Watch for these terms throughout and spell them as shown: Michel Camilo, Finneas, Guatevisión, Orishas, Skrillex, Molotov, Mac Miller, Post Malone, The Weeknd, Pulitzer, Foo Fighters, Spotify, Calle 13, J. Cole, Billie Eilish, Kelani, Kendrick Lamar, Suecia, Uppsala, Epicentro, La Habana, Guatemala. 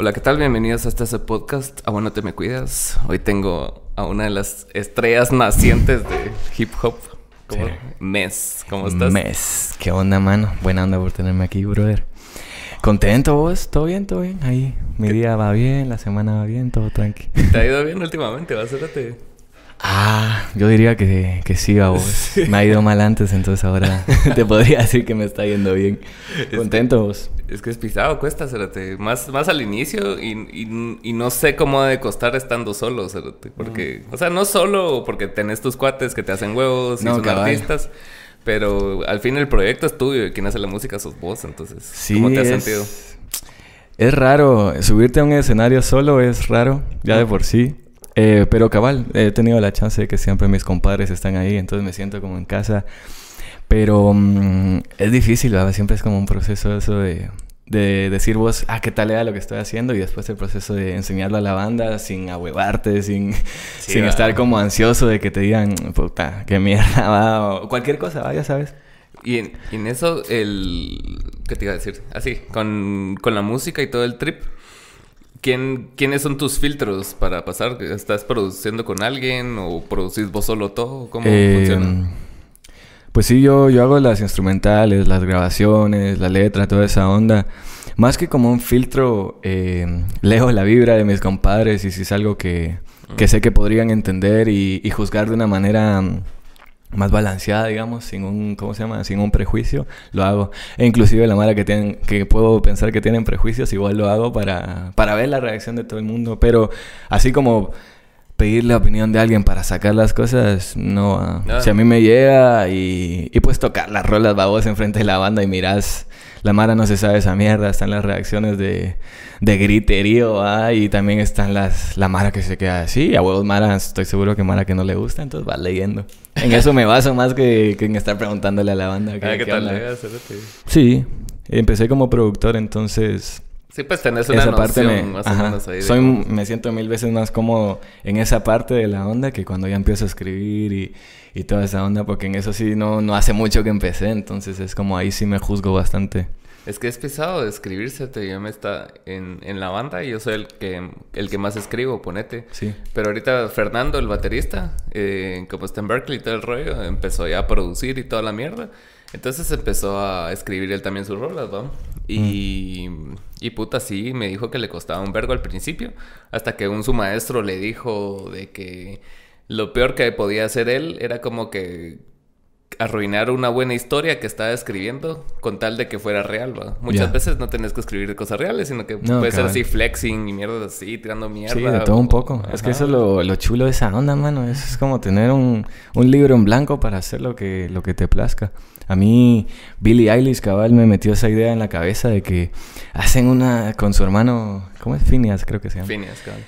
Hola, ¿qué tal? Bienvenidos hasta este podcast. Ah, bueno, te me cuidas. Hoy tengo a una de las estrellas nacientes de hip hop. ¿Cómo? Sí. Mes, ¿cómo estás? Mes, ¿qué onda, mano? Buena onda por tenerme aquí, brother. ¿Contento vos? ¿Todo bien? ¿Todo bien? Ahí, mi día va bien, la semana va bien, todo tranqui. ¿Te ha ido bien últimamente? Vacílate. Ah, yo diría que sí, a vos. Sí. Me ha ido mal antes, entonces ahora te podría decir que me está yendo bien. ¿Contento vos? Es que es pisado, cuesta, cérate. Más al inicio y no sé cómo ha de costar estando solo, cérate. Porque, o sea, no solo porque tenés tus cuates que te hacen huevos y son artistas, pero al fin el proyecto es tuyo y quien hace la música sos vos, entonces, sí, ¿cómo te has sentido? Es raro, subirte a un escenario solo es raro, ya de por sí. Pero cabal, he tenido la chance de que siempre mis compadres están ahí, entonces me siento como en casa. Pero es difícil, ¿verdad? Siempre es como un proceso eso de decir vos, ah, qué tal era lo que estoy haciendo, y después el proceso de enseñarlo a la banda sin ahuevarte, sin estar como ansioso de que te digan, puta, qué mierda, va, o cualquier cosa, va, ya sabes. Y en eso, ¿qué te iba a decir? Así, con la música y todo el trip. ¿Quiénes son tus filtros para pasar? ¿Estás produciendo con alguien o producís vos solo todo? ¿Cómo funciona? Pues sí, yo hago las instrumentales, las grabaciones, la letra, toda esa onda. Más que como un filtro, leo la vibra de mis compadres y si es algo que sé que podrían entender y juzgar de una manera más balanceada, digamos, sin un, ¿cómo se llama? Sin un prejuicio, lo hago. E inclusive la mara que puedo pensar que tienen prejuicios, igual lo hago para ver la reacción de todo el mundo. Pero así como pedir la opinión de alguien para sacar las cosas, no. Si a mí me llega y pues tocar las rolas babos enfrente de la banda y mirás, la mara no se sabe esa mierda, están las reacciones de griterío, ¿ah? Y también están la mara que se queda así, a huevos mara, estoy seguro que mara que no le gusta, entonces vas leyendo. En eso me baso más que en estar preguntándole a la banda. ¿Qué tal le vas a hacer? Sí, empecé como productor, entonces... Sí, pues tenés una esa noción parte más o menos ahí. Me siento 1000 veces más cómodo en esa parte de la onda que cuando ya empiezo a escribir y toda esa onda. Porque en eso sí no hace mucho que empecé, entonces es como ahí sí me juzgo bastante. Es que es pesado escribirse, yo me está en la banda y yo soy el que más escribo, ponete. Sí. Pero ahorita Fernando, el baterista, como está en Berkeley y todo el rollo, empezó ya a producir y toda la mierda. Entonces empezó a escribir él también sus rolas, ¿va? Y puta, sí, me dijo que le costaba un vergo al principio. Hasta que su maestro le dijo de que lo peor que podía hacer él era como que arruinar una buena historia que estaba escribiendo con tal de que fuera real, ¿va? Muchas veces no tenés que escribir cosas reales, sino que puede ser así flexing y mierdas así, tirando mierda. Sí, de todo un poco. Ajá. Es que eso es lo chulo de esa onda, mano. Eso es como tener un libro en blanco para hacer lo que te plazca. A mí, Billie Eilish, cabal, me metió esa idea en la cabeza de que hacen una... Con su hermano... ¿Cómo es? Finneas, creo que se llama. Finneas, cabal.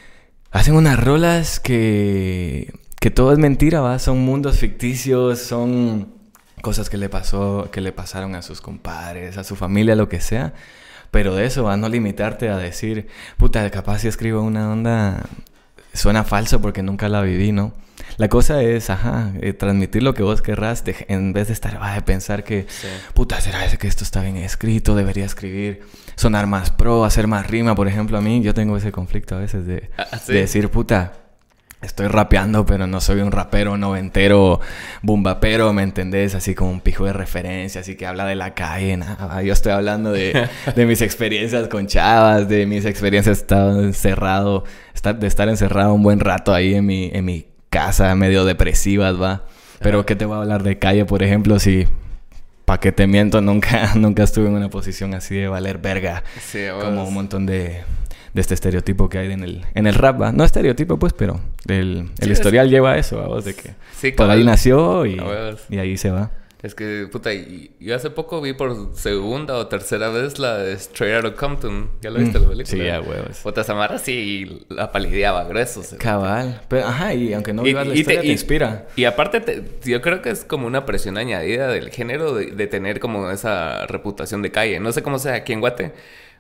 Hacen unas rolas que todo es mentira, ¿va? Son mundos ficticios, son cosas que le pasaron a sus compadres, a su familia, lo que sea. Pero de eso, ¿va? No limitarte a decir... Puta, capaz si escribo una onda... Suena falso porque nunca la viví, ¿no? La cosa es, transmitir lo que vos querrás en vez de estar, de pensar que... Sí. Puta, ¿será que esto está bien escrito? Debería escribir, sonar más pro, hacer más rima. Por ejemplo, a mí, yo tengo ese conflicto a veces de decir, puta... Estoy rapeando, pero no soy un rapero noventero, bumbapero, ¿me entendés? Así como un pijo de referencia, así que habla de la calle, nada. Yo estoy hablando de mis experiencias con chavas, de mis experiencias de estar encerrado un buen rato ahí en mi casa, medio depresivas, ¿va? Pero ¿qué te voy a hablar de calle, por ejemplo, si... Pa' que te miento, nunca estuve en una posición así de valer verga. Sí, como un montón de este estereotipo que hay en el rap, ¿va? No estereotipo, pues, pero el historial lleva a eso, ¿va? De que sí, por ahí nació y ahí se va. Es que, puta, yo hace poco vi por segunda o tercera vez la de Straight Outta Compton. ¿Ya lo viste la película? Sí, a huevos. Puta, Samara sí la palideaba grueso. Cabal. Pero, y aunque no vivas la historia, te inspira. Y aparte, yo creo que es como una presión añadida del género de tener como esa reputación de calle. No sé cómo sea aquí en Guate,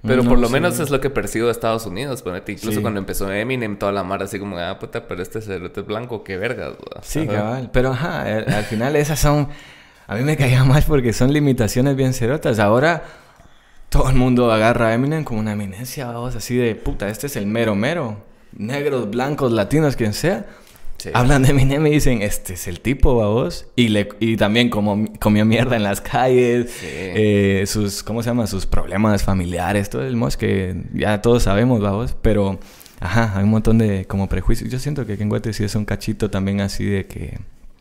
pero por lo menos es lo que percibo de Estados Unidos, ponete. Incluso cuando empezó Eminem, toda la mara así como... Ah, puta, pero este cerote es blanco, qué vergas. Sí, cabal. Pero, al final esas son... A mí me caía mal porque son limitaciones bien cerotas. Ahora todo el mundo agarra a Eminem como una eminencia, vamos, así de puta, este es el mero mero. Negros, blancos, latinos, quien sea. Sí. Hablan de Eminem y dicen, este es el tipo, babos. Y también como comió mierda en las calles, sí. ¿Cómo se llama? Sus problemas familiares, todo el mos que ya todos sabemos, babos. Pero, ajá, hay un montón de como prejuicios. Yo siento que en Guate sí es un cachito también así de que...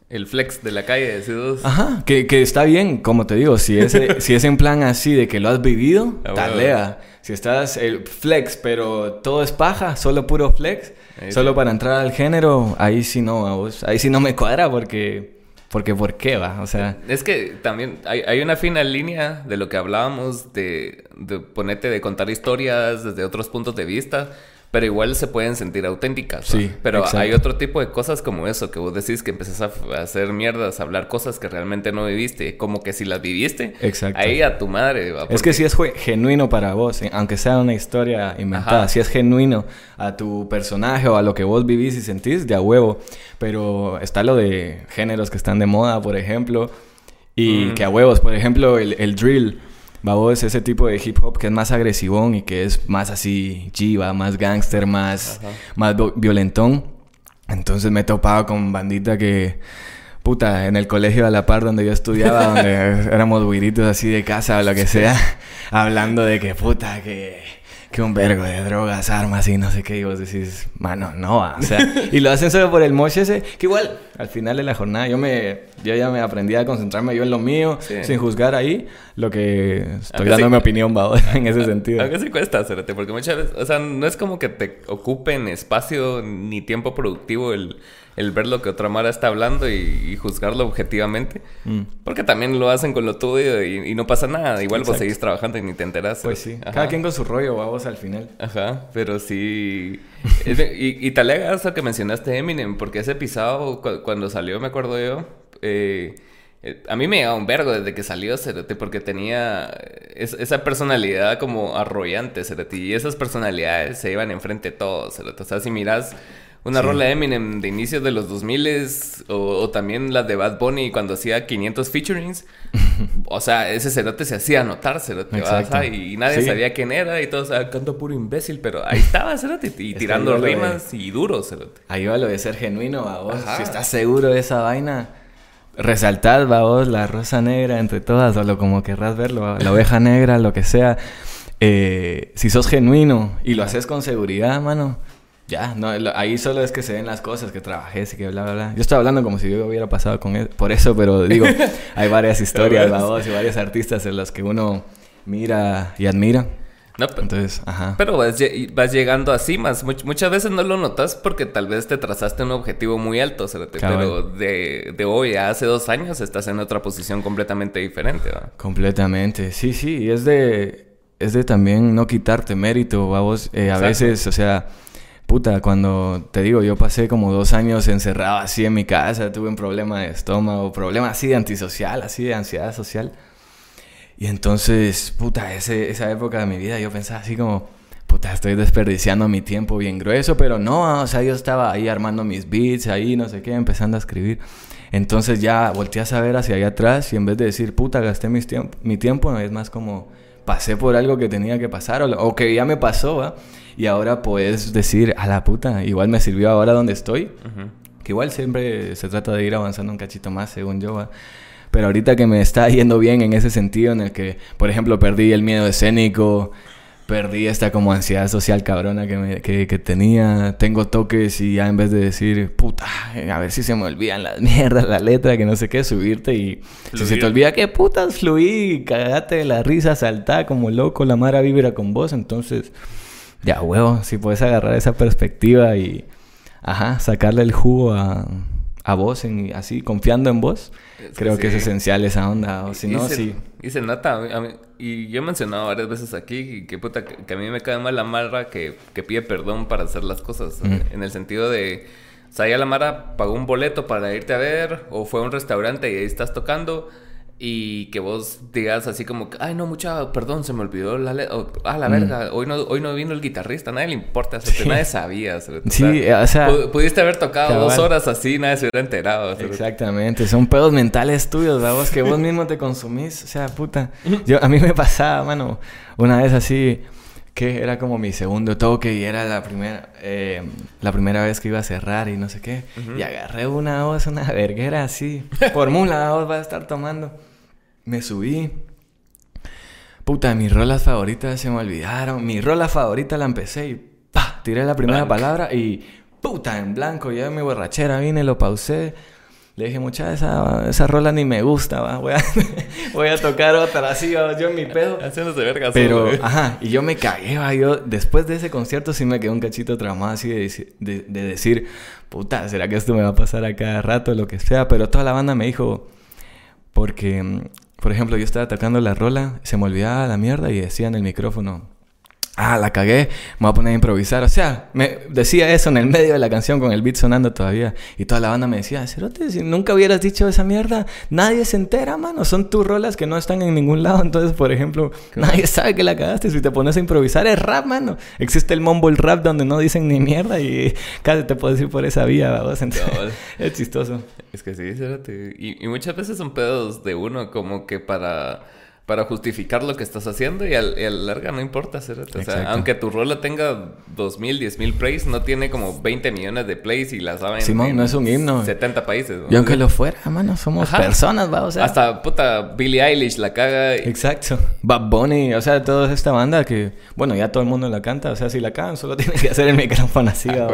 El flex de la calle, de C2. Ajá, que está bien, como te digo, si es en plan así de que lo has vivido, talea. Si estás el flex, pero todo es paja, solo puro flex, solo para entrar al género, ahí sí no, a vos, ahí sí no me cuadra porque ¿por qué va? O sea... Es que también hay una fina línea de lo que hablábamos de ponerte, de contar historias desde otros puntos de vista, pero igual se pueden sentir auténticas, ¿no? Sí, pero exacto. Hay otro tipo de cosas como eso, que vos decís que empezás a hacer mierdas, a hablar cosas que realmente no viviste, como que si las viviste, exacto. Ahí a tu madre. ¿Va? Porque... Es que si es genuino para vos, aunque sea una historia inventada, ajá. Si es genuino a tu personaje o a lo que vos vivís y sentís, de a huevo. Pero está lo de géneros que están de moda, por ejemplo, y que a huevos, por ejemplo, el drill. Babo es ese tipo de hip hop que es más agresivón y que es más así chiva, más gángster, más violentón. Entonces me he topado con bandita que... Puta, en el colegio a la par donde yo estudiaba, donde éramos güiritos así de casa o lo que sea, hablando de que puta, que un vergo de drogas, armas y no sé qué. Y vos decís, mano, no va. O sea, y lo hacen solo por el moche ese. Que igual, al final de la jornada yo ya me aprendí a concentrarme yo en lo mío. Sí. Sin juzgar ahí lo que... Estoy aunque dando mi opinión, babón, en ese sentido. Aunque sí cuesta, hacerte, porque muchas veces... O sea, no es como que te ocupen espacio ni tiempo productivo el ver lo que otra mara está hablando y juzgarlo objetivamente. Porque también lo hacen con lo tuyo y no pasa nada. Igual exacto. Vos seguís trabajando y ni te enterás. Pues sí. Ajá. Cada quien con su rollo, vamos, al final. Ajá. Pero sí... y te alega eso que mencionaste Eminem. Porque ese pisado, cuando salió, me acuerdo yo... a mí me llegaba un vergo desde que salió, cerote, porque tenía esa personalidad como arrogante, cerote. Y esas personalidades se iban enfrente de todos, cerote. O sea, si mirás... Una rola de Eminem de inicios de los 2000 o también las de Bad Bunny cuando hacía 500 featurings. O sea, ese cerote se hacía notar, cerote. Y nadie sabía quién era y todos, canto puro imbécil, pero ahí estaba, cerote. Y tirando rimas y duro, cerote. Ahí va lo de ser genuino, babos. Ajá. Si estás seguro de esa vaina, resaltad, babos, la rosa negra entre todas o lo como querrás verlo, babos, la oveja negra, lo que sea. Si sos genuino y lo haces con seguridad, mano... Ya, no, ahí solo es que se ven las cosas que trabajé, así que bla, bla, bla. Yo estoy hablando como si yo hubiera pasado por eso, pero digo, hay varias historias, babos, y varios artistas en los que uno mira y admira. No, pero, entonces, ajá. Pero vas llegando a cimas. Muchas veces no lo notas porque tal vez te trazaste un objetivo muy alto, cerote, pero de hoy a hace 2 años estás en otra posición completamente diferente, ¿no? Completamente, sí, y es de también no quitarte mérito, babos, a veces, o sea... Puta, cuando te digo, yo pasé como 2 años encerrado así en mi casa, tuve un problema de estómago, problema así de antisocial, así de ansiedad social. Y entonces, puta, esa época de mi vida yo pensaba así como, puta, estoy desperdiciando mi tiempo bien grueso, pero no, o sea, yo estaba ahí armando mis beats, ahí no sé qué, empezando a escribir. Entonces ya volteé a saber hacia allá atrás y en vez de decir, puta, gasté mi tiempo, es más como... Pasé por algo que tenía que pasar o que ya me pasó, ¿va? Y ahora puedes decir, a la puta, igual me sirvió ahora donde estoy. Uh-huh. Que igual siempre se trata de ir avanzando un cachito más, según yo, ¿va? Pero ahorita que me está yendo bien en ese sentido en el que, por ejemplo, perdí el miedo escénico, perdí esta como ansiedad social cabrona que tenía. Tengo toques y ya en vez de decir, puta, a ver si se me olvidan las mierdas, la letra, que no sé qué, subirte y... Fluir. Si se te olvida, que putas, fluí, cagate de la risa, saltá como loco, la mara vibra con vos. Entonces, ya huevo, si puedes agarrar esa perspectiva y... Ajá, sacarle el jugo a vos, así, confiando en vos. Es creo que sí. Es esencial esa onda, o si no, sí. Y se nota, y yo he mencionado varias veces aquí que puta, que a mí me cae mal la mara que pide perdón para hacer las cosas, en el sentido de, o sea, ya la mara pagó un boleto para irte a ver, o fue a un restaurante y ahí estás tocando, y que vos digas así como, ay no, mucha, perdón, se me olvidó la letra, ah, la verga, hoy no vino el guitarrista, nadie le importa, sí. Nadie sabía. Sí, o sea... Pudiste haber tocado 2 horas así, nadie se hubiera enterado. Exactamente, son pedos mentales tuyos, ¿verdad? Vos que vos mismo te consumís, o sea, puta. Yo, a mí me pasaba, mano, una vez así, que era como mi segundo toque y era la primera vez que iba a cerrar y no sé qué. Y agarré una voz, una verguera así, por mula voz va a estar tomando. Me subí. Puta, mis rolas favoritas se me olvidaron. Mi rola favorita la empecé y ¡pah! Tiré la primera palabra y ¡puta! En blanco. Ya mi borrachera vine, lo pausé. Le dije, mucha, esa rola ni me gusta, va. Voy a tocar otra así, va. Yo en mi pedo. Haciéndose vergas. Pero, güey. Ajá. Y yo me cagué, va. Yo después de ese concierto sí me quedé un cachito traumado así de decir, puta, ¿será que esto me va a pasar a cada rato? Lo que sea. Pero toda la banda me dijo, porque... Por ejemplo, yo estaba tocando la rola, se me olvidaba la mierda y decía en el micrófono, ah, la cagué, me voy a poner a improvisar. O sea, me decía eso en el medio de la canción con el beat sonando todavía. Y toda la banda me decía, cerote, si nunca hubieras dicho esa mierda, nadie se entera, mano. Son tus rolas que no están en ningún lado. Entonces, por ejemplo, nadie sabe que la cagaste. Si te pones a improvisar, es rap, mano. Existe el mumble rap donde no dicen ni mierda y casi te puedes ir por esa vía, babos. Entonces, no, es chistoso. Es que sí, cerote. Y muchas veces son pedos de uno como que para justificar lo que estás haciendo y a la larga no importa hacer esto. O sea, aunque tu rola tenga 2,000, 10,000 plays, no tiene como 20 millones de plays y la saben. Simón, no es un himno. 70 países. ¿No? Y aunque lo fuera, mano, somos personas, va, o sea. Hasta puta Billie Eilish la caga. Y... Exacto. Bad Bunny, o sea, toda esta banda que, bueno, ya todo el mundo la canta. O sea, si la cagan, solo tienen que hacer el micrófono así, va,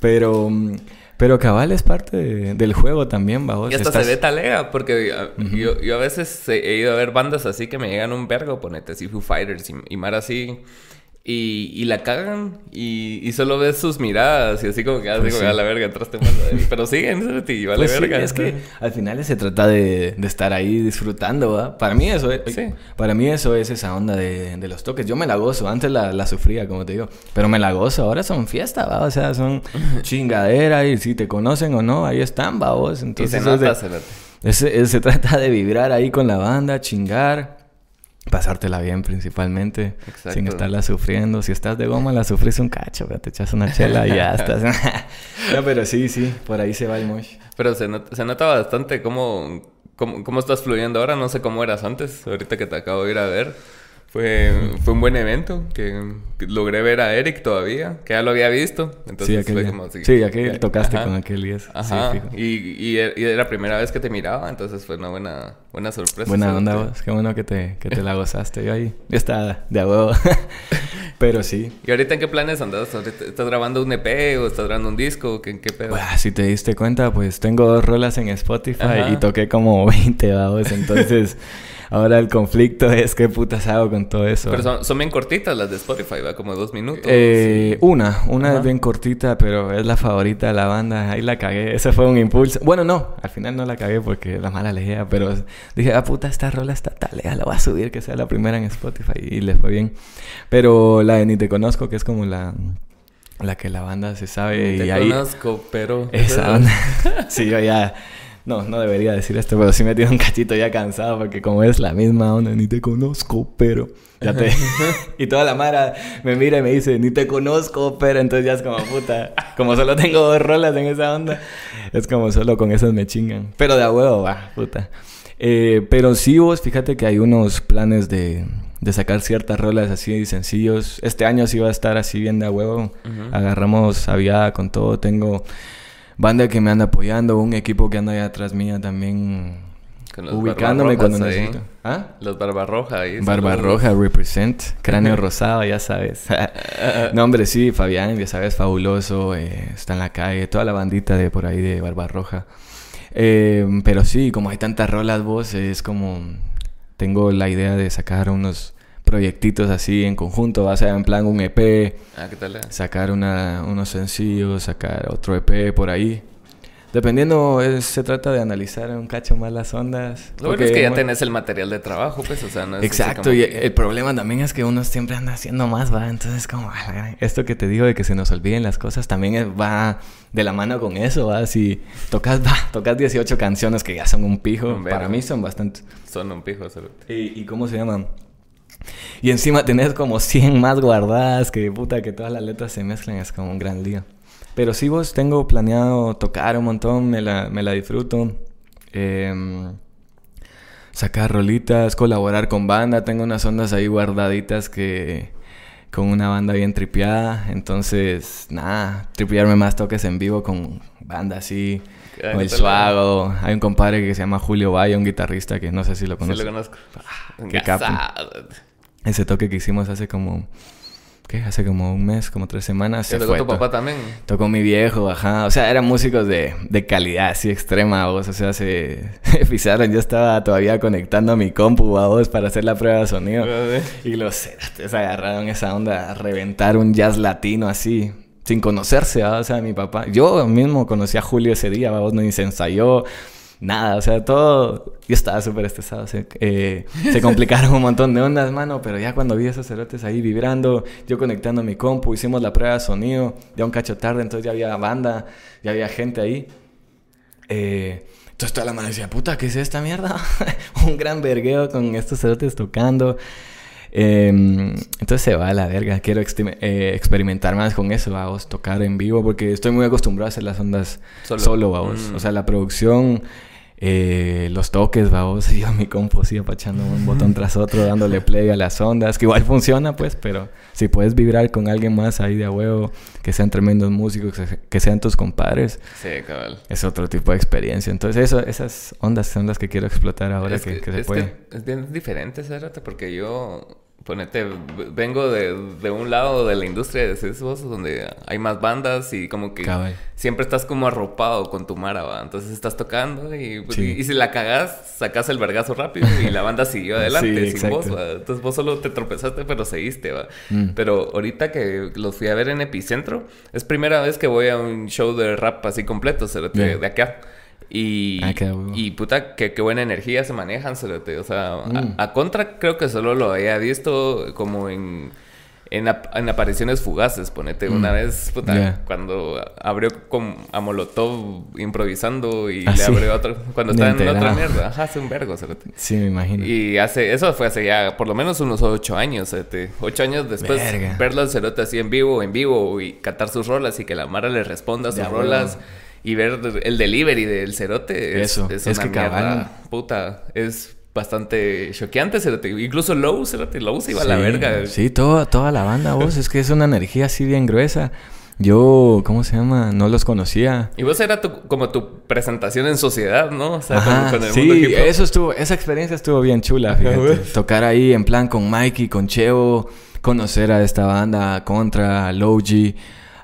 bueno. Pero cabal es parte del juego también, babos. Y hasta se ve talega, porque yo a veces he ido a ver bandas así que me llegan un vergo, ponete así, Foo Fighters y mar así, y la cagan, y solo ves sus miradas, y así como que, pues así sí. Como, a la verga, entraste mal, pero siguen, y vale pues verga. Sí, es que al final se trata de estar ahí disfrutando, ¿verdad? Para mí eso es, sí. Para mí eso es esa onda de los toques. Yo me la gozo, antes la sufría, como te digo, pero me la gozo, ahora son fiesta, ¿verdad? O sea, son chingadera, y si te conocen o no, ahí están, ¿va vos? Entonces, y se nota, se trata de vibrar ahí con la banda, chingar. Pasártela bien principalmente. Exacto. Sin estarla sufriendo. Si estás de goma la sufrís un cacho, te echas una chela y ya estás. No, pero sí, por ahí se va el mosh. Pero se nota bastante cómo estás fluyendo ahora. No sé cómo eras antes. Ahorita que te acabo de ir a ver, fue un buen evento que logré ver a Eric todavía, que ya lo había visto. Entonces sí, aquel, fue como así. Sí, aquel tocaste con aquel y eso. Ajá. Sí, y era la primera vez que te miraba, entonces fue una buena sorpresa. Buena onda vos, qué bueno que te la gozaste. Yo ahí estaba de a huevo. Pero sí. ¿Y ahorita en qué planes andas? ¿Estás grabando un EP o estás grabando un disco? ¿Qué pedo? Bueno, si te diste cuenta, pues tengo 2 rolas en Spotify. Ajá. Y toqué como 20, babos. Entonces... Ahora el conflicto es qué putas hago con todo eso. Pero son bien cortitas las de Spotify, ¿va? Como 2 minutos. Una es bien cortita, pero es la favorita de la banda. Ahí la cagué. Ese fue un impulso. Bueno, no. Al final no la cagué porque la mala lejea. Pero dije, ah, puta, esta rola está talea. La voy a subir que sea la primera en Spotify. Y les fue bien. Pero la de Ni Te Conozco, que es como la que la banda se sabe. Te y conozco, ahí... pero... Esa onda. Sí, yo ya... No debería decir esto, pero sí me tiene un cachito ya cansado porque como es la misma onda, ni te conozco, pero... Ya te... Y toda la mara me mira y me dice, ni te conozco, pero... Entonces ya es como, puta, como solo tengo 2 rolas en esa onda, es como solo con esas me chingan. Pero de a huevo, va, puta. Pero sí vos, fíjate que hay unos planes de sacar ciertas rolas así sencillos. Este año sí va a estar así bien de a huevo. Agarramos aviada con todo, tengo... Banda que me anda apoyando, un equipo que anda allá atrás mía también, con ubicándome cuando necesito. ¿Ah? Los Barbarroja ahí. Barbarroja, represent. Cráneo rosado, ya sabes. No, hombre, sí, Fabián, ya sabes, fabuloso. Está en la calle, toda la bandita de por ahí de Barbarroja. Pero sí, como hay tantas rolas, vos, es como... Tengo la idea de sacar unos... proyectitos así en conjunto, va a ser en plan un EP, ¿qué tal? Sacar unos sencillos, sacar otro EP por ahí. Dependiendo, se trata de analizar un cacho más las ondas. Lo bueno es que ya tenés el material de trabajo, pues, o sea, no es... Exacto, y el problema también es que uno siempre anda haciendo más, va, entonces como... Esto que te digo de que se nos olviden las cosas también va de la mano con eso, va. Si tocas, tocas 18 canciones que ya son un pijo, para mí son bastante... Son un pijo, salud. ¿Y cómo se llaman? Y encima tenés como 100 más guardadas que, puta, que todas las letras se mezclan, es como un gran lío. Pero sí, vos, tengo planeado tocar un montón, me la disfruto. Sacar rolitas, colaborar con banda. Tengo unas ondas ahí guardaditas que... con una banda bien tripeada. Entonces, nada, tripearme más toques en vivo con banda así, con el Suago. Hay un compadre que se llama Julio Bayo, un guitarrista que no sé si lo conoces. Sí lo conozco. Qué capo. Ese toque que hicimos hace como... ¿Qué? Hace como un mes, como 3 semanas. Se tocó tu papá también. Tocó mi viejo, ajá. O sea, eran músicos de calidad así extrema, vos. O sea, se pisaron. Yo estaba todavía conectando a mi compu, a vos, para hacer la prueba de sonido. Y los cerates agarraron esa onda a reventar un jazz latino así, sin conocerse, ¿va? O sea, mi papá... Yo mismo conocí a Julio ese día, ¿va? Vos, no se ensayó... Nada, o sea, todo... Yo estaba súper estresado, o sea, se complicaron un montón de ondas, mano. Pero ya cuando vi esos cerotes ahí vibrando, yo conectando mi compu, hicimos la prueba de sonido. Ya un cacho tarde, entonces ya había banda, ya había gente ahí. Entonces toda la mano decía, puta, ¿qué es esta mierda? Un gran vergueo con estos cerotes tocando. Entonces se va a la verga. Quiero experimentar más con eso, vamos, tocar en vivo, porque estoy muy acostumbrado a hacer las ondas solo, vamos. O sea, la producción, los toques, vamos. Yo mi compo sí apachando un botón tras otro, dándole play a las ondas, que igual funciona, pues. Pero si puedes vibrar con alguien más ahí de a huevo, que sean tremendos músicos, que sean tus compadres. Sí, cabal. Es otro tipo de experiencia. Entonces esas ondas son las que quiero explotar ahora, que se puede. Es bien diferente, Zárate, porque yo... Ponete, vengo de un lado de la industria de esos, donde hay más bandas y como que Cabal. Siempre estás como arropado con tu mara, ¿va? Entonces estás tocando y, pues, sí. Y si la cagás, sacás el vergazo rápido y la banda siguió adelante, sí, sin vos, ¿va? Entonces vos solo te tropezaste, pero seguiste, ¿va? Pero ahorita que los fui a ver en Epicentro, es primera vez que voy a un show de rap así completo, de acá. Y puta, qué buena energía se manejan, cerote. O sea, a contra creo que solo lo había visto como en apariciones fugaces, ponete. Una vez, puta, cuando abrió a Molotov improvisando y le abrió a otro... Cuando estaba en otra mierda. Ajá, hace un vergo, cerote. Sí, me imagino. Y eso fue hace ya por lo menos unos 8 años, cerote. 8 años después, verlo al cerote así en vivo y cantar sus rolas y que la mara le responda a sus rolas. Y ver el delivery del cerote es una mierda, puta, es bastante choqueante, cerote. Incluso Low se iba a la verga. Sí, toda la banda, vos, es que es una energía así bien gruesa. Yo, ¿cómo se llama? No los conocía. Y vos era como tu presentación en sociedad, ¿no? O sea, ajá, con el mundo hip hop. Esa experiencia estuvo bien chula, fíjate. Tocar ahí en plan con Mikey, con Chevo, conocer a esta banda, Contra, Low-G...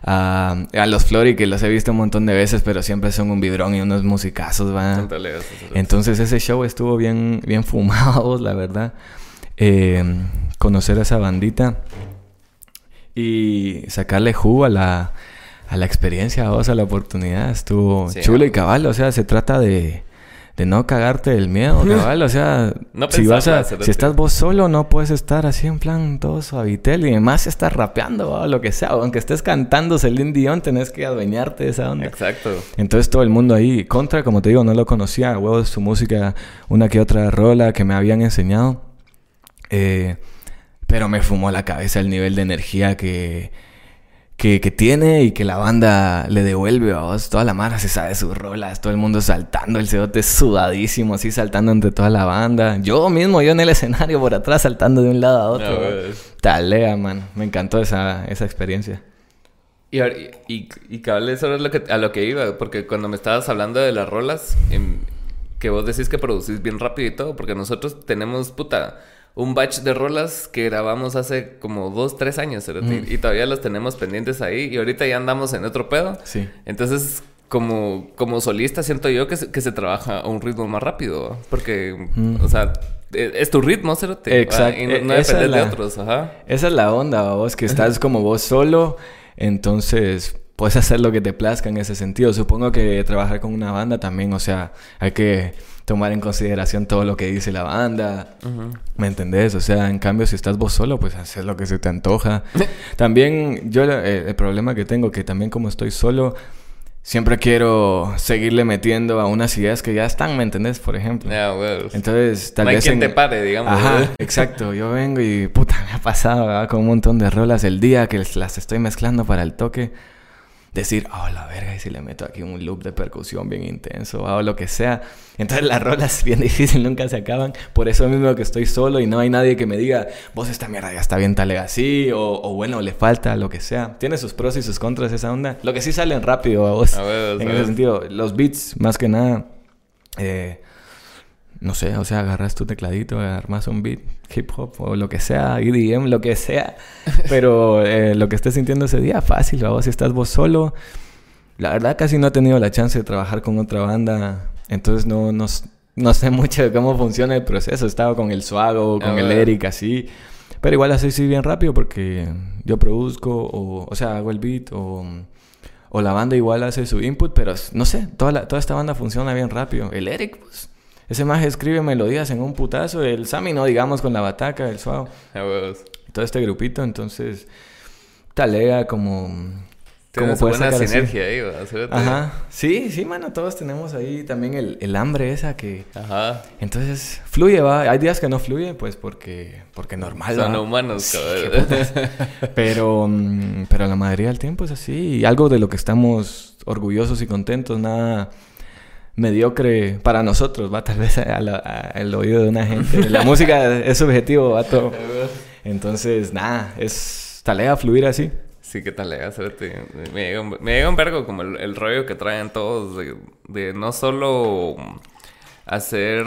A los Flori, que los he visto un montón de veces, pero siempre son un vidrón y unos musicazos, ¿va? Entonces ese show estuvo bien, bien fumado, la verdad. Conocer a esa bandita y sacarle jugo a la experiencia, o sea, la oportunidad. Estuvo chulo y cabal, o sea, se trata de no cagarte el miedo, cabal. O sea, no si estás vos solo, no puedes estar así en plan todo suavitel. Y además estás rapeando o lo que sea. Aunque estés cantando Celine Dion, tenés que adueñarte de esa onda. Exacto. Entonces todo el mundo ahí. Contra, como te digo, no lo conocía. Huevos, su música, una que otra rola que me habían enseñado. Pero me fumó la cabeza el nivel de energía que tiene y que la banda le devuelve, ¿vos? Toda la mara se sabe sus rolas, todo el mundo saltando, el cerote sudadísimo, así saltando entre toda la banda. Yo mismo, en el escenario por atrás, saltando de un lado a otro. Talea, man. Me encantó esa experiencia. Y cabrón, eso es a lo que iba, porque cuando me estabas hablando de las rolas, que vos decís que producís bien rápido y todo, porque nosotros tenemos, puta... un batch de rolas que grabamos hace como 2-3 años, ¿verdad? Y todavía los tenemos pendientes ahí. Y ahorita ya andamos en otro pedo. Sí. Entonces, como solista siento yo que se trabaja a un ritmo más rápido, ¿verdad? Porque, o sea... Es tu ritmo, ¿verdad? Exacto. Y no depende de otros, ajá. Esa es la onda, ¿verdad? Vos que estás como vos solo. Entonces... puedes hacer lo que te plazca en ese sentido. Supongo que trabajar con una banda también, o sea, hay que tomar en consideración todo lo que dice la banda. Uh-huh. ¿Me entendés? O sea, en cambio, si estás vos solo, pues haces lo que se te antoja. También yo el problema que tengo, que también como estoy solo, siempre quiero seguirle metiendo a unas ideas que ya están, ¿me entendés? Por ejemplo. Yeah, well, entonces, tal no vez... hay quien te pare, digamos. Ajá, exacto. Yo vengo y... puta, me ha pasado, ¿verdad? Con un montón de rolas el día que las estoy mezclando para el toque. Decir, oh, la verga, y si le meto aquí un loop de percusión bien intenso, o lo que sea. Entonces las rolas bien difíciles nunca se acaban. Por eso mismo que estoy solo y no hay nadie que me diga, vos esta mierda ya está bien talega así, o bueno, le falta, lo que sea. Tiene sus pros y sus contras esa onda. Lo que sí salen rápido a vos. A ver, en ese sentido, los beats, más que nada, no sé, o sea, agarras tu tecladito, armas un beat, hip hop o lo que sea, EDM, lo que sea. Pero lo que estés sintiendo ese día, fácil, ¿va? Si estás vos solo. La verdad, casi no he tenido la chance de trabajar con otra banda. Entonces, no sé mucho de cómo funciona el proceso. He estado con el Suago, con el Eric, así. Pero igual así sí bien rápido porque yo produzco, o sea, hago el beat, o la banda igual hace su input. Pero, no sé, toda esta banda funciona bien rápido. El Eric, pues... ese maje escribe melodías en un putazo. El Sammy, no digamos, con la bataca, el Suavo. Todo este grupito, entonces... talega como... como puede buena sinergia así. Ahí, ¿verdad? Ajá. Sí, sí, mano. Todos tenemos ahí también el hambre esa que... ajá. Entonces, fluye, va. Hay días que no fluye, pues, porque normal, son humanos, sí, cabrón. Pero la mayoría del tiempo es así. Y algo de lo que estamos orgullosos y contentos, nada... mediocre para nosotros, va, tal vez al oído de una gente. La música es subjetivo, va, todo. Entonces, nada, es talega fluir así. Sí, que talega, suerte. Me llega un vergo como el rollo que traen todos de no solo hacer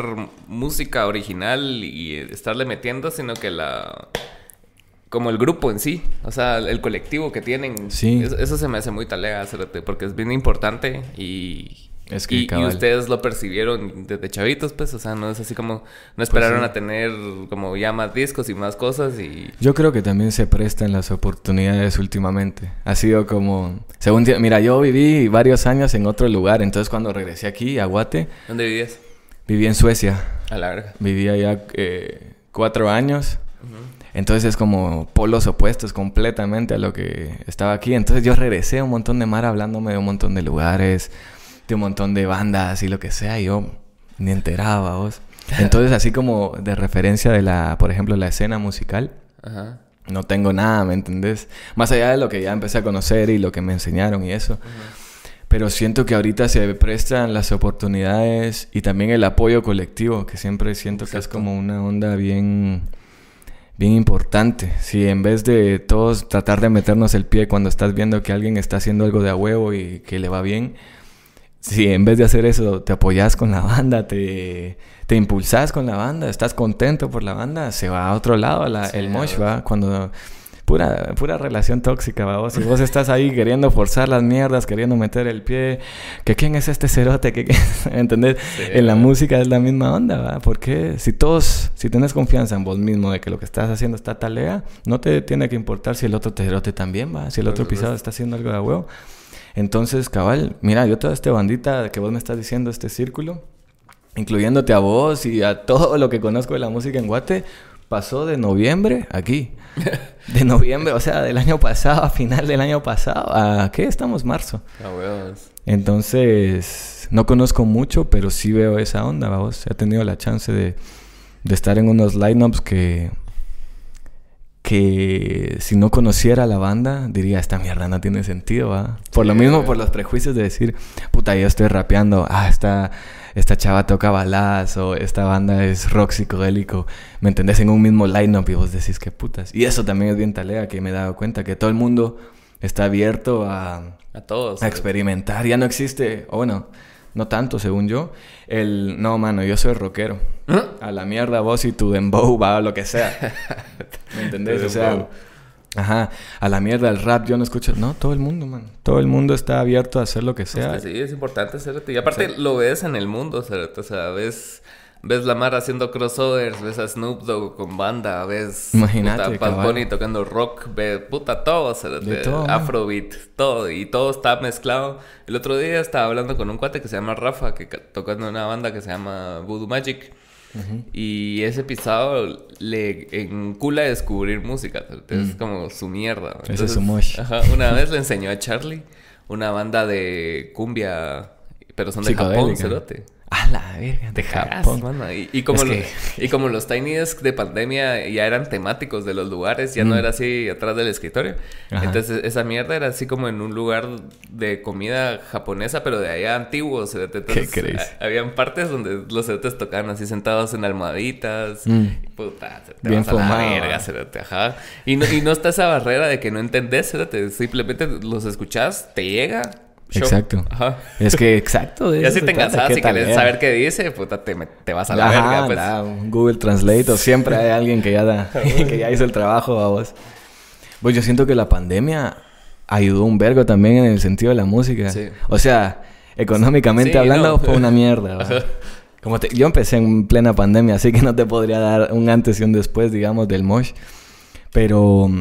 música original y estarle metiendo, sino que como el grupo en sí, o sea, el colectivo que tienen. Sí. Eso se me hace muy talega, suerte, porque es bien importante y... es que y ustedes lo percibieron desde chavitos, pues, o sea, no es así como... no esperaron, pues sí, a tener como ya más discos y más cosas y... yo creo que también se prestan las oportunidades últimamente. Ha sido como... según... mira, yo viví varios años en otro lugar, entonces cuando regresé aquí, a Guate... ¿Dónde vivías? Viví en Suecia. A la verga. Viví allá 4 años. Uh-huh. Entonces es como polos opuestos completamente a lo que estaba aquí. Entonces yo regresé a un montón de mar hablándome de un montón de lugares... de un montón de bandas y lo que sea, y yo ni enteraba, vos. Entonces, así como de referencia de la, por ejemplo, la escena musical, ajá, no tengo nada, ¿me entendés? Más allá de lo que ya empecé a conocer y lo que me enseñaron y eso. Ajá. Pero siento que ahorita se prestan las oportunidades y también el apoyo colectivo, que siempre siento, exacto, que es como una onda bien importante. Si en vez de todos tratar de meternos el pie cuando estás viendo que alguien está haciendo algo de a huevo y que le va bien... si en vez de hacer eso te apoyas con la banda, te impulsas con la banda, estás contento por la banda, se va a otro lado sí, el mosh, ¿va? Cuando... pura relación tóxica, ¿va? Vos, si vos estás ahí queriendo forzar las mierdas, queriendo meter el pie, que quién es este cerote, que ¿entendés? Sí, en la música es la misma onda, ¿va? Porque si tenés confianza en vos mismo de que lo que estás haciendo está talega, no te tiene que importar si el otro cerote también, ¿va? Si el otro pisado está haciendo algo de huevo. Entonces, cabal, mira, yo toda esta bandita que vos me estás diciendo, este círculo, incluyéndote a vos y a todo lo que conozco de la música en Guate, pasó de noviembre aquí. De noviembre, o sea, del año pasado, a final del año pasado, ¿a qué estamos? Marzo. Entonces, no conozco mucho, pero sí veo esa onda, vamos. He tenido la chance de estar en unos lineups que si no conociera la banda, diría, esta mierda no tiene sentido, ¿va? Por lo mismo, por los prejuicios de decir, puta, yo estoy rapeando, esta chava toca baladas, o esta banda es rock psicodélico, ¿me entendés? En un mismo line-up y vos decís, qué putas. Y eso también es bien talega, que me he dado cuenta, que todo el mundo está abierto a todos, a experimentar. Ya no existe, o bueno... no tanto, según yo. No, mano, yo soy rockero. ¿Eh? A la mierda vos y tu dembow, va, lo que sea. ¿Me entendés? O sea... ajá. A la mierda el rap, yo no escucho... no, todo el mundo, man. Todo el mundo está abierto a hacer lo que sea. Es que sí, es importante hacerlo. Y aparte, sí, lo ves en el mundo, ¿sabes? O sea, ves... Ves la Mara haciendo crossovers, ves a Snoop Dogg con banda, ves Bad Bunny tocando rock, ves todo, o sea, de todo, afrobeat, todo, y todo está mezclado. El otro día estaba hablando con un cuate que se llama Rafa, que tocando una banda que se llama Voodoo Magic. Uh-huh. Y ese pisado le encula descubrir música, es como su mierda. Ese es su mosh. Una vez le enseñó a Charlie una banda de cumbia, pero son de Japón, cerote. A la verga, de Japón, mano. Y como los Tiny Desk de pandemia ya eran temáticos de los lugares, ya no era así atrás del escritorio. Ajá. Entonces esa mierda era así como en un lugar de comida japonesa, pero de allá antiguos. Entonces, ¿qué crees? Habían partes donde los cerotes tocaban así sentados en almohaditas. Puta, te bien vas fumado, a la verga, cerote. Ajá. Y no está esa barrera de que no entendés, cerote. Simplemente los escuchás, te llega. Show. Exacto. Ajá. Es que exacto. Ya si te cansas y querés saber qué dice, puta, te vas a la verga, pues. Google Translate, o siempre hay alguien que ya que ya hizo el trabajo a vos. Pues yo siento que la pandemia ayudó un vergo también en el sentido de la música. Sí. O sea, económicamente hablando, fue una mierda. Como yo empecé en plena pandemia, así que no te podría dar un antes y un después, digamos, del mosh. Pero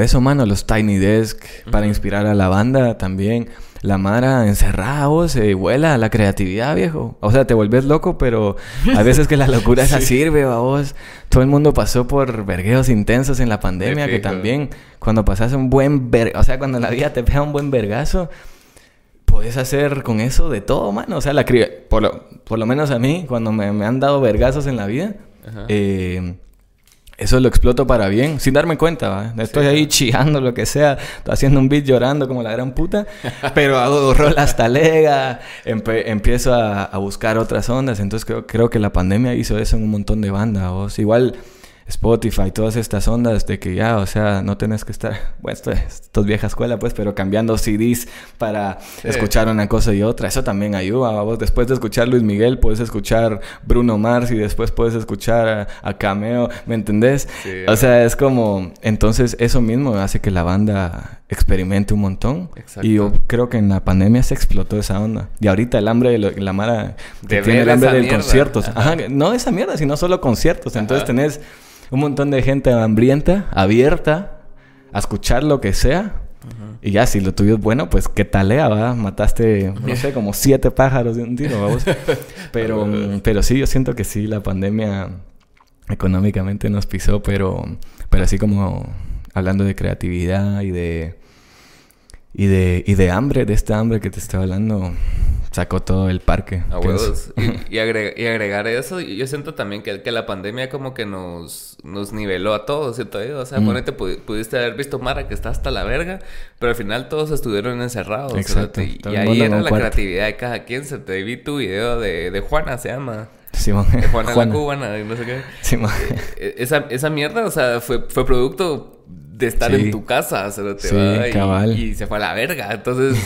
eso, mano, los Tiny Desk para inspirar a la banda también. La Mara encerrada, vos, vuela la creatividad, viejo. O sea, te volvés loco, pero a veces que la locura esa sirve, va, vos. Todo el mundo pasó por vergueos intensos en la pandemia, que también cuando pasas un buen vergazo, o sea, cuando la vida te pega un buen vergazo, podés hacer con eso de todo, mano. O sea, por lo menos a mí, cuando me han dado vergazos en la vida, eso lo exploto para bien, sin darme cuenta, ¿va? Estoy ahí chillando, lo que sea, haciendo un beat, llorando como la gran puta, pero hago rolas talega, empiezo a buscar otras ondas. Entonces creo que la pandemia hizo eso en un montón de bandas, ¿vos? Igual Spotify, todas estas ondas de que ya, o sea, no tenés que estar... Bueno, esto es vieja escuela, pues, pero cambiando CDs para escuchar una cosa y otra. Eso también ayuda. Vos, después de escuchar Luis Miguel, puedes escuchar Bruno Mars y después puedes escuchar a Cameo. ¿Me entendés? Sí, o sea, es como... Entonces, eso mismo hace que la banda experimente un montón. Exacto. Y yo creo que en la pandemia se explotó esa onda. Y ahorita el hambre de la Mara... Que tiene el hambre de conciertos. Ajá. No esa mierda, sino solo conciertos. Entonces, tenés... un montón de gente hambrienta, abierta a escuchar lo que sea. Y ya, si lo tuyo es bueno, pues qué talea, ¿verdad? Mataste, no sé, como 7 pájaros de un tiro, vamos. Pero sí, yo siento que sí, la pandemia económicamente nos pisó, pero así como hablando de creatividad y de hambre, de esta hambre que te estaba hablando... Sacó todo el parque. A huevos. Y agregar eso, yo siento también que la pandemia como que nos niveló a todos, ¿cierto? O sea, ponete, pudiste haber visto Mara que está hasta la verga, pero al final todos estuvieron encerrados. Exacto. Y ahí era la creatividad de cada quien. Se te vi tu video de Juana, se llama. Simón. De Juana la cubana, no sé qué. Simón. Esa mierda, o sea, fue producto... de estar en tu casa, cabal. Y se fue a la verga, entonces...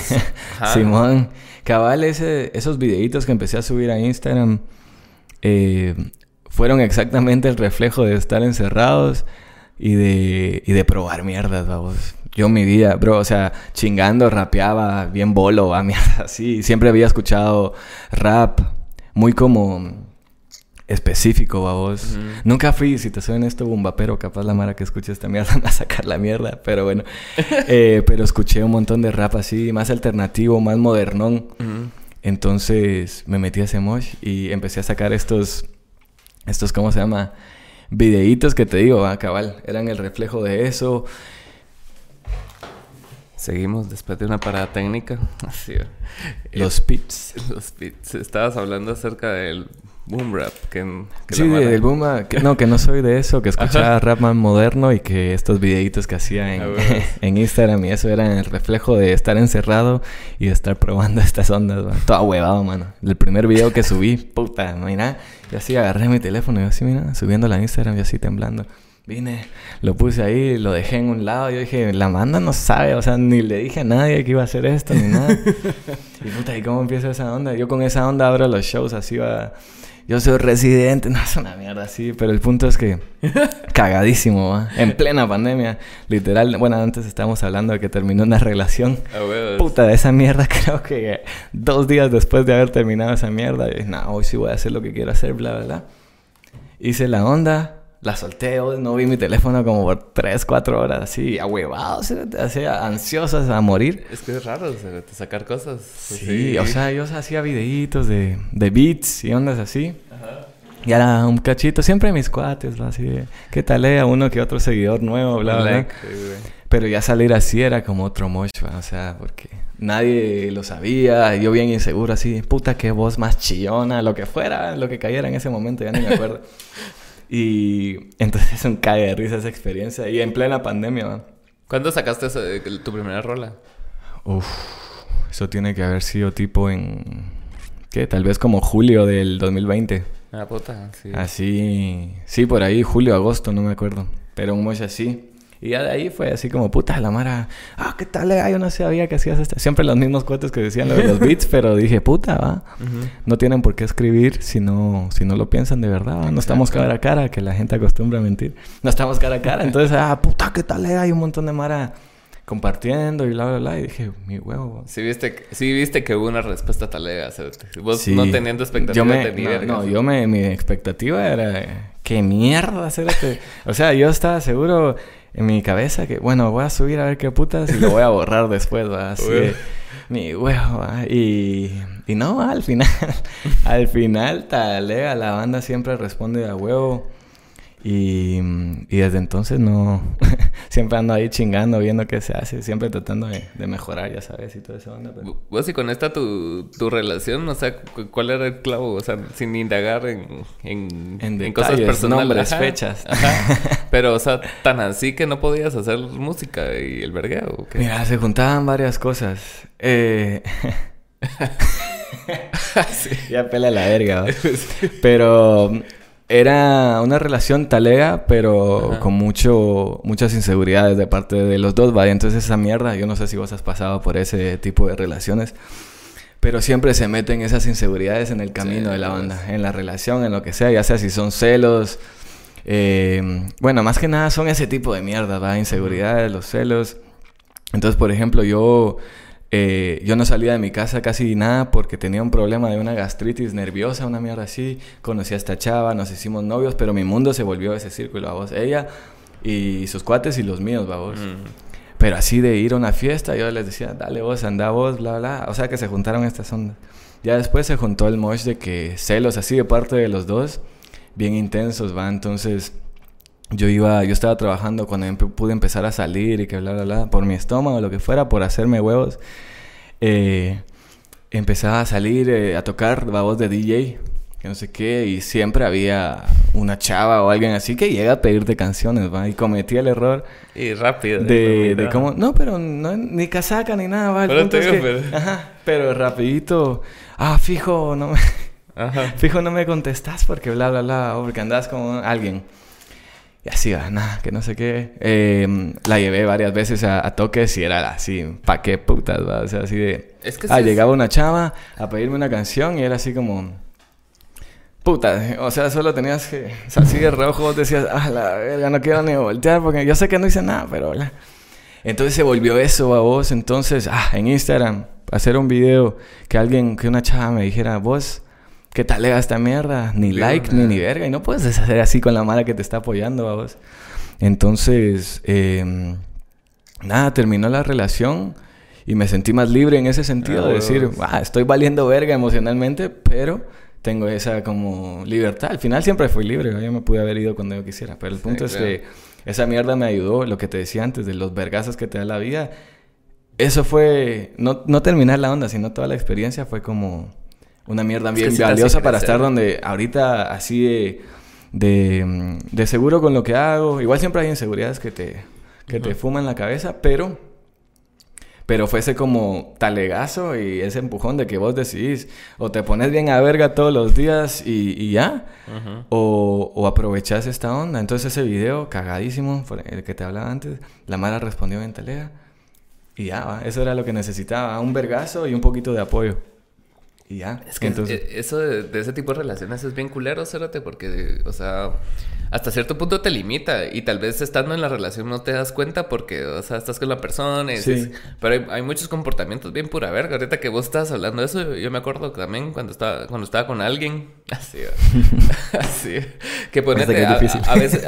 Simón, cabal, esos videitos que empecé a subir a Instagram fueron exactamente el reflejo de estar encerrados y de probar mierdas, vamos. Yo mi vida, bro, o sea, chingando, rapeaba bien bolo, mierda, así. Siempre había escuchado rap muy como... específico, babos. Nunca fui, si te soy honesto, bumbapero. Capaz la Mara que escuche esta mierda va a sacar la mierda, pero bueno. Pero escuché un montón de rap así, más alternativo, más modernón. Entonces me metí a ese mosh y empecé a sacar estos, ¿cómo se llama? Videitos que te digo, cabal, eran el reflejo de eso. Seguimos después de una parada técnica. Así. Los pits. Estabas hablando acerca del boom rap. Sí, del boom rap. Que no soy de eso. Que escuchaba rap más moderno y que estos videitos que hacía en Instagram y eso era el reflejo de estar encerrado y de estar probando estas ondas, man. Todo huevado, mano. El primer video que subí, puta, mira. Yo así agarré mi teléfono y yo así, mira, subiéndola a Instagram y así temblando. Vine, lo puse ahí, lo dejé en un lado. Yo dije, la banda no sabe, o sea, ni le dije a nadie que iba a hacer esto, ni nada. Y puta, ¿y cómo empieza esa onda? Yo con esa onda abro los shows, así va. Yo soy residente, no es una mierda así, pero el punto es que cagadísimo, va. En plena pandemia, literal. Bueno, antes estábamos hablando de que terminó una relación. puta de esa mierda, creo que 2 días después de haber terminado esa mierda, yo dije, no, hoy sí voy a hacer lo que quiero hacer, bla, bla, bla. Hice la onda, la solté, no vi mi teléfono como por 3-4 horas, así, ahuevado, así, ansiosas a morir. Es que es raro, o sea, sacar cosas. Sí, sí, o sea, yo hacía videitos de beats y ondas así. Ajá. Y era un cachito, siempre mis cuates, ¿no? Así de, ¿qué tal es? Uno que otro seguidor nuevo, bla, bla, bla. Pero ya salir así era como otro mocho, o sea, porque nadie lo sabía, yo bien inseguro, así, puta, qué voz más chillona, lo que fuera, lo que cayera en ese momento, ya ni me acuerdo. Y entonces un cague de risa esa experiencia, y en plena pandemia, man. ¿Cuándo sacaste tu primera rola? Uf, eso tiene que haber sido tipo en... ¿qué? Tal vez como julio del 2020. Ah, puta, sí. Así, sí, por ahí, julio, agosto, no me acuerdo. Pero un moche así. Y ya de ahí fue así como, puta, la mara... ah, ¿qué tal? Yo no sabía que hacías esto. Siempre los mismos cuates que decían lo de los beats, pero dije, puta, va. Uh-huh. No tienen por qué escribir si no lo piensan de verdad, ¿va? No estamos cara a cara, que la gente acostumbra a mentir. No estamos cara a cara. Entonces, puta, ¿qué tal? Hay un montón de mara... compartiendo y bla, bla, bla. Y dije, mi huevo. Sí viste que hubo una respuesta talega. O sea, vos sí, no teniendo expectativa. Mi expectativa era... ¿qué mierda hacer este? O sea, yo estaba seguro en mi cabeza que... bueno, voy a subir a ver qué putas y lo voy a borrar después, ¿va? Así de, mi huevo, ¿va? Y no, al final... al final, talega. La banda siempre responde a huevo. Y desde entonces no... siempre ando ahí chingando, viendo qué se hace. Siempre tratando de mejorar, ya sabes, y toda esa onda. Pero... ¿vos y con esta tu relación? O sea, ¿cuál era el clavo? O sea, sin indagar en detalles, cosas personales. Nombres, ajá, fechas. Ajá. Pero, o sea, tan así que no podías hacer música y el vergueo. Mira, se juntaban varias cosas. Sí. Ya pela la verga, ¿no? Pero... era una relación talega, pero ajá, con muchas inseguridades de parte de los dos, ¿vale? Entonces esa mierda, yo no sé si vos has pasado por ese tipo de relaciones, pero siempre se meten esas inseguridades en el camino, sí, de la banda, en la relación, en lo que sea, ya sea si son celos, bueno, más que nada son ese tipo de mierda, ¿vale? Inseguridades, los celos. Entonces, por ejemplo, yo no salía de mi casa casi nada porque tenía un problema de una gastritis nerviosa, una mierda así. Conocí a esta chava, nos hicimos novios, pero mi mundo se volvió ese círculo, ¿va vos? Ella y sus cuates y los míos, ¿va vos? Mm. Pero así de ir a una fiesta, yo les decía, dale vos, anda vos, bla, bla. O sea, que se juntaron estas ondas. Ya después se juntó el mosh de que celos así de parte de los dos, bien intensos, ¿va? Entonces... yo estaba trabajando cuando pude empezar a salir y que bla, bla, bla, por mi estómago, lo que fuera, por hacerme huevos. Empezaba a salir, a tocar, la voz de DJ, que no sé qué, y siempre había una chava o alguien así que llega a pedirte canciones, ¿va? Y cometí el error. Y rápido. De cómo, no, pero no, ni casaca ni nada, ¿va? El punto es que, ajá, pero rapidito, fijo, no me, ajá, fijo, no me contestás porque bla, bla, bla, o porque andás con alguien. Y así va, nada, que no sé qué. La llevé varias veces a toques y era así, pa' qué putas, ¿va? O sea, así de... es que llegaba una chava a pedirme una canción y era así como... puta, o sea, solo tenías que... o sea, así de rojo decías, la verga, no quiero ni voltear porque yo sé que no hice nada, pero... la... entonces se volvió eso, a vos. Entonces, en Instagram, hacer un video que una chava me dijera, vos... ¿qué tal era esta mierda? Ni like, ni verga. Y no puedes deshacer así con la mara que te está apoyando, ¿va vos? Entonces, nada, terminó la relación y me sentí más libre en ese sentido de decir, estoy valiendo verga emocionalmente, pero tengo esa como libertad. Al final siempre fui libre, ¿va? Yo me pude haber ido cuando yo quisiera. Pero el punto es que esa mierda me ayudó, lo que te decía antes, de los vergazos que te da la vida. Eso fue, no terminar la onda, sino toda la experiencia fue como... una mierda bien valiosa para estar donde ahorita, así de seguro con lo que hago. Igual siempre hay inseguridades que te fuman la cabeza, pero fue ese como talegazo y ese empujón de que vos decidís o te pones bien a verga todos los días y ya, uh-huh, o aprovechás esta onda. Entonces ese video cagadísimo, el que te hablaba antes, la mara respondió en talega y ya, ¿va? Eso era lo que necesitaba, un vergazo y un poquito de apoyo. Y ya. Es que entonces... eso de ese tipo de relaciones es bien culero, cérate, porque, o sea, hasta cierto punto te limita. Y tal vez estando en la relación no te das cuenta porque, o sea, estás con la persona. Y dices, sí. Pero hay muchos comportamientos bien pura verga. Ahorita que vos estabas hablando de eso, yo me acuerdo también cuando estaba con alguien. Así, así. Que ponete, que a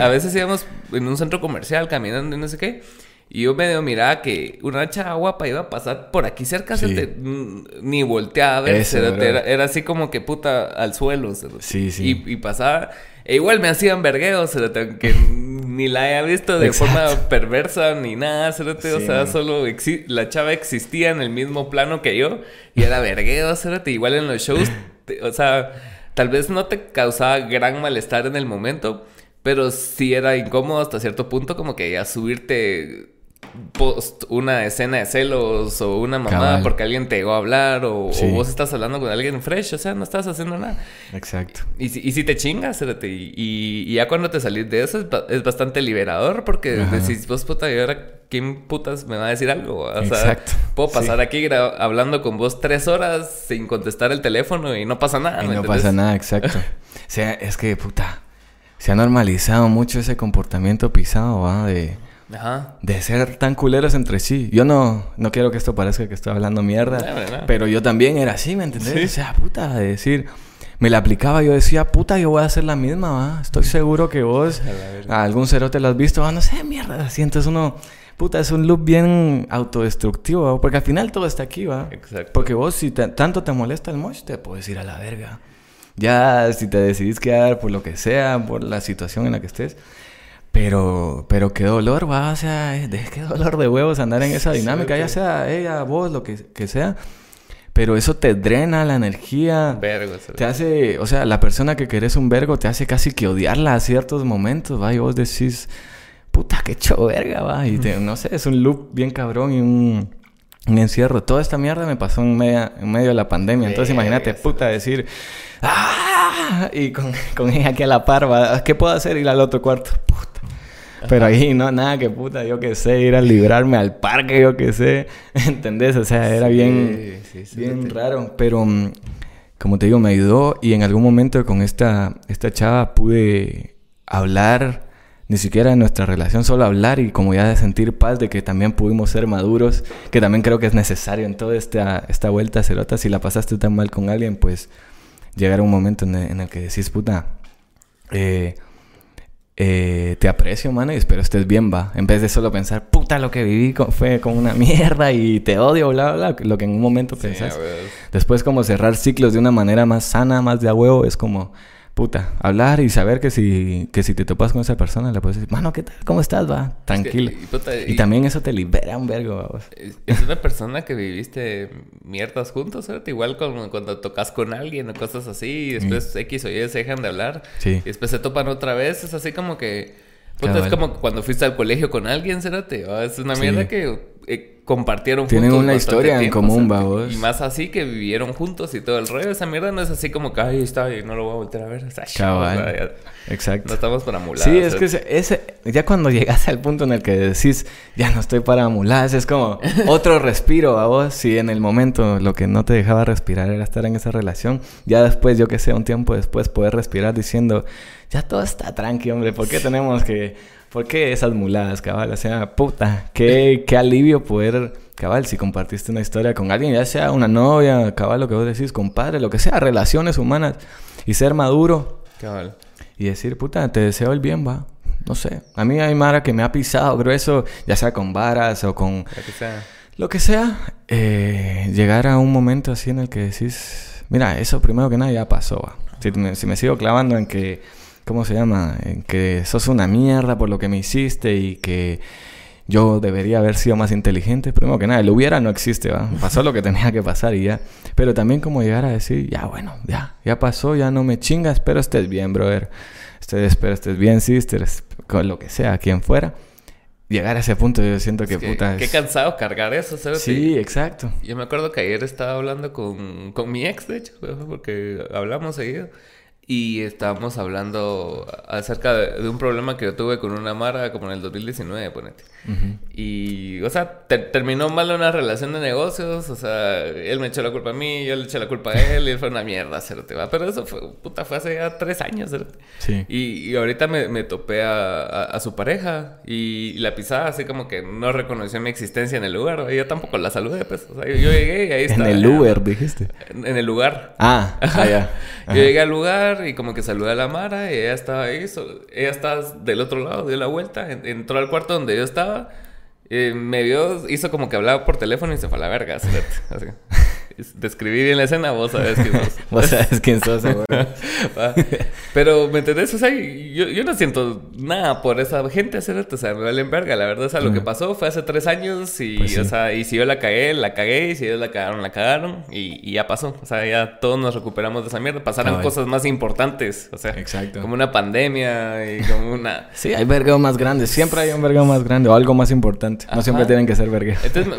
veces íbamos en un centro comercial caminando y no sé qué. Y yo medio miraba que una chava guapa iba a pasar por aquí cerca, sí. Ni volteaba a ver, era así como que puta al suelo, sí, sí. Y pasaba, e igual me hacían vergueos, que ni la haya visto de forma perversa ni nada, sí, o sea, solo la chava existía en el mismo plano que yo y era vergueo, igual en los shows, o sea, tal vez no te causaba gran malestar en el momento, pero sí era incómodo hasta cierto punto, como que ya subirte post una escena de celos o una mamada porque alguien te llegó a hablar o vos estás hablando con alguien fresh, o sea, no estás haciendo nada. Exacto. Y si te chingas, y ya cuando te salís de eso es bastante liberador porque decís, vos puta, y ahora ¿quién putas me va a decir algo? O sea, exacto. Puedo pasar aquí hablando con vos 3 horas sin contestar el teléfono y no pasa nada. Y no pasa nada, exacto. O sea, es que puta... Se ha normalizado mucho ese comportamiento pisado, ¿va? De ser tan culeros entre sí. Yo no quiero que esto parezca que estoy hablando mierda. No. Pero yo también era así, ¿me entendés? ¿Sí? O sea, puta, de decir... Me la aplicaba, yo decía, puta, yo voy a hacer la misma, ¿va? Estoy seguro que vos... A algún cerote lo has visto, ¿va? No sé, mierda. Así, entonces uno... Puta, es un loop bien autodestructivo, ¿va? Porque al final todo está aquí, ¿va? Exacto. Porque vos, si tanto te molesta el mosh, te puedes ir a la verga. Ya, si te decidís quedar por lo que sea, por la situación en la que estés. Pero qué dolor, va, o sea, qué dolor de huevos andar en esa dinámica, sí, ya sea ella, vos, lo que sea. Pero eso te drena la energía. Vergo. Te hace, o sea, la persona que querés un vergo te hace casi que odiarla a ciertos momentos, va, y vos decís, puta, qué choverga, va. Y no sé, es un loop bien cabrón y un encierro. Toda esta mierda me pasó en medio de la pandemia. Entonces, imagínate, puta, decir... ¡Ah! Y con ella aquí a la par, ¿va? ¿Qué puedo hacer? Ir al otro cuarto. Puta. Pero ahí no, nada, que puta, yo qué sé. Ir a librarme al parque, yo qué sé. ¿Entendés? O sea, era bien raro. Pero, como te digo, me ayudó. Y en algún momento con esta chava pude hablar... Ni siquiera en nuestra relación, solo hablar y como ya de sentir paz de que también pudimos ser maduros, que también creo que es necesario en toda esta vuelta, cerota. Si la pasaste tan mal con alguien, pues llegará un momento en el que decís, puta, te aprecio, mano, y espero estés bien, va. En vez de solo pensar, puta, lo que viví fue como una mierda y te odio, bla, bla, bla, lo que en un momento pensás. Después como cerrar ciclos de una manera más sana, más de a huevo, es como... Puta, hablar y saber que si te topas con esa persona le puedes decir, mano, ¿qué tal? ¿Cómo estás? Va, tranquilo. Es que, y también eso te libera un vergo, vamos. Es una persona que viviste mierdas juntos, ¿verdad? Igual cuando tocas con alguien o cosas así, y después X o Y se dejan de hablar. Sí. Y después se topan otra vez, es así como que... Puta, claro, es como cuando fuiste al colegio con alguien, ¿cérate? ¿Va? Es una mierda que compartieron juntos. Tienen una historia en común, babos. Y más así que vivieron juntos y todo el rollo. Esa mierda no es así como que, ay, está bien, no lo voy a volver a ver. O sea, cabal. Exacto. No estamos para muladas. Sí, es que ya cuando llegas al punto en el que decís, ya no estoy para muladas, es como otro respiro, babos. Si en el momento lo que no te dejaba respirar era estar en esa relación, ya después, yo que sé, un tiempo después, poder respirar diciendo... Ya todo está tranqui, hombre. ¿Por qué tenemos que...? ¿Por qué esas muladas, cabal? O sea, puta. Qué alivio poder... Cabal, si compartiste una historia con alguien, ya sea una novia, cabal, lo que vos decís, compadre, lo que sea, relaciones humanas. Y ser maduro. Cabal. Y decir, puta, te deseo el bien, va. No sé. A mí hay mara que me ha pisado grueso, ya sea con varas o con... Lo que sea. Llegar a un momento así en el que decís... Mira, eso primero que nada ya pasó, va. Si me sigo clavando en que... ¿Cómo se llama? En que sos una mierda por lo que me hiciste y que yo debería haber sido más inteligente. Primero que nada, lo hubiera no existe, ¿va? Pasó lo que tenía que pasar y ya. Pero también como llegar a decir, ya bueno, ya pasó, ya no me chingas, espero estés bien, brother. Espero estés bien, sisters, con lo que sea, quien fuera. Llegar a ese punto yo siento que puta es... Qué cansado cargar eso, ¿sabes? Sí, exacto. Yo me acuerdo que ayer estaba hablando con mi ex, de hecho, porque hablamos seguido. y estábamos hablando acerca de un problema que yo tuve con una marca como en el 2019, ponete. Uh-huh. Y, o sea, terminó mal una relación de negocios, o sea, él me echó la culpa a mí, yo le eché la culpa a él, y fue una mierda, cerote, va. Pero eso fue, puta, fue hace ya 3 años, cerote. Sí. Y ahorita me topé a su pareja y la pisada así como que no reconoció mi existencia en el lugar. Y yo tampoco la saludé, pues. O sea, yo llegué y ahí estaba. ¿En el Uber, dijiste? En el lugar. Ah, allá. Yo llegué al lugar y como que saludé a la mara y ella estaba ahí, ella estaba del otro lado, dio la vuelta, entró al cuarto donde yo estaba, me vio, hizo como que hablaba por teléfono y se fue a la verga. Así. Describí bien la escena, vos sabés quién sos. Vos sabés quién sos, seguro. Pero, ¿me entendés? O sea, yo no siento nada por esa gente, ¿cierto? O sea, me valen verga. La verdad, o sea, lo que pasó fue hace 3 años y, pues sí, o sea, y si yo la cagué, y si ellos la cagaron y ya pasó. O sea, ya todos nos recuperamos de esa mierda. Pasaron cosas más importantes, o sea, exacto, como una pandemia y como una... Sí, hay vergueo más grande. Siempre hay un vergueo más grande o algo más importante. Ajá. No siempre tienen que ser vergueos. Entonces,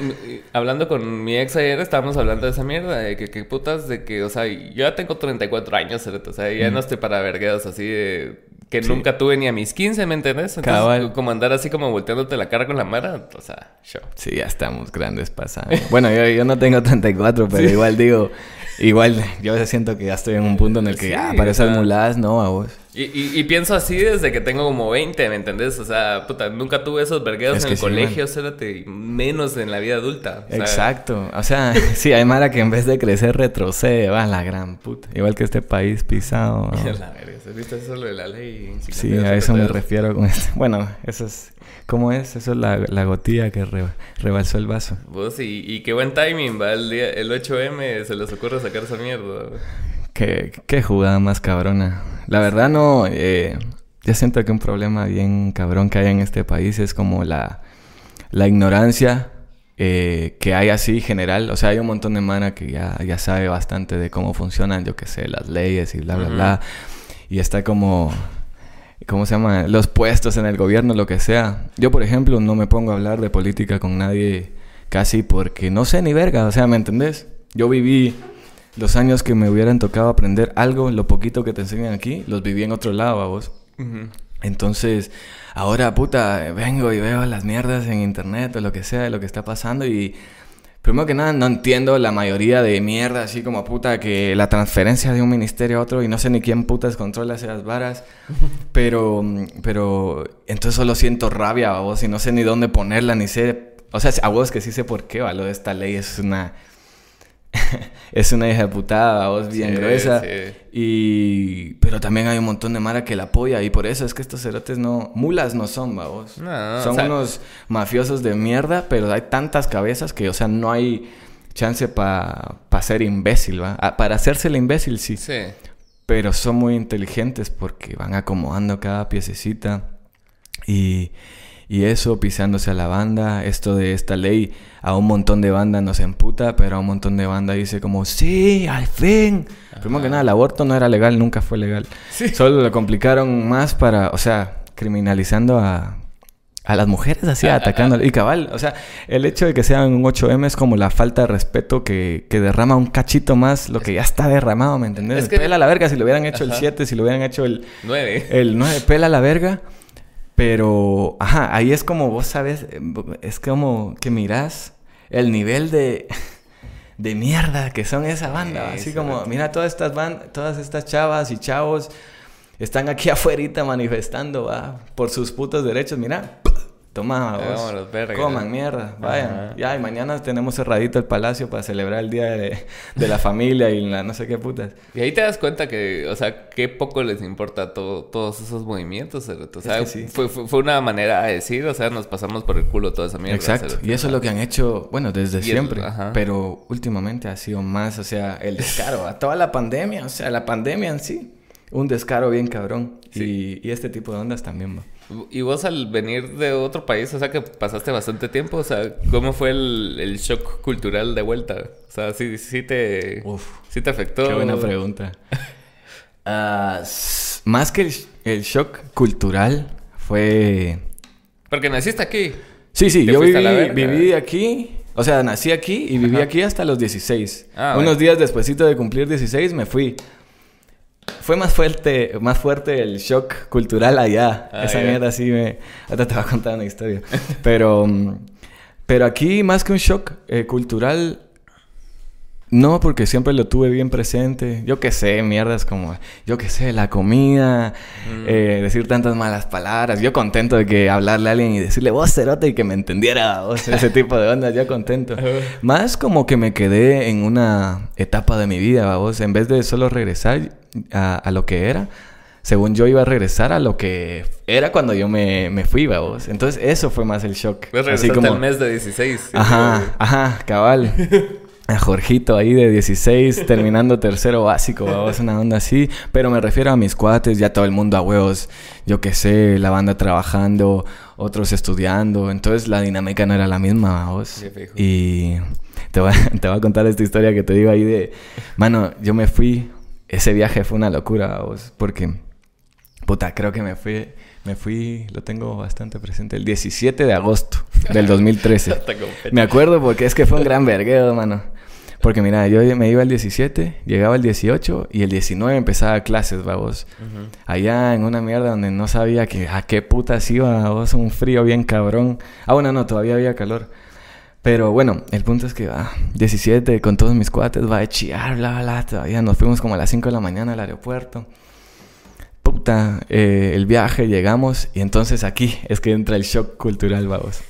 hablando con mi ex ayer, estábamos hablando de esa mierda, de que putas, de que, o sea, yo ya tengo 34 años, ¿cierto? O sea, ya no estoy para vergueos así de... Que sí, nunca tuve ni a mis 15, ¿me entendés? Entonces, cabal, como andar así como volteándote la cara con la mara, o sea, yo... Sí, ya estamos grandes pasando. Bueno, yo no tengo 34, pero sí, igual digo... Igual, yo siento que ya estoy en un punto en el que, sí, para esas muladas, no, a vos. Y pienso así desde que tengo como 20, ¿me entendés? O sea, puta, nunca tuve esos vergueos en el colegio, cérate, menos en la vida adulta. O sea, exacto. O sea, sí, hay mara que en vez de crecer retrocede, va, la gran puta. Igual que este país pisado. La verga, ¿viste eso de la ley? Sí, a eso me refiero con esto. Bueno, eso es... ¿Cómo es? Eso es la gotilla que rebalsó el vaso. Vos, y qué buen timing, va. El 8M se les ocurre sacar esa mierda. Qué jugada más cabrona. La verdad no... yo siento que un problema bien cabrón que hay en este país es como la ignorancia que hay así general. O sea, hay un montón de mana que ya sabe bastante de cómo funcionan, yo qué sé, las leyes y bla, bla, bla. Y está como... ¿Cómo se llama? Los puestos en el gobierno, lo que sea. Yo, por ejemplo, no me pongo a hablar de política con nadie casi porque no sé ni verga. O sea, ¿me entendés? Yo viví los años que me hubieran tocado aprender algo, lo poquito que te enseñan aquí, los viví en otro lado, a vos. Uh-huh. Entonces, ahora, puta, vengo y veo las mierdas en internet o lo que sea, de lo que está pasando y... Primero que nada, no entiendo la mayoría de mierda, así como puta, que la transferencia de un ministerio a otro y no sé ni quién putas controla esas varas. Pero entonces solo siento rabia, babos, y no sé ni dónde ponerla, ni sé... O sea, a vos que sí sé por qué, lo de esta ley es una... es una hija de putada, babos, bien gruesa. Sí. Y... Pero también hay un montón de mara que la apoya y por eso es que estos cerotes no... Mulas no son, babos. No, son, o sea, unos mafiosos de mierda, pero hay tantas cabezas que, o sea, no hay chance pa ser imbécil, ¿va? Para hacerse el imbécil, sí. Sí. Pero son muy inteligentes porque van acomodando cada piececita y eso, pisándose a la banda. Esto de esta ley a un montón de banda nos emputa, pero a un montón de banda dice como, sí, al fin. Ajá. Primero que nada, el aborto no era legal, nunca fue legal. Sí. Solo lo complicaron más para, o sea, criminalizando a las mujeres así, atacándolas. Y cabal, o sea, el hecho de que sean un 8M es como la falta de respeto que derrama un cachito más lo que ya está derramado, ¿me entendés? Es que... Pela la verga si lo hubieran hecho, ajá, el 7, si lo hubieran hecho el... 9. El 9, pela la verga. Pero, ajá, ahí es como vos sabes, es como que mirás el nivel de mierda que son esa banda. Así como, mira, todas estas chavas y chavos están aquí afuerita manifestando, va, por sus putos derechos. Mira, toma, vos, coman mierda, vayan. Ajá. Ya, y mañana tenemos cerradito el palacio para celebrar el día de la familia y la no sé qué putas. Y ahí te das cuenta que, o sea, qué poco les importa todos esos movimientos, o sea, es que sí, fue una manera de decir, o sea, nos pasamos por el culo toda esa mierda. Exacto, y eso es lo que han hecho, bueno, desde siempre, pero últimamente ha sido más, o sea, el descaro a toda la pandemia, o sea, la pandemia en sí. Un descaro bien cabrón. Sí. Y este tipo de ondas también, va. Y vos al venir de otro país, o sea, que pasaste bastante tiempo, o sea, ¿cómo fue el shock cultural de vuelta? O sea, ¿sí te afectó? Qué buena pregunta. Más que el shock cultural fue... Porque naciste aquí. Sí, yo viví aquí... O sea, nací aquí y viví aquí hasta los 16. Unos días despuesito de cumplir 16 me fui... Fue más fuerte el shock cultural allá. Esa mierda sí me... Ahorita te voy a contar una historia. Pero aquí, más que un shock cultural... No, porque siempre lo tuve bien presente. Yo qué sé, mierdas como... Yo qué sé, la comida... decir tantas malas palabras. Yo contento de que hablarle a alguien y decirle... Vos, cerote, y que me entendiera vos. Ese tipo de ondas, yo contento. Más como que me quedé en una etapa de mi vida, vos. En vez de solo regresar a lo que era... Según yo iba a regresar a lo que era cuando yo me fui, vos. Entonces, eso fue más el shock. Pues regresaste así como... al mes de 16. ¿Sí? Ajá, cabal. A Jorgito ahí de 16, terminando tercero básico, vamos, una onda así. Pero me refiero a mis cuates, ya todo el mundo a huevos. Yo qué sé, la banda trabajando, otros estudiando. Entonces la dinámica no era la misma, vamos. Y te voy a contar esta historia que te digo ahí de... Mano, yo me fui... Ese viaje fue una locura, vamos. Porque, puta, creo que me fui, lo tengo bastante presente, el 17 de agosto del 2013. Me acuerdo porque es que fue un gran vergueo, mano. Porque mira, yo me iba el 17, llegaba el 18 y el 19 empezaba clases, babos. Uh-huh. Allá en una mierda donde no sabía a qué putas iba, vos, un frío bien cabrón. Ah, bueno, no, todavía había calor. Pero bueno, el punto es que 17 con todos mis cuates, va a chillar, bla, bla, bla. Todavía nos fuimos como a las 5 de la mañana al aeropuerto. Puta, el viaje, llegamos y entonces aquí es que entra el shock cultural, babos.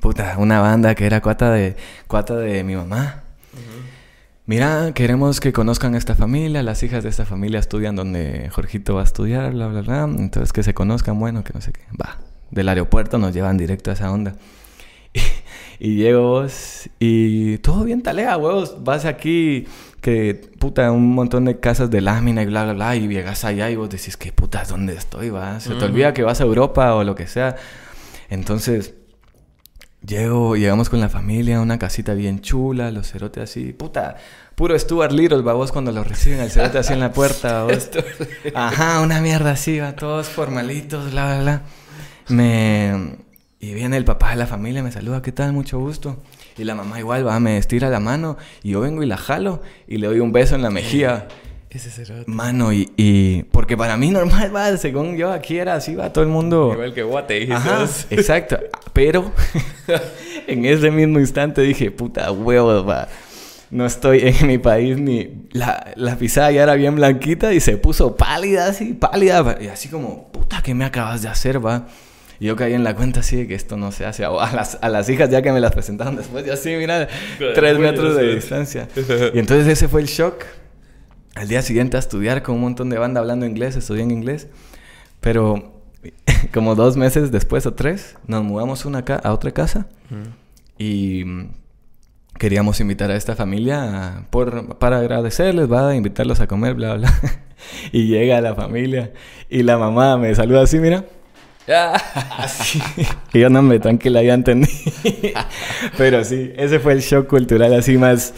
Puta, una banda que era cuata de mi mamá. Uh-huh. Mira, queremos que conozcan esta familia, las hijas de esta familia estudian donde Jorgito va a estudiar, bla, bla, bla. Entonces que se conozcan, bueno, que no sé qué. Va, del aeropuerto nos llevan directo a esa onda. Y llego vos y todo bien talea, huevos. Vas aquí, que puta, un montón de casas de lámina y bla, bla, bla. Y llegas allá y vos decís, ¿qué putas, dónde estoy, va? Se te olvida que vas a Europa o lo que sea. Entonces, llegamos con la familia a una casita bien chula, los cerotes así. Puta, puro Stuart Little, va, vos, cuando los reciben al cerote así en la puerta, vos. Ajá, una mierda así, va, todos formalitos, bla, bla, bla. Y viene el papá de la familia, me saluda, ¿qué tal? Mucho gusto. Y la mamá igual va, me estira la mano y yo vengo y la jalo y le doy un beso en la mejilla. Ese cerote. Mano, y... Porque para mí normal, va, según yo aquí era así, va, todo el mundo... Igual que Guate, dijiste. Exacto. Pero en ese mismo instante dije, puta huevos, va. No estoy en mi país ni... La pisada ya era bien blanquita y se puso pálida así, pálida. Y así como, puta, ¿qué me acabas de hacer, va? Y yo caí en la cuenta así de que esto no se hace. A las hijas, ya que me las presentaron después, yo así, mira, 3 metros de distancia. Y entonces ese fue el shock. Al día siguiente a estudiar con un montón de banda hablando inglés, estudié en inglés. Pero como 2 meses después o 3, nos mudamos a otra casa. Y queríamos invitar a esta familia para agradecerles, va a invitarlos a comer, bla, bla. Y llega la familia y la mamá me saluda así, mira. Así. Y yo no me tranquila, ya entendí. Pero sí, ese fue el shock cultural así más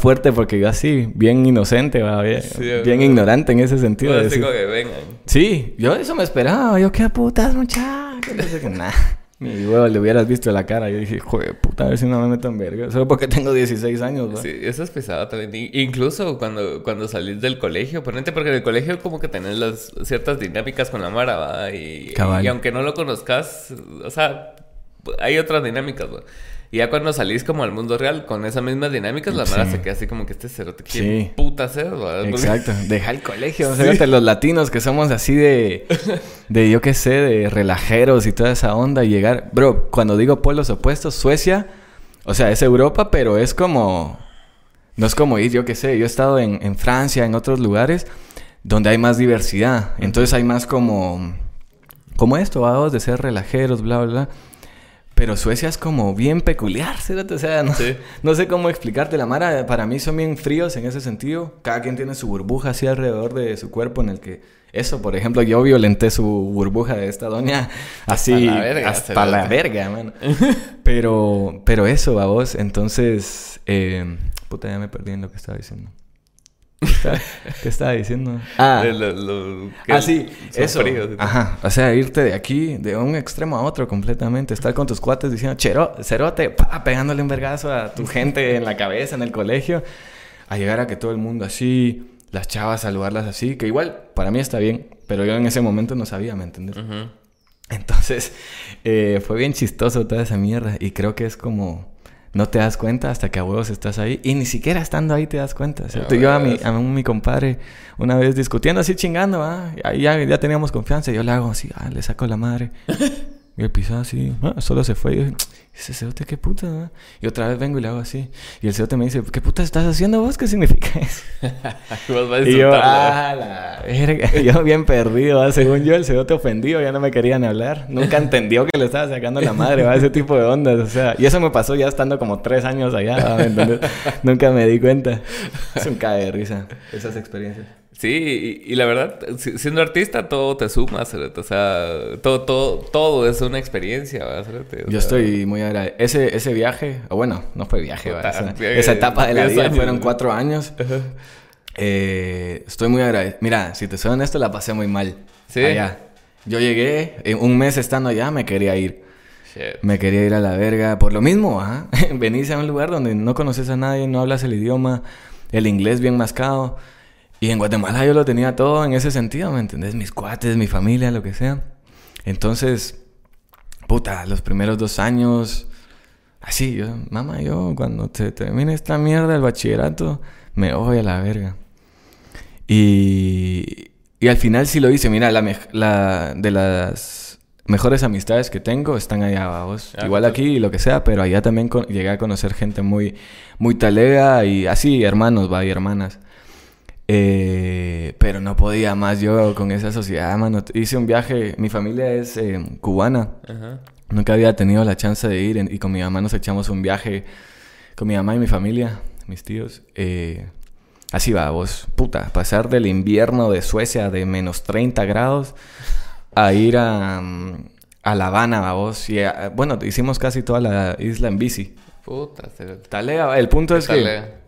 fuerte porque yo así, bien inocente, ¿va? Bien ignorante en ese sentido. Bueno, así como que vengan. Sí, yo eso me esperaba. Yo, qué putas, muchachos. No sé qué nada. Mi huevo, le hubieras visto la cara. Yo dije, joder, puta, a ver si no me meto en verga. Solo porque tengo 16 años, ¿va? Sí, eso es pesado también. Incluso cuando salís del colegio, ponente, porque en el colegio como que tenés las ciertas dinámicas con la mara, ¿va? Y aunque no lo conozcas, o sea, hay otras dinámicas, ¿va? Y ya cuando salís como al mundo real con esas mismas dinámicas, la mara se queda así como que este cerote, ¿qué puta ser, ¿va? Exacto, deja el colegio. O sea, los latinos que somos así de yo qué sé, de relajeros y toda esa onda. Y llegar, bro, cuando digo polos opuestos, Suecia, o sea, es Europa, pero es como... No es como ir, yo qué sé, yo he estado en Francia, en otros lugares donde hay más diversidad. Entonces hay más como esto, ¿va? De ser relajeros, bla, bla, bla. Pero Suecia es como bien peculiar, ¿cierto? O sea, no sé cómo explicarte. La mara, para mí son bien fríos en ese sentido. Cada quien tiene su burbuja así alrededor de su cuerpo en el que... Eso, por ejemplo, yo violenté su burbuja de esta doña así... Hasta la verga, mano. Pero eso, babos. Entonces... Puta, ya me perdí en lo que estaba diciendo. ¿Qué estaba diciendo? Sí, eso. Fríos, ajá. O sea, irte de aquí, de un extremo a otro completamente. Estar con tus cuates diciendo, cerote, pegándole un vergazo a tu gente en la cabeza, en el colegio. A llegar a que todo el mundo así, las chavas, saludarlas así, que igual para mí está bien, pero yo en ese momento no sabía, ¿me entendés? Uh-huh. Entonces, fue bien chistoso toda esa mierda, y creo que es como... no te das cuenta hasta que a huevos estás ahí. Y ni siquiera estando ahí te das cuenta, ¿cierto? Yo a mi compadre, una vez discutiendo así, chingando, ya teníamos confianza. Yo le hago así, le saco la madre. Y el pisado así, solo se fue. Y yo, ese cerote, qué puta, ¿verdad? Y otra vez vengo y le hago así. Y el cerote me dice, ¿qué puta estás haciendo vos? ¿Qué significa eso? Y yo, la verga. Yo bien perdido, ¿verdad? Según yo, el cerote ofendido, ya no me querían hablar. Nunca entendió que le estaba sacando la madre, ¿verdad? Ese tipo de ondas, o sea. Y eso me pasó ya estando como 3 años allá, ¿entendés? Nunca me di cuenta. Es un cague de risa esas experiencias. Sí, y la verdad, siendo artista todo te suma, o sea, todo es una experiencia, ¿verdad? Yo estoy muy agradecido. Ese viaje, o bueno, no fue viaje, esa etapa de la vida fueron 4 años. Estoy muy agradecido. Mira, si te soy honesto, la pasé muy mal. Sí. Allá. Yo llegué, un mes estando allá, me quería ir. Shit. Me quería ir a la verga, por lo mismo, ¿ah? Venís a un lugar donde no conoces a nadie, no hablas el idioma, el inglés bien mascado. Y en Guatemala yo lo tenía todo en ese sentido, ¿me entendés? Mis cuates, mi familia, lo que sea. Entonces, puta, los primeros 2 años... así, yo... mamá, yo cuando te termine esta mierda del bachillerato... me voy a la verga. Y al final sí lo hice. Mira, de las mejores amistades que tengo están allá, vamos. Ah, igual aquí y lo que sea, pero allá también llegué a conocer gente muy... muy talega y así, hermanos, va, y hermanas... pero no podía más yo con esa sociedad, mano. Hice un viaje, mi familia es cubana. Ajá. Nunca había tenido la chance de ir y con mi mamá nos echamos un viaje con mi mamá y mi familia, mis tíos. Así va, vos, puta, pasar del invierno de Suecia de menos 30 grados a ir a La Habana, va, vos. Y bueno, hicimos casi toda la isla en bici. Puta, talea, el punto es talea. Que...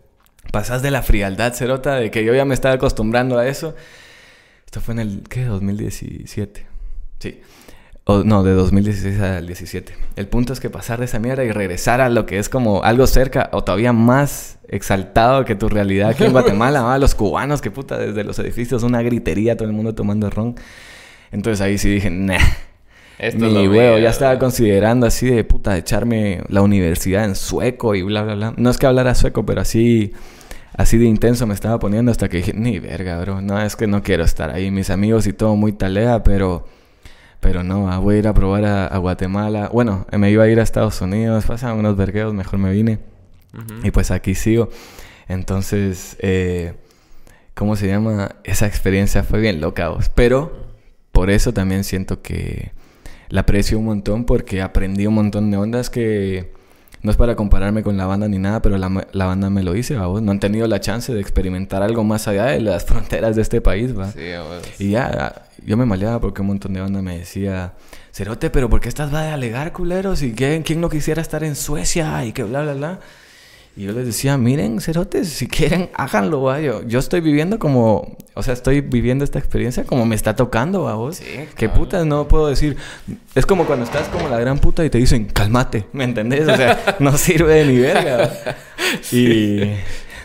pasás de la frialdad, cerota, de que yo ya me estaba acostumbrando a eso. Esto fue en el... ¿qué? 2017. Sí. De 2016 al 17. El punto es que pasar de esa mierda y regresar a lo que es como algo cerca o todavía más exaltado que tu realidad aquí en Guatemala. ¿Va? Los cubanos, que puta, desde los edificios, una gritería, todo el mundo tomando ron. Entonces ahí sí dije, nah. Esto ni huevo, ya estaba considerando así de puta, echarme la universidad en sueco y bla, bla, bla. No es que hablara sueco, pero así de intenso me estaba poniendo hasta que dije, ni verga, bro. No, es que no quiero estar ahí. Mis amigos y todo muy talea, pero no, voy a ir a probar a Guatemala. Bueno, me iba a ir a Estados Unidos, pasaban unos vergueos, mejor me vine. Uh-huh. Y pues aquí sigo. Entonces, ¿cómo se llama? Esa experiencia fue bien loca, vos. Pero por eso también siento que... la aprecio un montón porque aprendí un montón de ondas que... no es para compararme con la banda ni nada, pero la banda me lo hice, ¿va? No han tenido la chance de experimentar algo más allá de las fronteras de este país, ¿va? Sí, pues. Y ya, yo me maleaba porque un montón de banda me decía... cerote, ¿pero por qué estás va de alegar, culeros? ¿Y quién no quisiera estar en Suecia? Y que bla, bla, bla. Y yo les decía, miren, cerotes, si quieren, háganlo, ¿va? Yo estoy viviendo como... o sea, estoy viviendo esta experiencia como me está tocando, ¿va vos? Sí, claro. Que putas, no puedo decir... es como cuando estás como la gran puta y te dicen, cálmate, ¿me entendés? O sea, no sirve de ni verga. Sí. Y...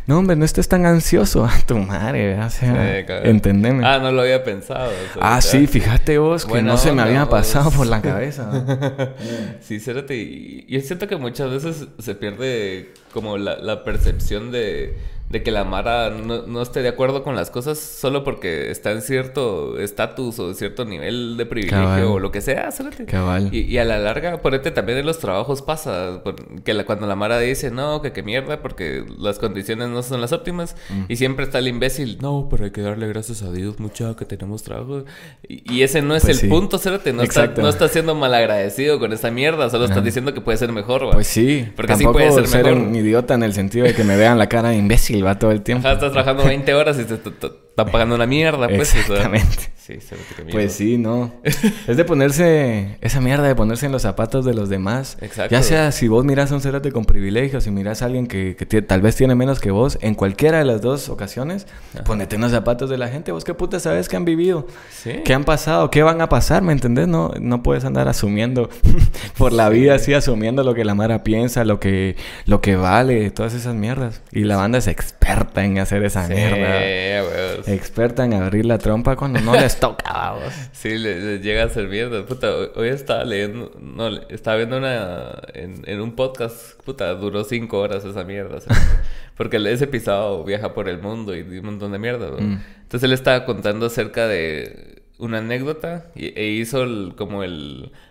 no, hombre, no estés tan ansioso a tu madre, ¿verdad? O sea, sí, claro. Entendeme. Ah, no lo había pensado. Eso, ah, ¿verdad? Sí, fíjate vos que bueno, no se me había pasado por la cabeza. Sí, cérate. Y siento que muchas veces se pierde como la percepción de que la mara no esté de acuerdo con las cosas solo porque está en cierto estatus o cierto nivel de privilegio. Cabal. O lo que sea, cérate. Cabal. Y a la larga, ponete, también en los trabajos pasa que cuando la mara dice no, que mierda porque las condiciones no son las óptimas. Y siempre está el imbécil, no, pero hay que darle gracias a Dios, muchacho, que tenemos trabajo. Y ese no es pues el sí. punto, cérate. No está siendo malagradecido con esa mierda, solo estás diciendo que puede ser mejor, ¿verdad? Pues sí, porque tampoco sí puede ser mejor. Un idiota en el sentido de que me vean la cara de imbécil va todo el tiempo. Ajá, estás trabajando 20 horas y te están pagando una mierda, pues. Exactamente. Sí, pues sí, no. Es de ponerse... esa mierda de ponerse en los zapatos de los demás. Exacto. Ya sea si vos mirás a un cerote con privilegios, si mirás a alguien que tal vez tiene menos que vos, en cualquiera de las dos ocasiones, ajá, ponete en los zapatos de la gente. Vos qué puta sabes que han vivido, sí, qué han pasado, qué van a pasar, ¿me entendés? No puedes andar asumiendo por la vida así, asumiendo lo que la mara piensa, lo que vale, todas esas mierdas. Y la banda es experta experta en hacer esa mierda. Weos. Experta en abrir la trompa cuando no les toca, vos. Sí, les llega a hacer mierda. Puta, hoy estaba leyendo... No, estaba viendo una... En un podcast, puta, duró 5 horas esa mierda. O sea, porque ese pisado viaja por el mundo y un montón de mierda, Entonces él estaba contando acerca de... una anécdota e hizo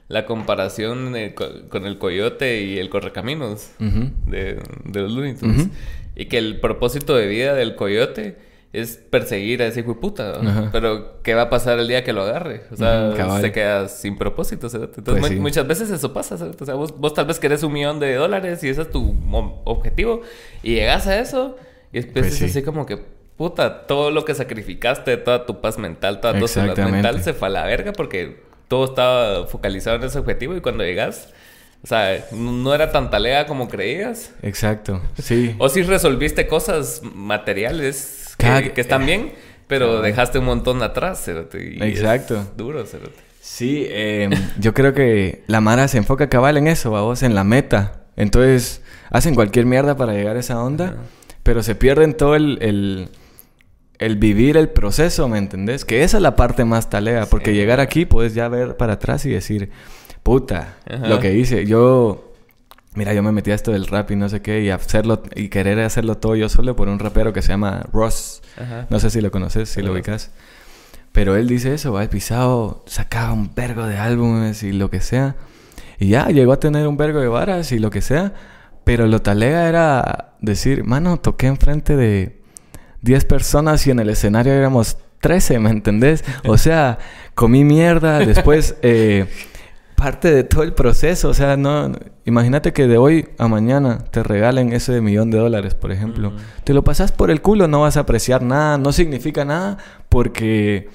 la comparación con el coyote y el correcaminos de los Looney Tunes. Y que el propósito de vida del coyote es perseguir a ese hijo de puta, ¿no? Pero ¿qué va a pasar el día que lo agarre? O sea, se queda sin propósito, ¿sabes? Entonces pues muchas veces eso pasa, ¿sabes? O sea, vos tal vez querés $1,000,000 y ese es tu objetivo y llegas a eso y después pues es así como que puta, todo lo que sacrificaste, toda tu paz mental, toda tu salud mental se fue a la verga porque todo estaba focalizado en ese objetivo y cuando llegas, o sea, no era tan talega como creías. Exacto, sí. O si resolviste cosas materiales que están bien, pero dejaste un montón atrás, cerote. Exacto. Es duro, cerote. Sí, yo creo que la Mara se enfoca cabal en eso, vos, en la meta. Entonces, hacen cualquier mierda para llegar a esa onda, pero se pierden todo el vivir el proceso, ¿me entendés? Que esa es la parte más talega. Porque llegar aquí puedes ya ver para atrás y decir... Puta, lo que hice. Yo... Mira, yo me metí a esto del rap y no sé qué. Y hacerlo... Y querer hacerlo todo yo solo por un rapero que se llama Ross. No sé si lo conoces, si lo ubicas. Pero él dice eso. El pisado sacaba un vergo de álbumes y lo que sea. Y ya, llegó a tener un vergo de varas y lo que sea. Pero lo talega era decir... Mano, toqué enfrente de... 10 personas y en el escenario éramos 13, ¿me entendés? O sea, comí mierda, después parte de todo el proceso, o sea, no... Imagínate que de hoy a mañana te regalen ese $1,000,000, por ejemplo. Te lo pasas por el culo, no vas a apreciar nada, no significa nada porque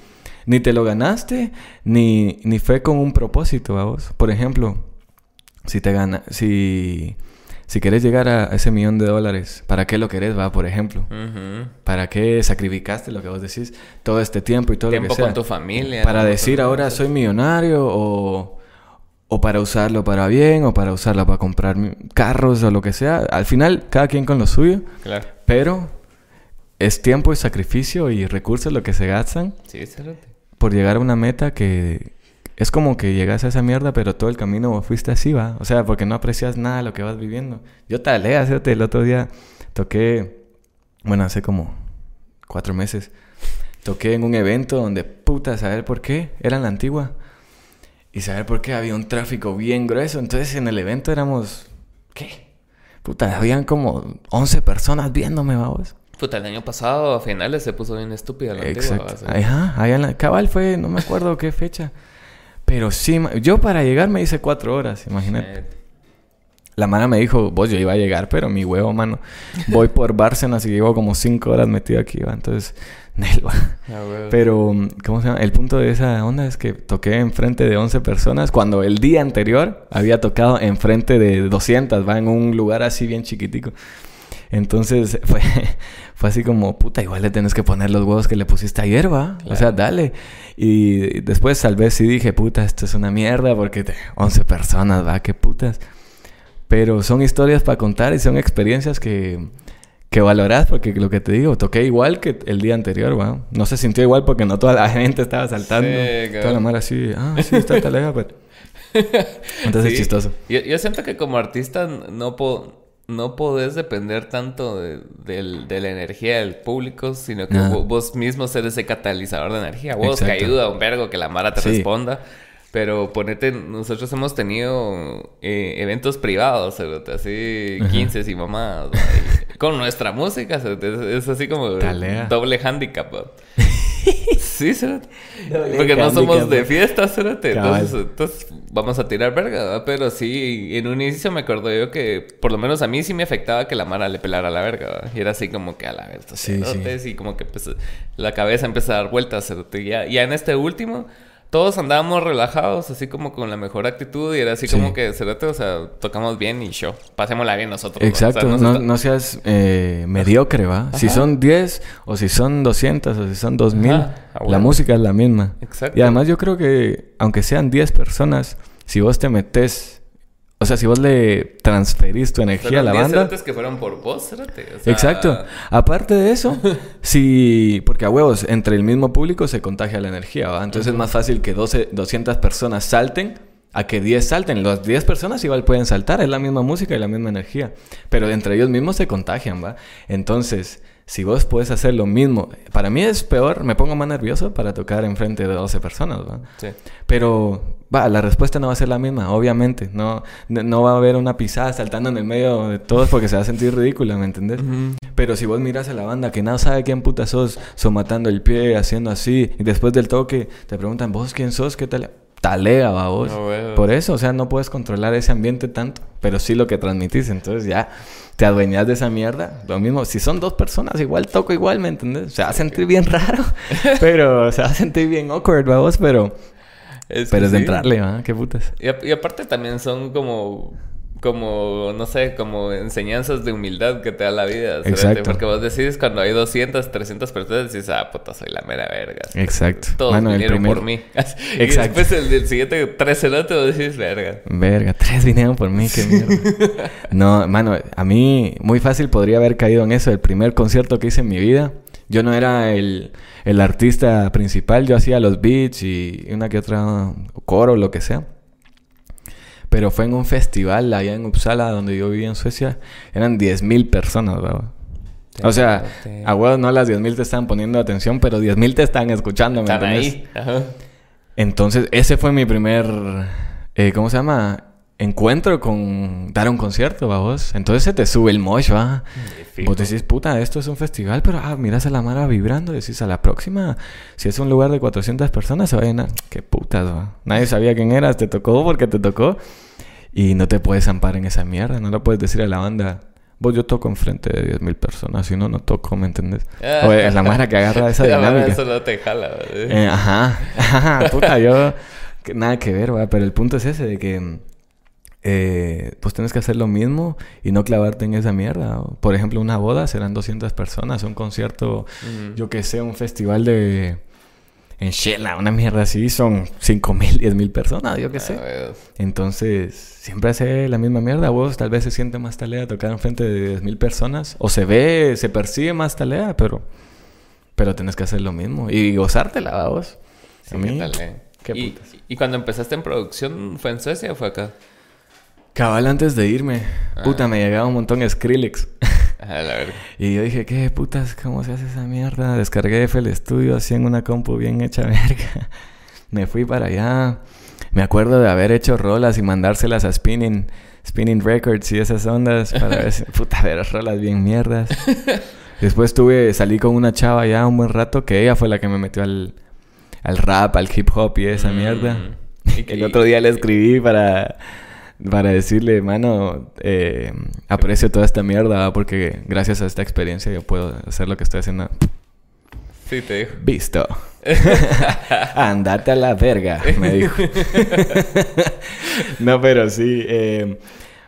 ni te lo ganaste, ni fue con un propósito, vamos. Por ejemplo, si querés llegar a ese $1,000,000, ¿para qué lo querés, va? Por ejemplo. ¿Para qué sacrificaste lo que vos decís? Todo este tiempo y todo lo que sea. Tiempo con tu familia. Para decir ahora soy millonario o para usarlo para bien o para usarlo para comprar carros o lo que sea. Al final, cada quien con lo suyo. Claro. Pero es tiempo y sacrificio y recursos lo que se gastan. Sí, cierto. Por llegar a una meta que... Es como que llegas a esa mierda, pero todo el camino vos fuiste así, va. O sea, porque no aprecias nada de lo que vas viviendo. Yo talea, ¿cierto? El otro día toqué... Bueno, hace como 4 meses. Toqué en un evento donde, puta, saber por qué. Era en la antigua. Y saber por qué había un tráfico bien grueso. Entonces, en el evento éramos... ¿Qué? Puta, habían como 11 personas viéndome, vamos. Puta, el año pasado, a finales, se puso bien estúpida la antigua. Exacto. Ajá, allá en la... Cabal fue, no me acuerdo qué fecha. Pero sí, yo para llegar me hice 4 horas, imagínate. Shit. La Mara me dijo, vos, yo iba a llegar, pero mi huevo, mano. Voy por Bárcenas y llevo como 5 horas metido aquí, va. Entonces, Nelva. Pero, ¿cómo se llama? El punto de esa onda es que toqué enfrente de 11 personas cuando el día anterior había tocado enfrente de 200, va, en un lugar así bien chiquitico. Entonces, fue así como... Puta, igual le tenés que poner los huevos que le pusiste ayer, ¿va? Claro. O sea, dale. Y después, tal vez sí dije... Puta, esto es una mierda porque... 11 personas, ¿va? Qué putas. Pero son historias para contar y son experiencias que valorás. Porque lo que te digo... Toqué igual que el día anterior, ¿va? No se sintió igual porque no toda la gente estaba saltando. Sí, claro. Toda la mara así... Ah, sí, está talega, pero... Entonces sí. Es chistoso. Yo siento que como artista no puedo... No podés depender tanto de la energía del público, sino que vos mismo ser ese catalizador de energía. Vos que ayuda a un vergo que la Mara te responda. Pero ponete... Nosotros hemos tenido eventos privados, ¿sabes? Así 15 y mamadas. Con nuestra música, es así como talea. Doble handicap. Sí, ¿sabes? Porque no somos de fiesta, ¿sabes? Entonces vamos a tirar verga, ¿verdad? Pero sí, en un inicio me acuerdo yo que... Por lo menos a mí sí me afectaba que la Mara le pelara la verga, ¿verdad? Y era así como que a la verga, ¿sabes? Y como que pues, la cabeza empieza a dar vueltas, ¿sabes? Ya en este último... Todos andábamos relajados, así como con la mejor actitud. Y era así como que, ¿cierto? O sea, tocamos bien y show. Pasémosla bien nosotros. Exacto. ¿No? O sea, no seas mediocre, ¿va? Si son 10 o si son 200 o si son 2000, la música es la misma. Exacto. Y además yo creo que, aunque sean 10 personas, si vos te metés O sea, si vos le transferís tu energía a la banda... antes que fueron por vos, o sea... Exacto. Aparte de eso, sí... Porque a huevos, entre el mismo público se contagia la energía, ¿va? Entonces es más fácil que 200 personas salten a que 10 salten. Las 10 personas igual pueden saltar. Es la misma música y la misma energía. Pero entre ellos mismos se contagian, ¿va? Entonces... si vos puedes hacer lo mismo... Para mí es peor... Me pongo más nervioso para tocar enfrente de 12 personas, ¿va? Sí. Pero... va, la respuesta no va a ser la misma, obviamente. No va a haber una pisada saltando en el medio de todos porque se va a sentir ridícula, ¿me entendés? Uh-huh. Pero si vos mirás a la banda que no sabe quién puta sos, somatando el pie, haciendo así, y después del toque te preguntan, ¿vos quién sos? ¿Qué tal? Talega, va, vos. No, bueno. Por eso, o sea, no puedes controlar ese ambiente tanto, pero sí lo que transmitís. Entonces ya... te adueñas de esa mierda. Lo mismo, si son dos personas, igual toco igual, ¿me entendés? Se va a sentir bien raro, pero se va a sentir bien awkward, vamos, pero... es que pero es de entrarle, ¿eh? Qué putas. Y aparte también son como, no sé, como enseñanzas de humildad que te da la vida. ¿Sabes? Exacto. Porque vos decís, cuando hay 200, 300 personas, decís, ah, puta, soy la mera verga. Exacto. Todos vinieron por mí. Exacto. Y después el siguiente 13 noche vos decís, verga. Verga, 3 vinieron por mí, qué mierda. No, mano, a mí muy fácil podría haber caído en eso. El primer concierto que hice en mi vida, yo no era el artista principal. Yo hacía los beats y una que otra coro, lo que sea. Pero fue en un festival allá en Uppsala, donde yo vivía en Suecia. Eran 10.000 personas, ¿verdad? O sea, a huevos no las 10.000 te están poniendo atención, pero 10.000 te están escuchando, ¿me entiendes? Ajá. Entonces, ese fue mi primer... ¿cómo se llama? Encuentro con... dar un concierto, ¿va vos? Entonces se te sube el mosh, ¿va? Vos decís, puta, esto es un festival, pero... ah, mirás a la mara vibrando. Decís, a la próxima... si es un lugar de 400 personas, se va a llenar. Qué putas, ¿va? Nadie sabía quién eras. Te tocó porque te tocó. Y no te puedes amparar en esa mierda. No lo puedes decir a la banda, vos, yo toco enfrente de 10.000 personas. Si no, no toco, ¿me entendés? O es la mara que agarra esa dinámica. Eso no te jala, ¿va? Ajá. Puta, yo... nada que ver, ¿va? Pero el punto es ese de que... pues tienes que hacer lo mismo y no clavarte en esa mierda. Por ejemplo, una boda serán 200 personas, un concierto, yo que sé, un festival de... en Shela, una mierda así, son 5.000, 10.000 personas, yo que sé. Dios. Entonces, siempre hace la misma mierda. Vos tal vez se siente más talea tocar enfrente de 10.000 personas, o se ve, se percibe más talea, pero tenés que hacer lo mismo y gozártela, vos. Sí, a mí, qué putas. ¿Y cuando empezaste en producción, fue en Suecia o fue acá? Cabal, antes de irme, puta, me llegaba un montón de Skrillex. A la verga. Y yo dije, ¿qué putas? ¿Cómo se hace esa mierda? Descargué FL Studio así en una compu bien hecha verga. Me fui para allá. Me acuerdo de haber hecho rolas y mandárselas a Spinning Records y esas ondas para ver si... puta, ver rolas bien mierdas. Después salí con una chava ya un buen rato, que ella fue la que me metió al rap, al hip hop y esa mierda. Y que el otro día le escribí para decirle, mano, aprecio toda esta mierda, ¿va? Porque gracias a esta experiencia yo puedo hacer lo que estoy haciendo. Sí, te dijo. Visto. Andate a la verga, me dijo. No, pero sí.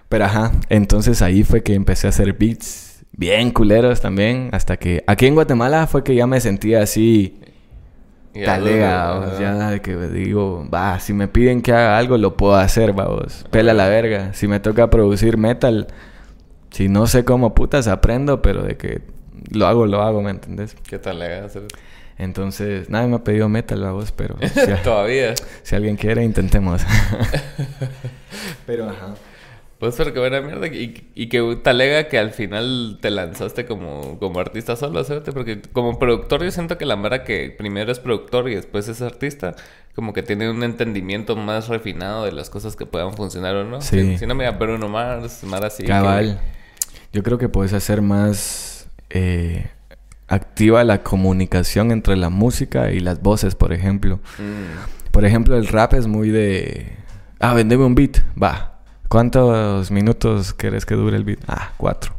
Pero ajá, entonces ahí fue que empecé a hacer beats bien culeros también. Hasta que aquí en Guatemala fue que ya me sentía así... talega, vos, ya que digo, va, si me piden que haga algo, lo puedo hacer, va, vos. Pela la verga. Si me toca producir metal, si no sé cómo putas aprendo, pero de que lo hago, ¿me entendés? ¿Qué talega hacer? Entonces, nadie me ha pedido metal, va, vos, pero... todavía. Si alguien quiere, intentemos. Pero, ajá. Pues, pero qué buena mierda. Y que talega que al final te lanzaste como artista solo, ¿sabes? Porque como productor yo siento que la mara que primero es productor y después es artista, como que tiene un entendimiento más refinado de las cosas que puedan funcionar o no. Sí. Si no, mira, pero uno más así. Cabal. Yo creo que puedes hacer más activa la comunicación entre la música y las voces, por ejemplo. Por ejemplo, el rap es muy de... ah, vendeme un beat. Va. ¿Cuántos minutos querés que dure el beat? Ah, 4.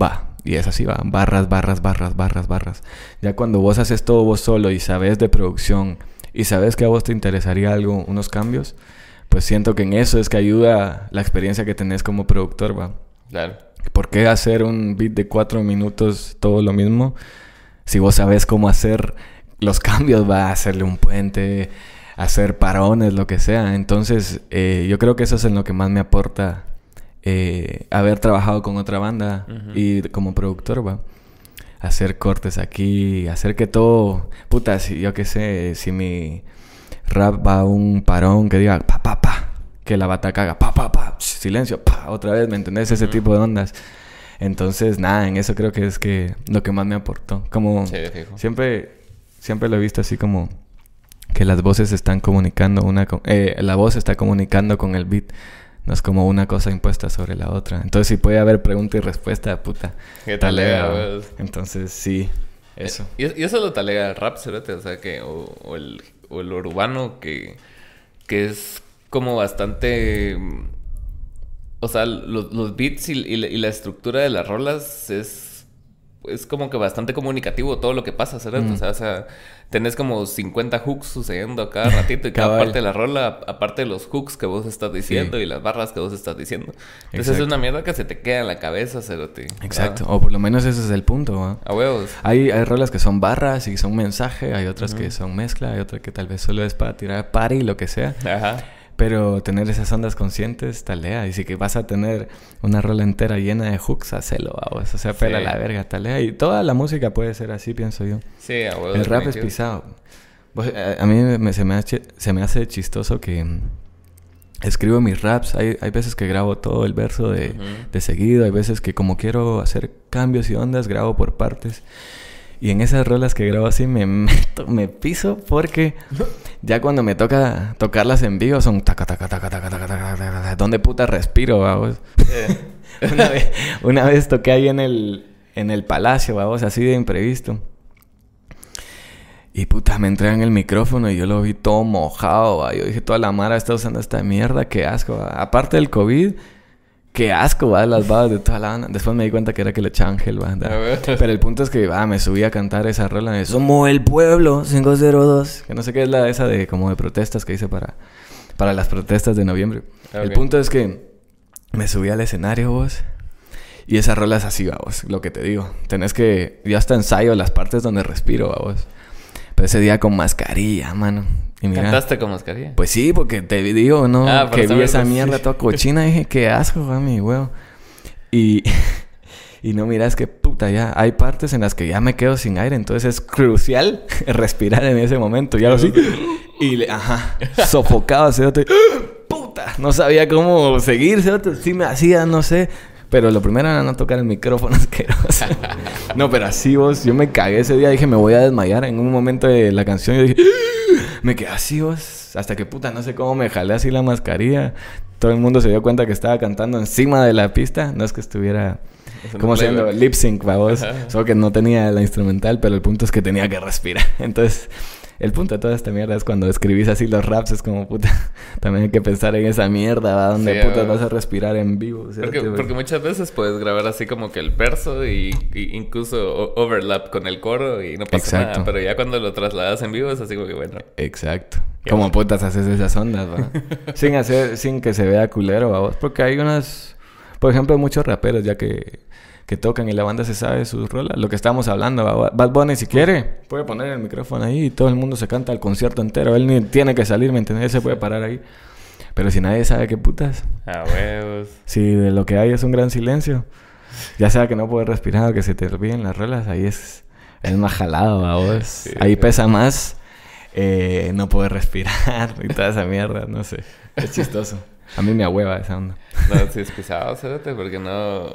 Va. Y es así, va. Barras, barras, barras, barras, barras. Ya cuando vos haces todo vos solo y sabes de producción y sabes que a vos te interesaría algo, unos cambios, pues siento que en eso es que ayuda la experiencia que tenés como productor, va. Claro. ¿Por qué hacer un beat de 4 minutos todo lo mismo? Si vos sabes cómo hacer los cambios, va, a hacerle un puente... hacer parones, lo que sea. Entonces yo creo que eso es en lo que más me aporta haber trabajado con otra banda y como productor, va. Hacer cortes aquí, hacer que todo... Puta, si, yo qué sé, si mi rap va a un parón que diga pa, pa, pa, que la bataca haga pa, pa, pa, silencio, pa, otra vez, ¿me entendés? Ese tipo de ondas. Entonces, nada, en eso creo que es que lo que más me aportó. Como sí, siempre lo he visto así como que las voces están comunicando, la voz está comunicando con el beat. No es como una cosa impuesta sobre la otra. Entonces, si puede haber pregunta y respuesta, puta. ¿Qué talega, pues? Entonces, sí, eso. Yo solo talega el rap, ¿verdad? O sea, que... O el urbano, que es como bastante... O sea, los beats y la estructura de las rolas es como que bastante comunicativo todo lo que pasa, ¿verdad? O sea, tenés como 50 hooks sucediendo a cada ratito y cada parte de la rola, aparte de los hooks que vos estás diciendo y las barras que vos estás diciendo. Entonces es una mierda que se te queda en la cabeza, cerote. Exacto, o por lo menos ese es el punto, ¿va? A huevos. Hay rolas que son barras y son mensaje, hay otras que son mezcla, hay otras que tal vez solo es para tirar party, lo que sea. Ajá. Pero tener esas ondas conscientes, talea. Y si que vas a tener una rola entera llena de hooks, hacelo, vamos. O sea, pela la verga, talea. Y toda la música puede ser así, pienso yo. Sí, abuelo. El rap es pisado. A mí se me hace chistoso que escribo mis raps. Hay veces que grabo todo el verso de seguido. Hay veces que como quiero hacer cambios y ondas, grabo por partes. Y en esas rolas que grabo así me piso porque ya cuando me toca tocarlas en vivo son taca, taca, taca, taca, taca, taca, taca. ¿Dónde puta respiro, vamos? Una vez toqué ahí en el Palacio, vamos, así de imprevisto. Y puta, me entregan el micrófono y yo lo vi todo mojado, ¿va? Yo dije, toda la mara está usando esta mierda, qué asco, ¿va? Aparte del COVID... Qué asco, va, las babas de toda la banda. Después me di cuenta que era que le echaba Ángel, va. Pero el punto es que, me subí a cantar esa rola. De, somos el pueblo, 502. Que no sé qué es la esa de como de protestas que hice para las protestas de noviembre. Okay. El punto es que me subí al escenario, vos. Y esa rola es así, va, vos. Lo que te digo. Tenés que... Yo hasta ensayo las partes donde respiro, va, vos. Pero ese día con mascarilla, mano. Y mira, ¿cantaste con mascarilla? Pues sí, porque te digo, ¿no? Que vi esa mierda toda cochina. Y dije, qué asco, mi huevo. Y no, mira, es que puta, ya hay partes en las que ya me quedo sin aire. Entonces es crucial respirar en ese momento. Ya lo sí. Y sofocado, cerote. Puta, no sabía cómo seguir, cerote. Sí me hacía, no sé. Pero lo primero era no tocar el micrófono asqueroso. No, pero así vos, yo me cagué ese día. Dije, me voy a desmayar. En un momento de la canción yo dije... Me quedé así vos. Hasta que puta, no sé cómo me jalé así la mascarilla. Todo el mundo se dio cuenta que estaba cantando encima de la pista. No es que estuviera... ¿Cómo se llama? Lip sync, va vos. Solo que no tenía la instrumental, pero el punto es que tenía que respirar. Entonces... El punto de toda esta mierda es cuando escribís así los raps, es como puta. También hay que pensar en esa mierda, ¿va? Donde putas vas a respirar en vivo. Porque muchas veces puedes grabar así como que el verso y incluso overlap con el coro y no pasa nada. Pero ya cuando lo trasladas en vivo es así como que bueno. Exacto. Como putas haces esas ondas, ¿va? Sin que se vea culero, ¿va? Porque hay unas. Por ejemplo, muchos raperos ya que tocan y la banda se sabe sus rolas. Lo que estábamos hablando, Bad Bunny, si quiere, puede poner el micrófono ahí y todo el mundo se canta el concierto entero. Él ni tiene que salir, ¿me entiendes? Él se puede parar ahí. Pero si nadie sabe qué putas. A huevos. Si de lo que hay es un gran silencio, ya sea que no puedes respirar o que se te olviden las rolas, ahí es más jalado, vos. Sí, ahí pesa más no poder respirar y toda esa mierda, no sé. Es chistoso. A mí me ahueva esa onda. No, si es pisado, cérate, porque no...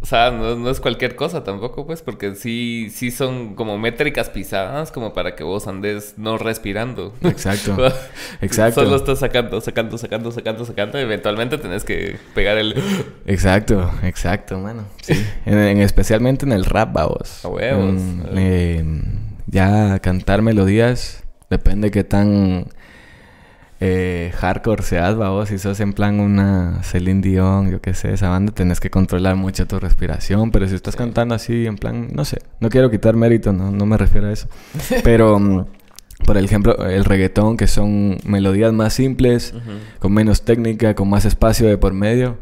O sea, no es cualquier cosa tampoco, pues, porque sí son como métricas pisadas como para que vos andes no respirando. Exacto. Exacto. Solo estás sacando. Y eventualmente tenés que pegar el... Exacto, mano. Sí. Especialmente en el rap, babos. A huevos. Ya cantar melodías depende qué tan... hardcore seas, babos. Si sos en plan una Celine Dion, yo qué sé, esa banda, tenés que controlar mucho tu respiración. Pero si estás cantando así, en plan, no sé, no quiero quitar mérito, no me refiero a eso. Pero, por ejemplo, el reggaetón, que son melodías más simples, con menos técnica, con más espacio de por medio.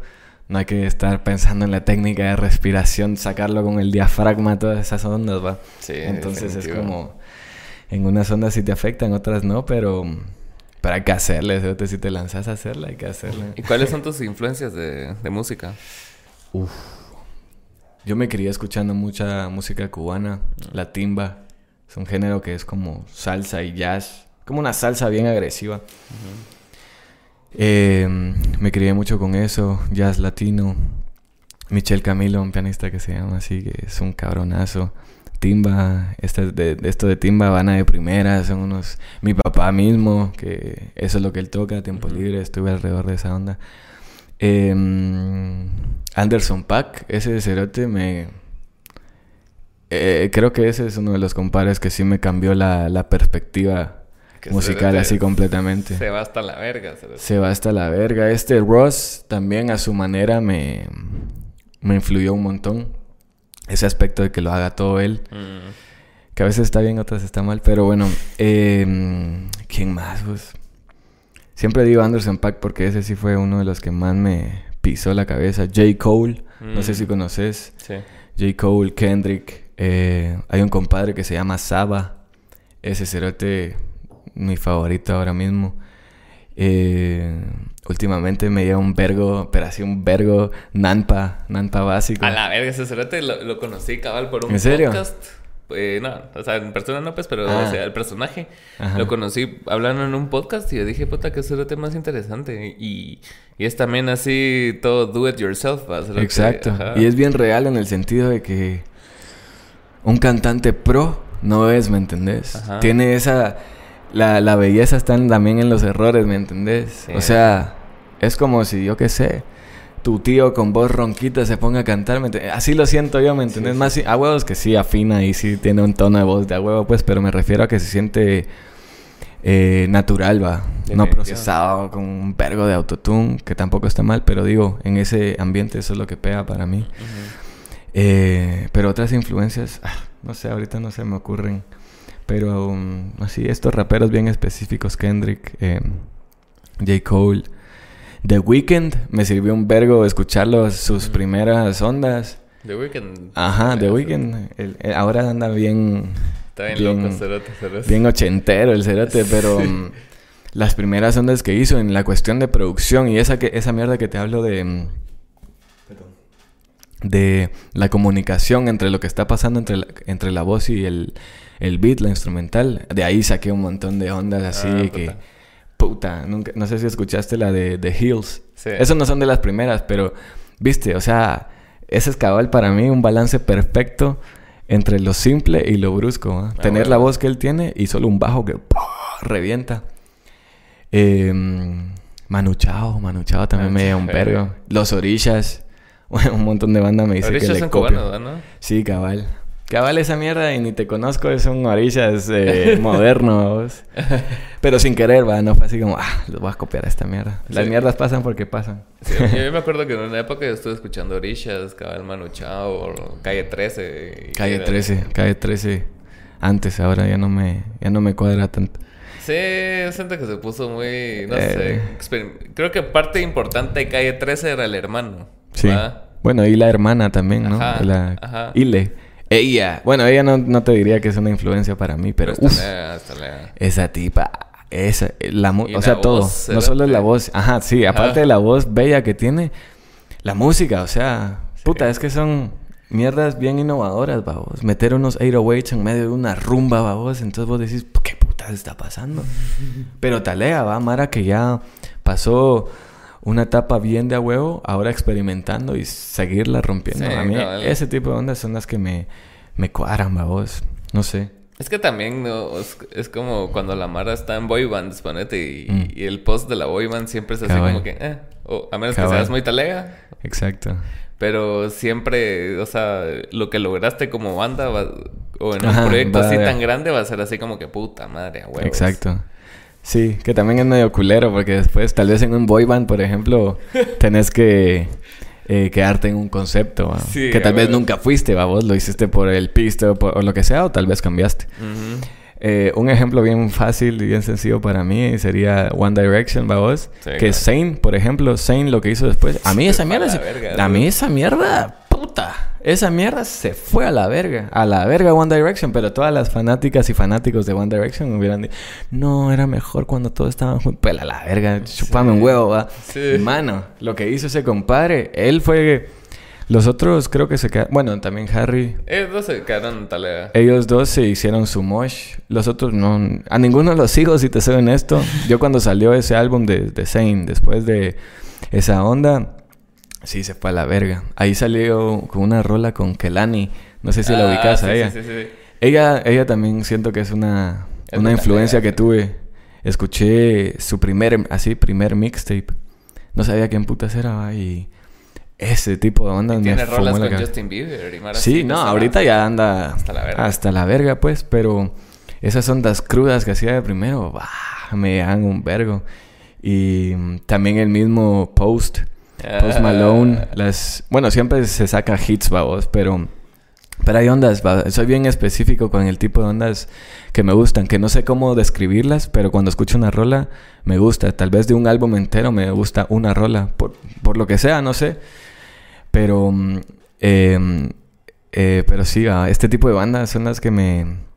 No hay que estar pensando en la técnica de respiración, sacarlo con el diafragma, todas esas ondas, va. Sí, entonces definitivo. Es como, en unas ondas sí te afectan, en otras no, pero... Pero hay que hacerle, ¿sí? Si te lanzas a hacerla, hay que hacerla. ¿Y cuáles son tus influencias de música? Uf. Yo me crié escuchando mucha música cubana, la timba. Es un género que es como salsa y jazz. Como una salsa bien agresiva. Me crié mucho con eso, jazz latino. Michel Camilo, un pianista que se llama así, que es un cabronazo. Timba, esto de timba, Habana de primera, son unos... Mi papá mismo, que eso es lo que él toca, tiempo libre, estuve alrededor de esa onda. Anderson Paak, ese cerote me... creo que ese es uno de los compares que sí me cambió la perspectiva musical así completamente. Se va hasta la verga. Se va hasta la verga. Ross también a su manera me influyó un montón. Ese aspecto de que lo haga todo él. Que a veces está bien, otras está mal. Pero bueno, ¿quién más? Pues siempre digo Anderson Paak porque ese sí fue uno de los que más me pisó la cabeza. J. Cole, no sé si conoces. Sí. J. Cole, Kendrick. Hay un compadre que se llama Saba. Ese cerote, mi favorito ahora mismo. Últimamente me lleva un vergo, pero así un vergo, Nanpa básico. A la verga, ese cerote lo conocí cabal por un podcast. No, o sea, en persona no, pues, pero o sea, el personaje. Ajá. Lo conocí hablando en un podcast y yo dije, puta, qué cerote más interesante. Y es también así todo do it yourself. Cerote. Exacto. Ajá. Y es bien real en el sentido de que un cantante pro no es, ¿me entendés? Ajá. Tiene esa... La belleza está también en los errores, ¿me entendés? Sí. O sea, es como si, yo qué sé, tu tío con voz ronquita se ponga a cantar, ¿me entendés? Así lo siento yo, ¿me entendés? Sí, más sí. A huevos que sí afina y sí tiene un tono de voz de a huevo, pues, pero me refiero a que se siente natural, va. Definitivo. No procesado con un vergo de autotune, que tampoco está mal, pero digo, en ese ambiente eso es lo que pega para mí. Uh-huh. Pero otras influencias, no sé, ahorita no se me ocurren. Pero así, estos raperos bien específicos, Kendrick, J. Cole, The Weeknd, me sirvió un vergo escucharlos, sus primeras ondas. The Weeknd. Ajá, The Weeknd. Ahora anda bien... Está bien loco, cerote. Bien ochentero el cerote, pero las primeras ondas que hizo en la cuestión de producción y esa mierda que te hablo de... de la comunicación entre lo que está pasando entre la voz y el beat, la instrumental. De ahí saqué un montón de ondas así que... Puta, nunca... No sé si escuchaste la de The Hills. Sí. Esas no son de las primeras, pero... Viste, o sea... Ese es cabal para mí un balance perfecto entre lo simple y lo brusco, ¿eh? Tener la voz que él tiene y solo un bajo que... ¡pum! Revienta. Manu Chao también me dio un perro. Los Orishas. Un montón de banda me dice Orishas que le copio. Orishas son cubanos, ¿no? Sí, cabal. Cabal esa mierda y ni te conozco, es un Orishas moderno. Pero sin querer, va, no fue así como, los voy a copiar a esta mierda. Las mierdas pasan porque pasan. Sí, yo me acuerdo que en una época yo estuve escuchando Orishas, cabal Manu Chao, Calle 13. Calle 13. Antes, ahora ya no me cuadra tanto. Sí, siento que se puso muy, no sé. Creo que parte importante de Calle 13 era el hermano. Sí. ¿Va? Bueno, y la hermana también, ¿no? Ajá. Ile. Ella. Bueno, ella no te diría que es una influencia para mí, pero hasta esa tipa. Esa, o sea, todo. No solo es la voz. Ajá, sí. Aparte de la voz bella que tiene, la música, o sea... Sí. Puta, es que son mierdas bien innovadoras, babos. Meter unos 808 en medio de una rumba, babos. Entonces vos decís, ¿qué puta está pasando? Pero talea, va, Mara, que ya pasó... Una etapa bien de a huevo, ahora experimentando y seguirla rompiendo. Sí, a mí ese tipo de ondas son las que me cuadran, babos. No sé. Es que también no es como cuando la Mara está en boy bands, ponete, y el post de la boy band siempre es así como que... a menos que seas muy talega. Exacto. Pero siempre, o sea, lo que lograste como banda o en un proyecto así tan grande va a ser así como que puta madre, a huevos. Exacto. Sí, que también es medio culero porque después tal vez en un boy band, por ejemplo, tenés que quedarte en un concepto que tal vez nunca fuiste, vos lo hiciste por el pisto o lo que sea, o tal vez cambiaste. Un ejemplo bien fácil y bien sencillo para mí sería One Direction, vos que Zayn, por ejemplo, lo que hizo después, a mí esa mierda, puta, Esa mierda se fue a la verga. A la verga One Direction. Pero todas las fanáticas y fanáticos de One Direction hubieran dicho... No, era mejor cuando todos estaban... Pela la verga. Chupame un huevo, va. Sí. Mano, lo que hizo ese compadre... Él fue... Los otros creo que se quedaron... Bueno, también Harry... Ellos dos se quedaron talea. Ellos dos se hicieron su mosh. Los otros no... A ninguno los sigo, si te soy honesto. Yo cuando salió ese álbum de Zayn... Después de esa onda... Sí, se fue a la verga. Ahí salió con una rola con Kelani. No sé si la ubicas a ella. Sí, sí, sí. Ella también siento que es una influencia que tuve. Escuché su primer mixtape. No sabía quién putas era. Y ese tipo de onda. Tiene rolas con Justin Bieber. Y sí, no, ahorita ya anda hasta la verga. Hasta la verga, pues. Pero esas ondas crudas que hacía de primero, bah, me dan un vergo. Y también el mismo Post Malone, bueno, siempre se saca hits, babos, pero hay ondas, babos. Soy bien específico con el tipo de ondas que me gustan, que no sé cómo describirlas, pero cuando escucho una rola me gusta, tal vez de un álbum entero me gusta una rola, por lo que sea, no sé, pero sí, este tipo de bandas son las que me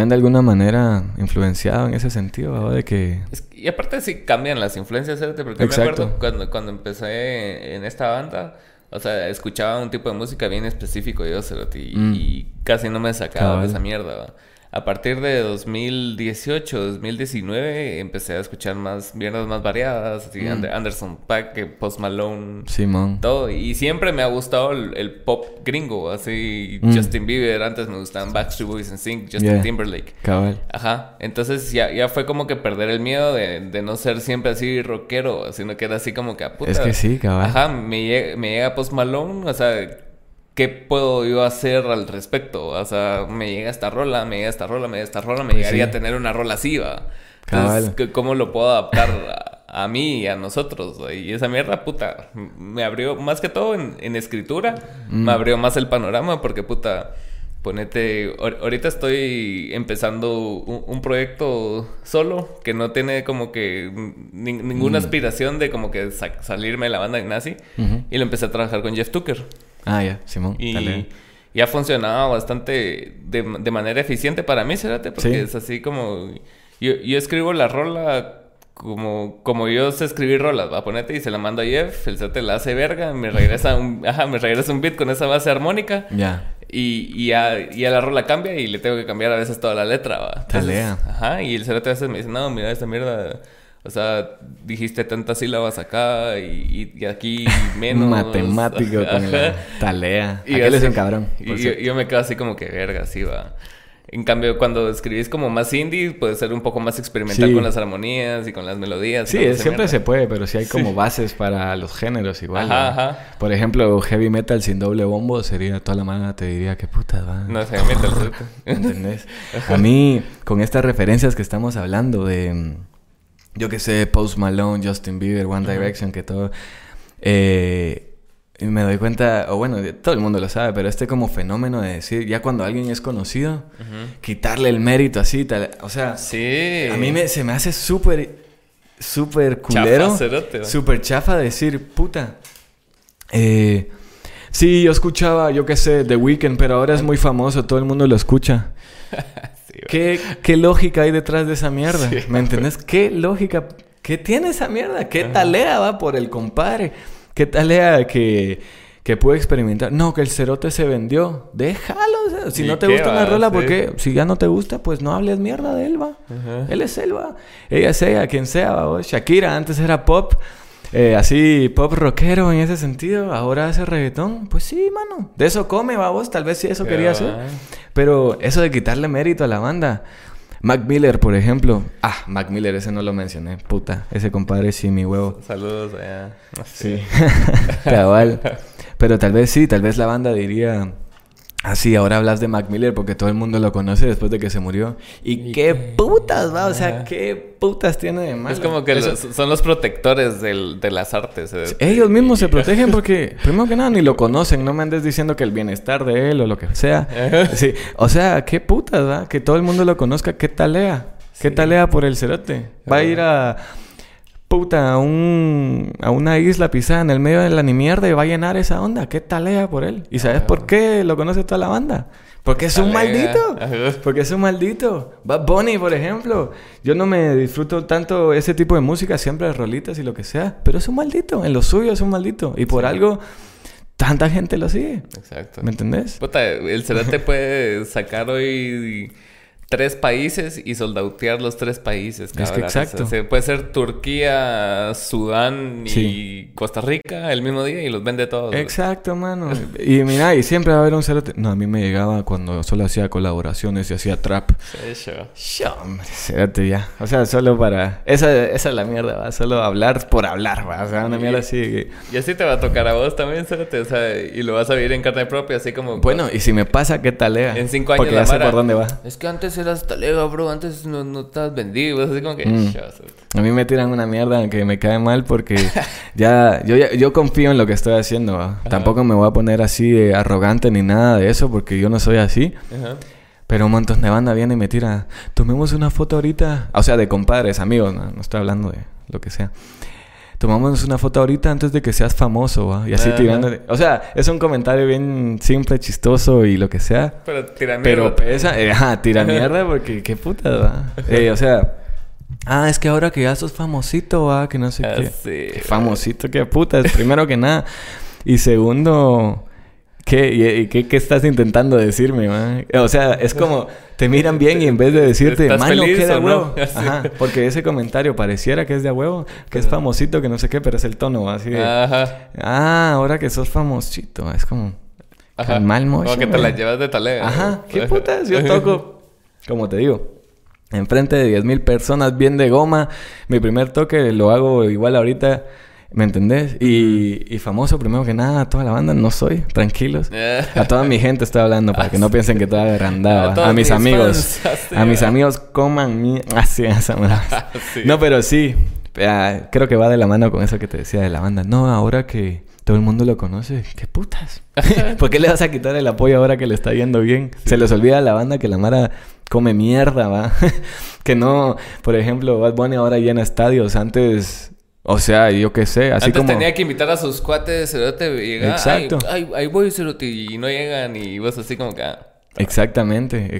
han de alguna manera influenciado en ese sentido, ¿no? De que... Y aparte sí cambian las influencias, ¿verdad? Porque exacto. Me acuerdo cuando empecé en esta banda, o sea, escuchaba un tipo de música bien específico yo, ¿verdad? Y casi no me sacaba de esa mierda, ¿verdad? A partir de 2018, 2019 empecé a escuchar más mierdas más variadas, así Anderson Paak, Post Malone, Simón, todo, y siempre me ha gustado el pop gringo, así Justin Bieber, antes me gustaban Backstreet Boys, NSYNC, Justin Timberlake. Cabal. Ajá, entonces ya fue como que perder el miedo de no ser siempre así rockero, sino que era así como que a puta. Es que sí, cabal. Ajá, me llega Post Malone, o sea, ¿qué puedo yo hacer al respecto? O sea, me llega esta rola, me pues llegaría a tener una rola así, va. Entonces, ¿cómo lo puedo adaptar a mí y a nosotros? Y esa mierda, puta, me abrió, más que todo en escritura, me abrió más el panorama porque, puta, ponete... Ahorita estoy empezando un proyecto solo que no tiene como que ninguna aspiración de como que salirme de la banda nazi. Uh-huh. Y lo empecé a trabajar con Jeff Tucker. Ah, ya, Simón. Y ha funcionado bastante de manera eficiente para mí, ¿cierto? Porque es así como... Yo escribo la rola como yo sé escribir rolas, va, ponete, y se la mando a Jeff, el set la hace verga, me regresa un beat con esa base armónica. Ya. Y ya la rola cambia y le tengo que cambiar a veces toda la letra, va. Talea. Ajá, y el set a veces me dice, no, mira esta mierda... O sea, dijiste tantas sílabas acá y aquí menos. Matemático con la talea. Y él es un cabrón. Y yo me quedo así como que verga, sí va. En cambio, cuando escribís como más indie, puede ser un poco más experimental con las armonías y con las melodías. Sí, siempre se puede, pero sí hay como bases para los géneros igual. Ajá, ajá. Por ejemplo, heavy metal sin doble bombo sería toda la mano, te diría, qué puta, va. No, heavy metal. ¿Entendés? A mí, con estas referencias que estamos hablando de... Yo que sé, Post Malone, Justin Bieber, One Direction, que todo... Y me doy cuenta... O bueno, todo el mundo lo sabe, pero como fenómeno de decir... Ya cuando alguien es conocido, quitarle el mérito así, tal... O sea, sí. A mí se me hace súper culero. Súper chafa decir, puta... sí, yo escuchaba, yo que sé, The Weeknd, pero ahora es muy famoso, todo el mundo lo escucha. ¿Qué lógica hay detrás de esa mierda? Sí, ¿me entendés? ¿Qué lógica? ¿Qué tiene esa mierda? ¿Qué talea va por el compadre? ¿Qué talea que puede experimentar? No, que el cerote se vendió. Déjalo. Si no te gusta una rola, ¿por qué? Si ya no te gusta, pues no hables mierda de él, va. Uh-huh. Él es él, va. Ella es ella, quien sea, va. Shakira antes era pop. Así, pop rockero en ese sentido. Ahora hace reggaetón. Pues sí, mano. De eso come, va vos. Tal vez sí eso quería hacer. Pero eso de quitarle mérito a la banda. Mac Miller, por ejemplo. Ah, Mac Miller. Ese no lo mencioné. Puta. Ese compadre sí, mi huevo. Saludos allá. Sí. Cabal. Pero tal vez sí. Tal vez la banda diría... Así, ahora hablas de Mac Miller porque todo el mundo lo conoce después de que se murió. ¿Y qué putas, va? O sea, ¿qué putas tiene de malo? Es como que son los protectores de las artes. Ellos mismos se protegen porque, primero que nada, ni lo conocen. No me andes diciendo que el bienestar de él o lo que sea. Sí. O sea, ¿qué putas, va? Que todo el mundo lo conozca. ¿Qué talea? ¿Qué talea por el cerote? Va a ir a... puta, a una isla pisada en el medio de la ni mierda y va a llenar esa onda. ¿Qué talea por él? ¿Y sabes por qué lo conoce toda la banda? Porque es un maldito. Porque es un maldito. Bad Bunny, por ejemplo. Yo no me disfruto tanto ese tipo de música, siempre las rolitas y lo que sea. Pero es un maldito. En lo suyo es un maldito. Y por algo... tanta gente lo sigue. Exacto. ¿Me entendés? Puta, el Cerate puede sacar hoy 3 países y soldautear los 3 países. Cabrón. Es que exacto. O sea, puede ser Turquía, Sudán y Costa Rica el mismo día y los vende todos. Exacto, mano. Y mira, y siempre va a haber un Cerate. No, a mí me llegaba cuando solo hacía colaboraciones y hacía trap. Hombre, Cerate ya. O sea, solo para... Esa es la mierda, ¿va? Solo hablar por hablar, ¿va? O sea, una mierda así. Y así te va a tocar a vos también, Cerate. O sea, y lo vas a vivir en carne propia, así como... Bueno, y si me pasa, ¿qué talea? En 5 años porque la sé por dónde va. Es que antes eras talega, bro. Antes no estabas vendido. Así como que... A mí me tiran una mierda que me cae mal porque yo confío en lo que estoy haciendo. Tampoco me voy a poner así arrogante ni nada de eso porque yo no soy así. Ajá. Pero un montón de banda viene y me tira... Tomemos una foto ahorita. O sea, de compadres, amigos. No estoy hablando de lo que sea. Tomamos una foto ahorita antes de que seas famoso, ¿va? Y así tirándole... O sea, es un comentario bien simple, chistoso y lo que sea. Pero tira mierda. Pero pesa... tira mierda porque... ¿Qué puta, va? O sea... Ah, es que ahora que ya sos famosito, va. Que no sé qué. Sí, famosito, qué puta. Es primero que nada. Y segundo... ¿Qué estás intentando decirme, man? O sea, es como... Te miran bien y en vez de decirte... Mano, ¿qué de huevo? No? Ajá. Porque ese comentario pareciera que es de huevo. Que es famosito, que no sé qué. Pero es el tono, así de... Ajá. Ah, ahora que sos famosito. Es como... Ajá. Mal mocho. Como que te la llevas de talega. Ajá. ¿Qué putas? Yo toco... Como te digo... Enfrente de 10,000 personas, bien de goma. Mi primer toque lo hago igual ahorita... ¿Me entendés? Y famoso, primero que nada, a toda la banda no soy. Tranquilos. A toda mi gente estoy hablando para que no piensen que estaba agrandado. A mis amigos. A mis amigos coman mi... Así es, no, pero sí. Creo que va de la mano con eso que te decía de la banda. No, ahora que todo el mundo lo conoce. ¡Qué putas! ¿Por qué le vas a quitar el apoyo ahora que le está yendo bien? Sí. Se les olvida a la banda que la mara... Come mierda, ¿va? Que no... Por ejemplo, Bad Bunny ahora llena estadios. Antes... O sea, yo qué sé, así antes como... tenía que invitar a sus cuates de Cerote y llegaba... Exacto. Ahí voy, Cerote, y no llegan y vos así como que... Exactamente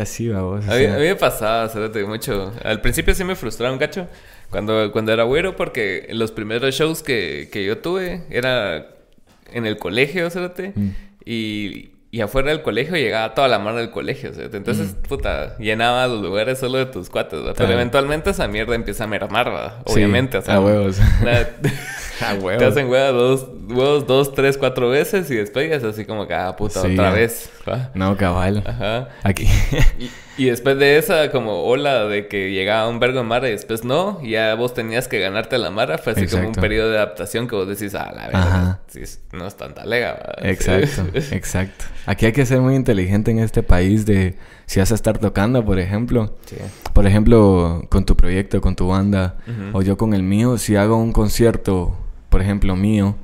así va vos. A mí me pasaba, Cerote, mucho. Al principio sí me frustraba un cacho cuando era güero porque los primeros shows que yo tuve era en el colegio, Cerote, y afuera del colegio llegaba toda la mano del colegio, ¿sí? Entonces, puta, llenaba los lugares solo de tus cuates, ¿verdad? Pero eventualmente esa mierda empieza a mermar, ¿verdad? Obviamente, sí, o sea... a huevos. A huevos. Te hacen huevas 2, 3, 4 veces y despegas así como que, puta, sí, otra vez, ¿verdad? No, cabal. Ajá. Aquí. Y después de esa como ola de que llegaba un vergo de mara y después no, ya vos tenías que ganarte la mara. Fue así como un periodo de adaptación que vos decís, la verdad, no es tan talega. Exacto. Aquí hay que ser muy inteligente en este país de si vas a estar tocando, por ejemplo. Sí. Por ejemplo, con tu proyecto, con tu banda, o yo con el mío, si hago un concierto, por ejemplo, mío,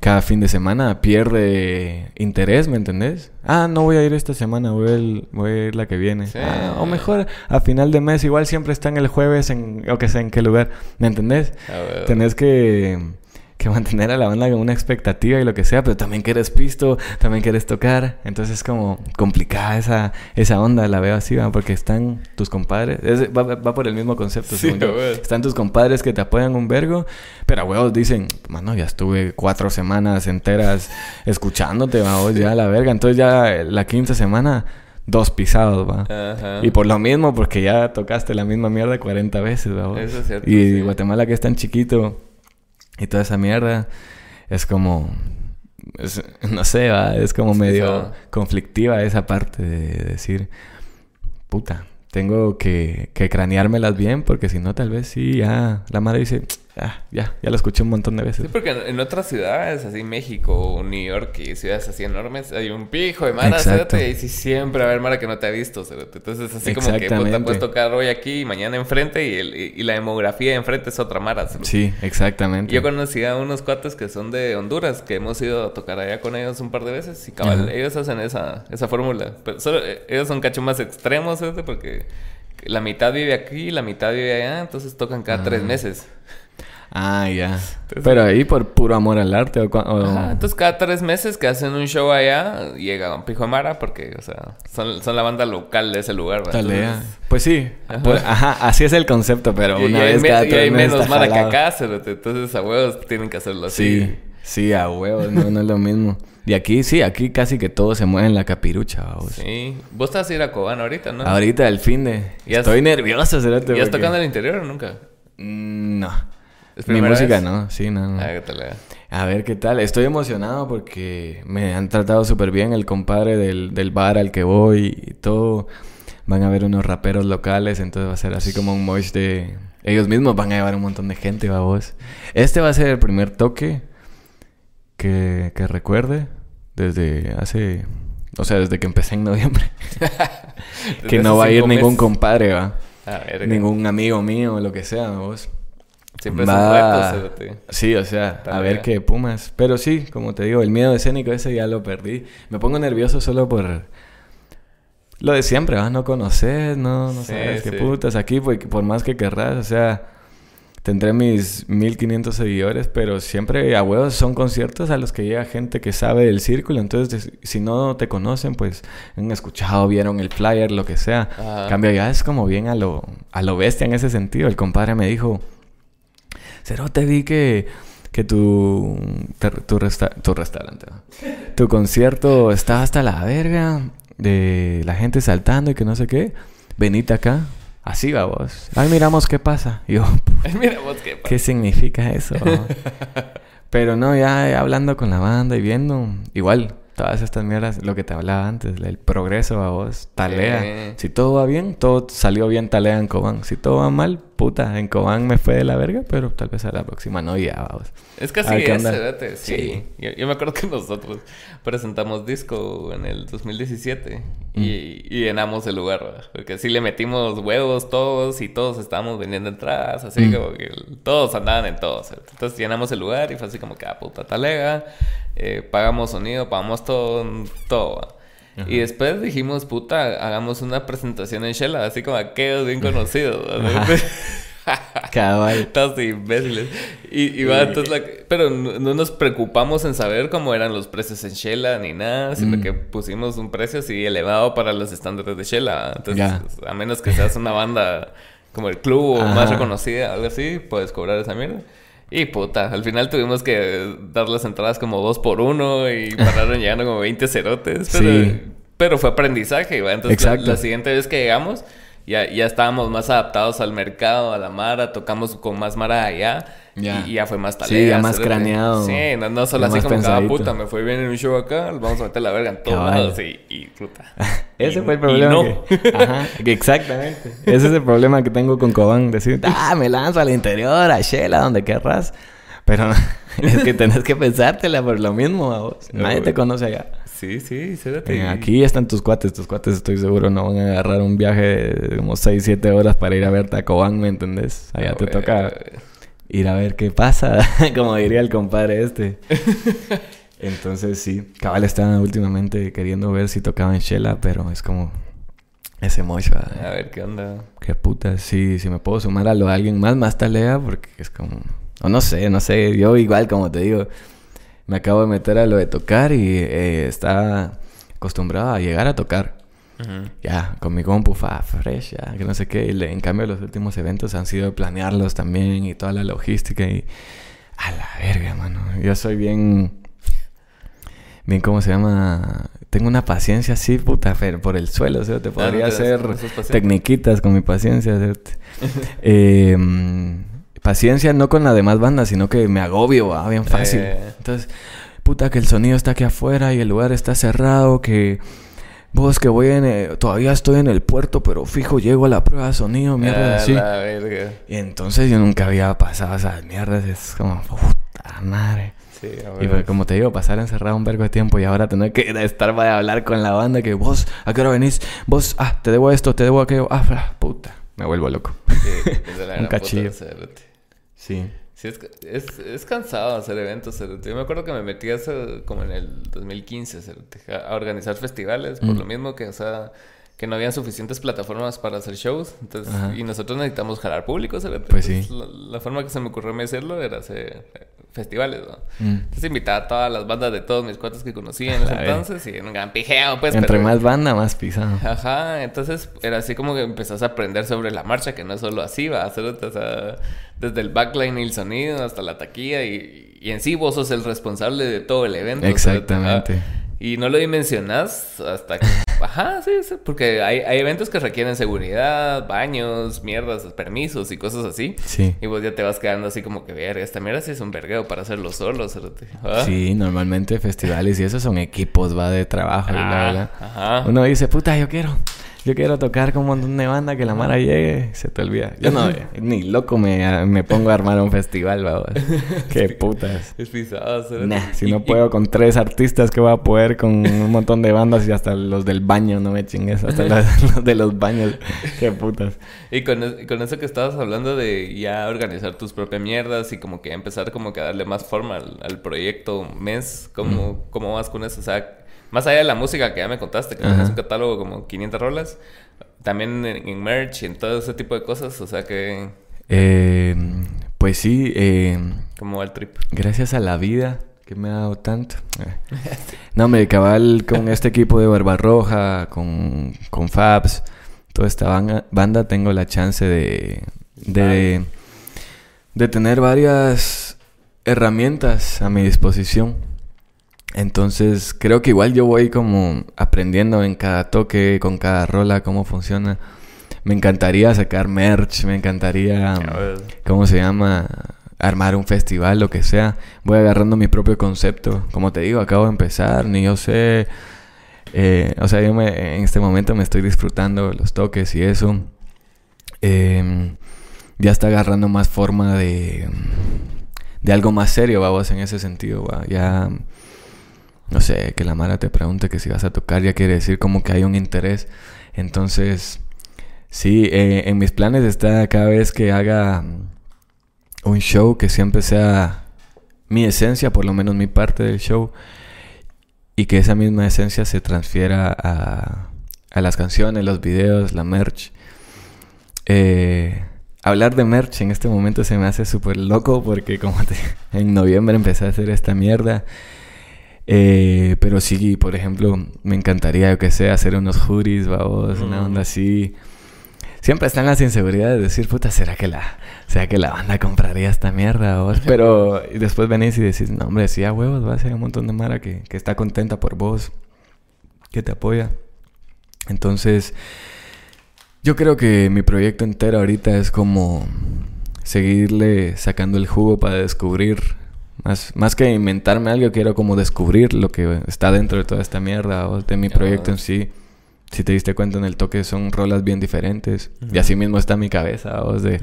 cada fin de semana pierde interés, ¿me entendés? No voy a ir esta semana, voy a ir la que viene. Sí. O mejor, a final de mes, igual siempre están el jueves en... o que sé, en qué lugar, ¿me entendés? Tenés que mantener a la banda con una expectativa y lo que sea, pero también quieres pisto, también quieres tocar. Entonces es como complicada esa onda, la veo así, ¿no? Porque están tus compadres, va por el mismo concepto. Sí, están tus compadres que te apoyan un vergo, pero a huevos dicen, mano, ya estuve 4 semanas enteras escuchándote, vamos, ya la verga. Entonces ya la 15ª semana... 2 pisados, va. Ajá. Y por lo mismo, porque ya tocaste la misma mierda 40 veces, va. Eso es cierto. Y Guatemala, que es tan chiquito... Y toda esa mierda es como... no sé, ¿va? Es como medio conflictiva esa parte de decir... Puta, tengo que craneármelas bien porque si no tal vez sí, ya... La madre dice... ya lo escuché un montón de veces. Sí, porque en otras ciudades, así México, New York y ciudades así enormes, hay un pijo de mara, Cerote, y si siempre va a haber mara que no te ha visto, Cerote. Entonces, así como que puta, puedes tocar hoy aquí y mañana enfrente y la demografía de enfrente es otra mara, Cerote. Sí, exactamente. Yo conocí a unos cuates que son de Honduras, que hemos ido a tocar allá con ellos un par de veces y cabal, ellos hacen esa fórmula. Pero ellos son cacho más extremos, Cerote, porque... la mitad vive aquí, la mitad vive allá, entonces tocan cada 3 meses. Ah, ya. Entonces, pero ahí por puro amor al arte o... Ajá, entonces cada 3 meses que hacen un show allá, llega Don Pijo de Mara porque, o sea, son la banda local de ese lugar, ¿verdad? Entonces, pues sí, ajá. Pues, ajá, así es el concepto, pero una vez cada 3 meses. Y hay menos Mara que acá, entonces a huevos tienen que hacerlo así. Sí, sí, a huevos, no es lo mismo. Y aquí, sí, aquí casi que todo se mueve en la capirucha, vamos. Sí. Vos estás a ir a Cobán ahorita, ¿no? Ahorita, el fin de... Estoy nervioso, ¿será? ¿Ya has tocado en el interior o nunca? No. Mi música vez? No, sí, no. Ah, ¿qué tal? A ver, ¿qué tal? Estoy emocionado porque me han tratado súper bien el compadre del bar al que voy y todo. Van a haber unos raperos locales, entonces va a ser así como un mosh de... Ellos mismos van a llevar un montón de gente, vamos. Este va a ser el primer toque que recuerde. Desde hace... O sea, desde que empecé en noviembre. Que no va a ir ningún compadre, va. A ver, ningún amigo mío o lo que sea, vos. Siempre va... es un reto, sí, o sea, a ver qué pumas. Pero sí, como te digo, el miedo escénico ese ya lo perdí. Me pongo nervioso solo por... Lo de siempre, va. No conocer, no sí, sabes qué putas. Aquí, por más que querrás, o sea... Tendré mis 1500 seguidores, pero siempre a huevos son conciertos a los que llega gente que sabe del círculo. Entonces, si no te conocen, pues han escuchado, vieron el flyer, lo que sea. En cambio, ya es como bien a lo bestia en ese sentido. El compadre me dijo, Cerote, vi que tu restaurante, tu concierto estaba hasta la verga de la gente saltando y que no sé qué. Venite acá. Así va, vos. Ahí miramos qué pasa. Yo, ¿qué significa eso? Pero no, ya hablando con la banda y viendo... Igual, todas estas mierdas, lo que te hablaba antes, el progreso, a vos, talea. Si todo va bien, todo salió bien, talea en Cobán. Si todo va mal, puta, en Cobán me fue de la verga, pero tal vez a la próxima no, ya va, vos. Es que así es, ¿verdad? Sí. Yo me acuerdo que nosotros presentamos disco en el 2017... Y llenamos el lugar, ¿verdad? Porque sí le metimos huevos todos y todos estábamos vendiendo entradas, así como que todos andaban en todos. Entonces llenamos el lugar y fue así como que a puta talega, pagamos sonido, pagamos todo. Y después dijimos, puta, hagamos una presentación en Shela, así como aquellos bien conocidos. Cabal. Todos imbéciles. Y va, entonces pero no nos preocupamos en saber cómo eran los precios en Shela ni nada, sino que pusimos un precio así elevado para los estándares de Shela. Entonces, a menos que seas una banda como el club o más reconocida, algo así, puedes cobrar esa mierda. Y puta, al final tuvimos que dar las entradas como 2 por 1 y pararon llegando como 20 cerotes. Pero fue aprendizaje, ¿va? Entonces la siguiente vez que llegamos... Ya estábamos más adaptados al mercado, a la mara, tocamos con más mara allá y ya fue más talento. Sí, ya más craneado. Sí, no solo así como cada puta, me fue bien en un show acá, vamos a meter la verga en todos lados y puta. Ese fue el problema. No. Ajá, exactamente. Ese es el problema que tengo con Cobán, decir, me lanzo al interior, a Shela, donde querrás. Pero es que tenés que pensártela por lo mismo a vos. Nadie te conoce allá. Sí, cédate. Aquí están tus cuates. Tus cuates, estoy seguro, no van a agarrar un viaje de como 6, 7 horas para ir a verte a Cobán, ¿me entendés? Allá te toca ir a ver qué pasa, como diría el compadre este. Entonces, sí. Cabal estaba últimamente queriendo ver si tocaba en Shela, pero es como... Ese mocho. A ver qué onda. Qué puta. Sí, si me puedo sumar a lo de alguien más talea, porque es como... O no sé. Yo igual, como te digo, me acabo de meter a lo de tocar y estaba acostumbrado a llegar a tocar. Ya, con mi compu, fresh, ya, que no sé qué. Y en cambio, los últimos eventos han sido planearlos también y toda la logística y... A la verga, mano. Yo soy bien, ¿cómo se llama? Tengo una paciencia así, puta, Fer, por el suelo. O sea, te podría hacer tecniquitas con mi paciencia. Paciencia no con la demás banda, sino que me agobio, bien fácil. Entonces, puta, que el sonido está aquí afuera y el lugar está cerrado, que... Vos, que voy todavía estoy en el puerto, pero fijo, llego a la prueba de sonido, mierda, así. La verga. Y entonces yo nunca había pasado esas mierdas, es como... Puta madre. Sí, y pues, como te digo, pasar encerrado un vergo de tiempo y ahora tener que estar para hablar con la banda que vos, ¿a qué hora venís? Vos, te debo esto, te debo aquello, puta. Me vuelvo loco. Sí, es de la gran un cachillo. Sí, es cansado hacer eventos, Yo me acuerdo que me metí como en el 2015, a organizar festivales, por lo mismo que, o sea, que no habían suficientes plataformas para hacer shows. Entonces, y nosotros necesitamos jalar público, ¿sabes? Pues entonces, sí. La forma que se me ocurrió a mí hacerlo era hacer festivales, ¿no? Entonces invitaba a todas las bandas de todos mis cuates que conocía en ese entonces y en un gran pijeo, pues. Entre más banda, más pisado. Ajá, entonces era así como que empezás a aprender sobre la marcha, que no es solo así, va a hacer, o sea, desde el backline y el sonido hasta la taquilla y en sí vos sos el responsable de todo el evento. Exactamente. O sea, y no lo dimensionás hasta que... Ajá, sí, sí, porque hay eventos que requieren seguridad, baños, mierdas, permisos y cosas así. Sí. Y vos ya te vas quedando así como que, verga, esta mierda sí es un vergueo para hacerlo solo, ¿cierto? ¿Ah? Sí, normalmente festivales y eso son equipos, va, de trabajo, y la verdad. Ajá. Uno dice, puta, yo quiero tocar con un montón de banda, que la mara llegue, se te olvida. Yo no, ni loco me pongo a armar un festival, babos. Qué putas. Es pisado, ¿sabes? Nah, si no puedo con 3 artistas, que voy a poder con un montón de bandas y hasta los del baño, no me chingues, hasta los de los baños. Qué putas. Y con eso que estabas hablando de ya organizar tus propias mierdas y como que empezar como que a darle más forma al proyecto mes, ¿cómo vas con eso? O sea, más allá de la música que ya me contaste, que tienes un catálogo de como 500 rolas, también en merch y en todo ese tipo de cosas, o sea que... pues sí. ¿Cómo va el trip? Gracias a la vida que me ha dado tanto. No, me cabal con este equipo de Barbarroja, con Fabs, toda esta banda, tengo la chance de tener varias herramientas a mi disposición. Entonces, creo que igual yo voy como aprendiendo en cada toque, con cada rola, cómo funciona. Me encantaría sacar merch, me encantaría, ¿cómo se llama? Armar un festival, lo que sea. Voy agarrando mi propio concepto. Como te digo, acabo de empezar, ni yo sé. O sea, en este momento me estoy disfrutando los toques y eso. Ya está agarrando más forma de algo más serio, babos, en ese sentido, va. Ya... No sé, que la mara te pregunte que si vas a tocar ya quiere decir como que hay un interés. Entonces, sí, en mis planes está cada vez que haga un show que siempre sea mi esencia, por lo menos mi parte del show, y que esa misma esencia se transfiera a las canciones, los videos, la merch. Hablar de merch en este momento se me hace súper loco porque en noviembre empecé a hacer esta mierda. Pero sí, por ejemplo, me encantaría, yo que sé, hacer unos hoodies, babos, una onda así. Siempre están las inseguridades de decir, puta, ¿será que la banda compraría esta mierda, babos? Pero después venís y decís, no, hombre, sí, a huevos, va a ser un montón de mara que está contenta por vos, que te apoya. Entonces, yo creo que mi proyecto entero ahorita es como seguirle sacando el jugo para descubrir... Más que inventarme algo, quiero como descubrir lo que está dentro de toda esta mierda, o de mi proyecto en sí. Si te diste cuenta, en el toque son rolas bien diferentes. Y así mismo está mi cabeza, o de...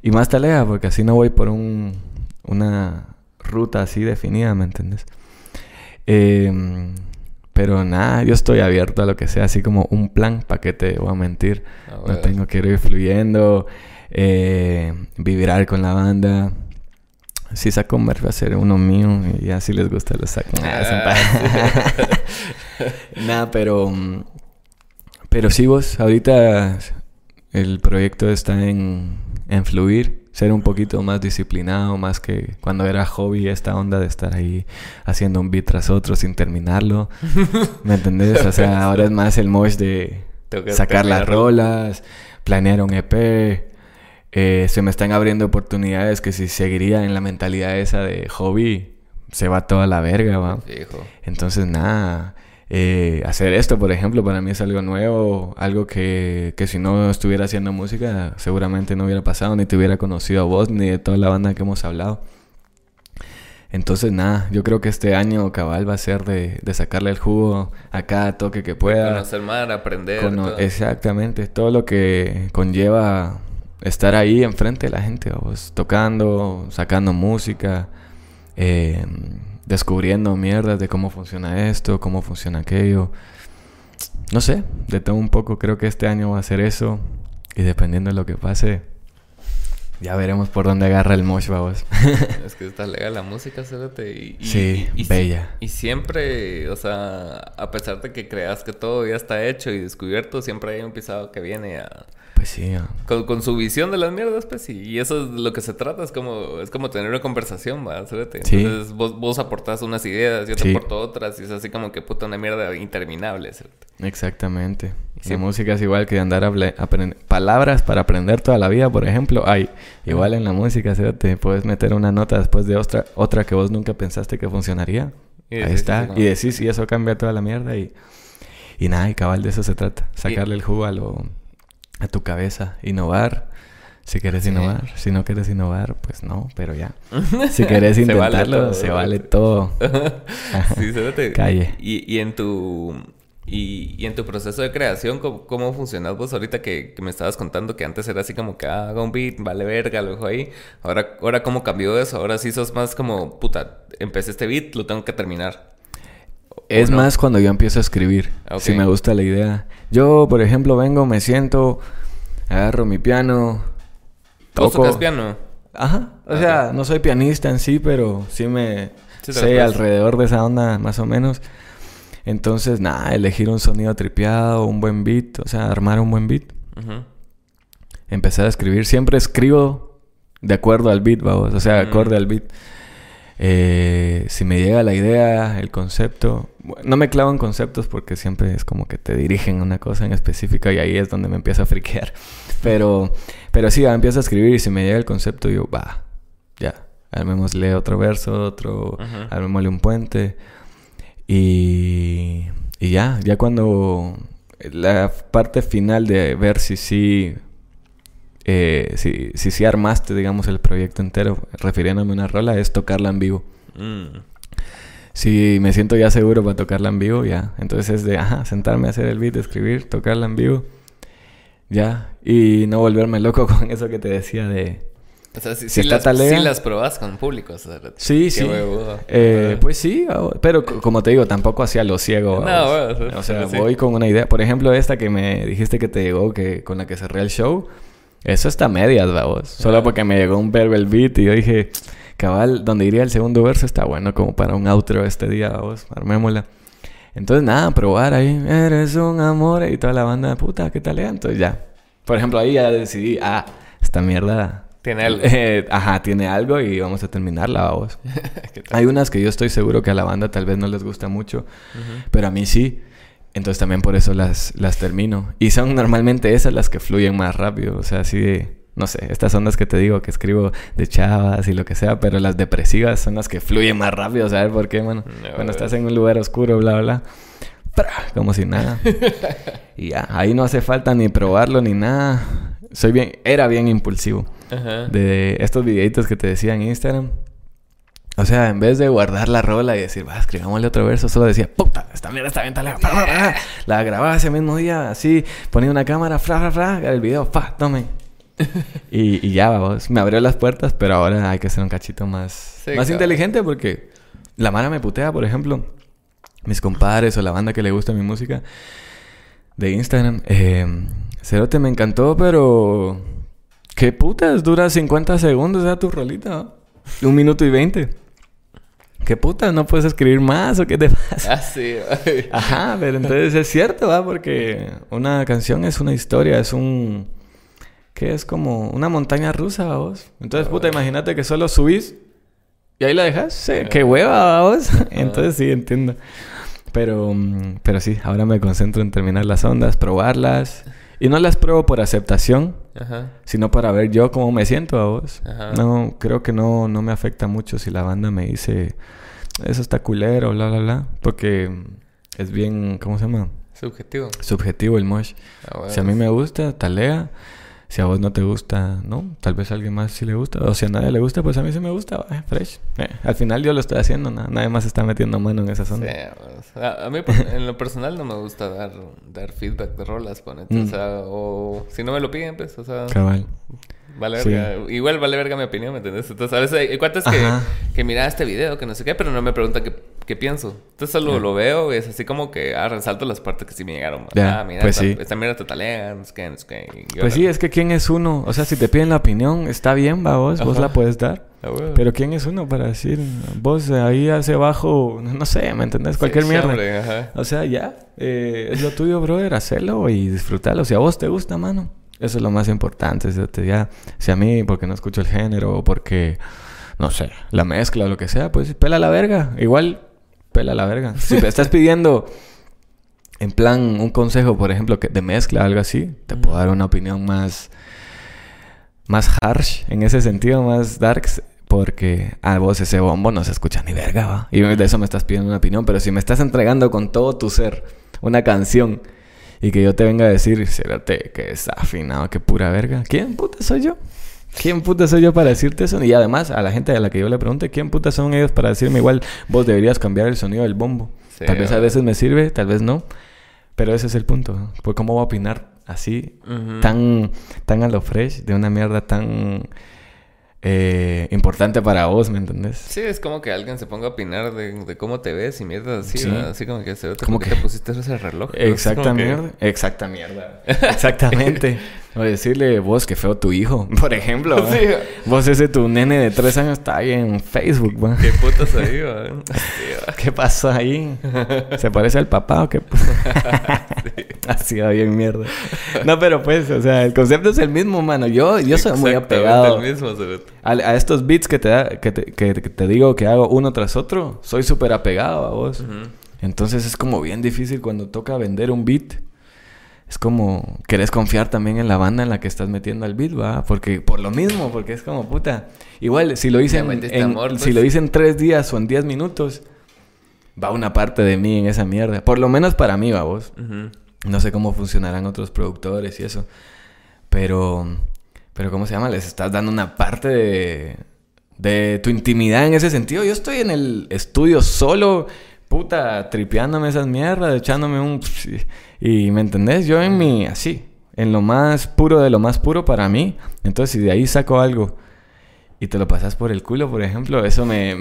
Y más talea, porque así no voy por una ruta así definida, ¿me entiendes? Pero nada, yo estoy abierto a lo que sea, así como un plan, ¿para qué te voy a mentir? Quiero ir fluyendo, vibrar con la banda... Si saco un merch, va a ser uno mío. Y ya si les gusta, lo saco. Nada, pero... Pero sí, vos. Ahorita el proyecto está en fluir. Ser un poquito más disciplinado. Más que cuando era hobby. Esta onda de estar ahí haciendo un beat tras otro sin terminarlo. ¿Me entendés? O sea, ahora es más el mosh de... Sacar las rolas. Planear un EP. Se me están abriendo oportunidades que si seguiría en la mentalidad esa de hobby, se va toda la verga, ¿va? Hijo. Entonces, nada, hacer esto, por ejemplo, para mí es algo nuevo, algo que si no estuviera haciendo música seguramente no hubiera pasado, ni te hubiera conocido a vos, ni de toda la banda que hemos hablado. Entonces, nada, yo creo que este año cabal va a ser de sacarle el jugo a cada toque que pueda. Conocer más, aprender. Todo. Exactamente, todo lo que conlleva... Estar ahí enfrente de la gente, pues, tocando, sacando música, descubriendo mierdas de cómo funciona esto, cómo funciona aquello. No sé, de todo un poco. Creo que este año va a ser eso. Y dependiendo de lo que pase, Ya veremos por dónde agarra el mosh, babos. Es que está legal la música, cédate. Sí, bella. Y siempre, o sea, a pesar de que creas que todo ya está hecho y descubierto, siempre hay un pisado que viene a... Pues sí. Con su visión de las mierdas, pues sí. Y eso es lo que se trata. Es como tener una conversación, ¿va? Cédate. Sí. Entonces vos aportás unas ideas, yo te aporto otras. Y es así como que puta una mierda interminable, cédate. Exactamente. Sí. La música es igual que andar palabras para aprender toda la vida, por ejemplo. Ay, igual en la música, ¿sí? Te puedes meter una nota después de otra que vos nunca pensaste que funcionaría. Ahí está. Y decís, y eso cambia toda la mierda. Y nada, y cabal, de eso se trata. Sacarle el jugo a tu cabeza. Innovar. Si quieres innovar. Si no quieres innovar, pues no, pero ya. Si quieres intentarlo, se vale todo. Sí, Calle. Y en tu proceso de creación, ¿cómo funcionás vos ahorita que me estabas contando que antes era así como que haga un beat, vale verga, lo dejo ahí? Ahora ¿cómo cambió eso? Ahora sí sos más como, puta, empecé este beat, lo tengo que terminar. Es más cuando yo empiezo a escribir, si me gusta la idea. Yo, por ejemplo, vengo, me siento, agarro mi piano, toco. ¿Vos tocas piano? Ajá, o sea, no soy pianista en sí, pero sí me sé alrededor de esa onda más o menos. Entonces, nada, elegir un sonido tripeado, un buen beat, o sea, armar un buen beat. Uh-huh. Empezar a escribir. Siempre escribo de acuerdo al beat, vamos, o sea, de acuerdo al beat. Si me llega la idea, el concepto... Bueno, no me clavo en conceptos porque siempre es como que te dirigen a una cosa en específica y ahí es donde me empiezo a friquear. Pero sí, empiezo a escribir y si me llega el concepto, yo, va, ya. Armémosle otro verso, otro... Uh-huh. Armémosle un puente... Y ya cuando la parte final de ver si armaste, digamos, el proyecto entero, refiriéndome a una rola, es tocarla en vivo. Si me siento ya seguro para tocarla en vivo, ya. Entonces es de, sentarme a hacer el beat, escribir, tocarla en vivo, ya. Y no volverme loco con eso que te decía de... O sea, si las probás con público. O sea, sí. Pues sí, pero como te digo, tampoco hacía lo ciego. O sea, voy con una idea. Por ejemplo, esta que me dijiste que te llegó, que con la que cerré el show, eso está a medias, babos. Solo porque me llegó un verbo el beat y yo dije, cabal, donde iría el segundo verso está bueno como para un outro este día, babos. Armémosla. Entonces, nada, probar ahí. Eres un amor y toda la banda, puta, ¿qué tal? Entonces ya. Por ejemplo, ahí ya decidí, esta mierda... Tiene algo. Tiene algo y vamos a terminarla, vamos. Hay unas que yo estoy seguro que a la banda tal vez no les gusta mucho, pero a mí sí. Entonces también por eso las termino. Y son normalmente esas las que fluyen más rápido. O sea, así de... No sé, estas son las que te digo que escribo de chavas y lo que sea, pero las depresivas son las que fluyen más rápido. ¿Sabes por qué, mano? No, cuando estás en un lugar oscuro, bla, bla, bla. Como si nada. Y ya, ahí no hace falta ni probarlo ni nada. Era bien impulsivo. Ajá. De estos videitos que te decía en Instagram. O sea, en vez de guardar la rola y decir, escribámosle otro verso, solo decía, puta, esta mierda está bien talera. La grababa ese mismo día, así, ponía una cámara, el video, tomen. Y ya, vamos, me abrió las puertas, pero ahora hay que ser un cachito más inteligente porque la mara me putea, por ejemplo, mis compadres o la banda que le gusta mi música de Instagram. Cerote, me encantó, pero... ¿Qué putas? Dura 50 segundos ya tu rolita, ¿no? 1 minuto y 20. ¿Qué putas? ¿No puedes escribir más o qué te pasa? Sí. Ajá, pero entonces es cierto, ¿va? Porque una canción es una historia, es un... ¿Qué es? Como una montaña rusa, ¿va vos? Entonces, puta, imagínate que solo subís y ahí la dejas. Sí, ¡qué hueva, ¿va vos? Entonces sí, entiendo. Pero sí, ahora me concentro en terminar las ondas, probarlas... Y no las pruebo por aceptación, sino para ver yo cómo me siento, a vos. Ajá. No, creo que no me afecta mucho si la banda me dice, eso está culero, bla, bla, bla. Porque es bien, ¿cómo se llama? Subjetivo el mosh. Bueno. Si a mí me gusta, talea. Si a vos no te gusta, no. Tal vez a alguien más sí le gusta. O si a nadie le gusta, pues a mí sí me gusta. Fresh. Al final yo lo estoy haciendo. Nadie más está metiendo mano en esa zona. Sí, pues, a mí en lo personal no me gusta dar feedback de rolas, ponete. O sea, o si no me lo piden, pues, o sea... Cabal. Vale verga. Sí. Igual vale verga mi opinión, ¿me entendés? Entonces, a veces hay cuates que mira este video, que no sé qué, pero no me preguntan qué qué pienso. Entonces solo lo veo y es así como que resalto las partes que sí me llegaron. Ah, mira, pues esta mierda te talean, es que pues sí, es que quién es uno. O sea, si te piden la opinión, está bien, va vos, vos la puedes dar. Pero quién es uno para decir, vos ahí hacia abajo, no sé, ¿me entendés? Cualquier mierda. O sea, ya, es lo tuyo, brother, hacelo y disfrútalo. Si a vos te gusta, mano, eso es lo más importante. O sea, ya, si a mí, porque no escucho el género o porque... no sé, la mezcla o lo que sea, pues pela la verga. Igual, pela la verga. Si te estás pidiendo, en plan, un consejo, por ejemplo, que de mezcla, algo así, te puedo dar una opinión más... más harsh, en ese sentido, más darks, porque a vos ese bombo no se escucha ni verga, ¿va? Y de eso me estás pidiendo una opinión, pero si me estás entregando con todo tu ser una canción y que yo te venga a decir, espérate, que es afinado, que pura verga, ¿quién puta soy yo? ¿Quién puta soy yo para decirte eso? Y además, a la gente a la que yo le pregunte, ¿quién puta son ellos para decirme igual? Vos deberías cambiar el sonido del bombo. Sí, tal vez a veces me sirve, tal vez no. Pero ese es el punto, ¿no? Pues cómo va a opinar así, tan a lo fresh, de una mierda tan importante para vos, ¿me entendés? Sí, es como que alguien se ponga a opinar de cómo te ves y mierda así, ¿no? Así como que se ve como que te pusiste ese reloj. Exacta mierda. Exactamente. O decirle, vos, qué feo tu hijo, por ejemplo. Sí. Vos, ese tu nene de 3 años está ahí en Facebook, man. ¿Qué putas ahí, man? ¿Qué pasó ahí? ¿Se parece al papá o qué? Así da bien mierda. No, pero pues, o sea, el concepto es el mismo, mano. Yo soy muy apegado el mismo, a estos beats que te, que te digo que hago uno tras otro. Soy súper apegado a vos. Entonces es como bien difícil cuando toca vender un beat. Es como... querés confiar también en la banda en la que estás metiendo al beat, ¿va? Porque... por lo mismo. Porque es como... puta... igual, si lo hice si lo hice en 3 días o en 10 minutos... va una parte de mí en esa mierda. Por lo menos para mí, ¿va vos? No sé cómo funcionarán otros productores y eso. Pero ¿cómo se llama? Les estás dando una parte de tu intimidad en ese sentido. Yo estoy en el estudio solo... puta, tripeándome esas mierdas, echándome un... y, ¿me entendés? Yo en mi... así, en lo más puro de lo más puro para mí. Entonces, si de ahí saco algo y te lo pasas por el culo, por ejemplo, eso me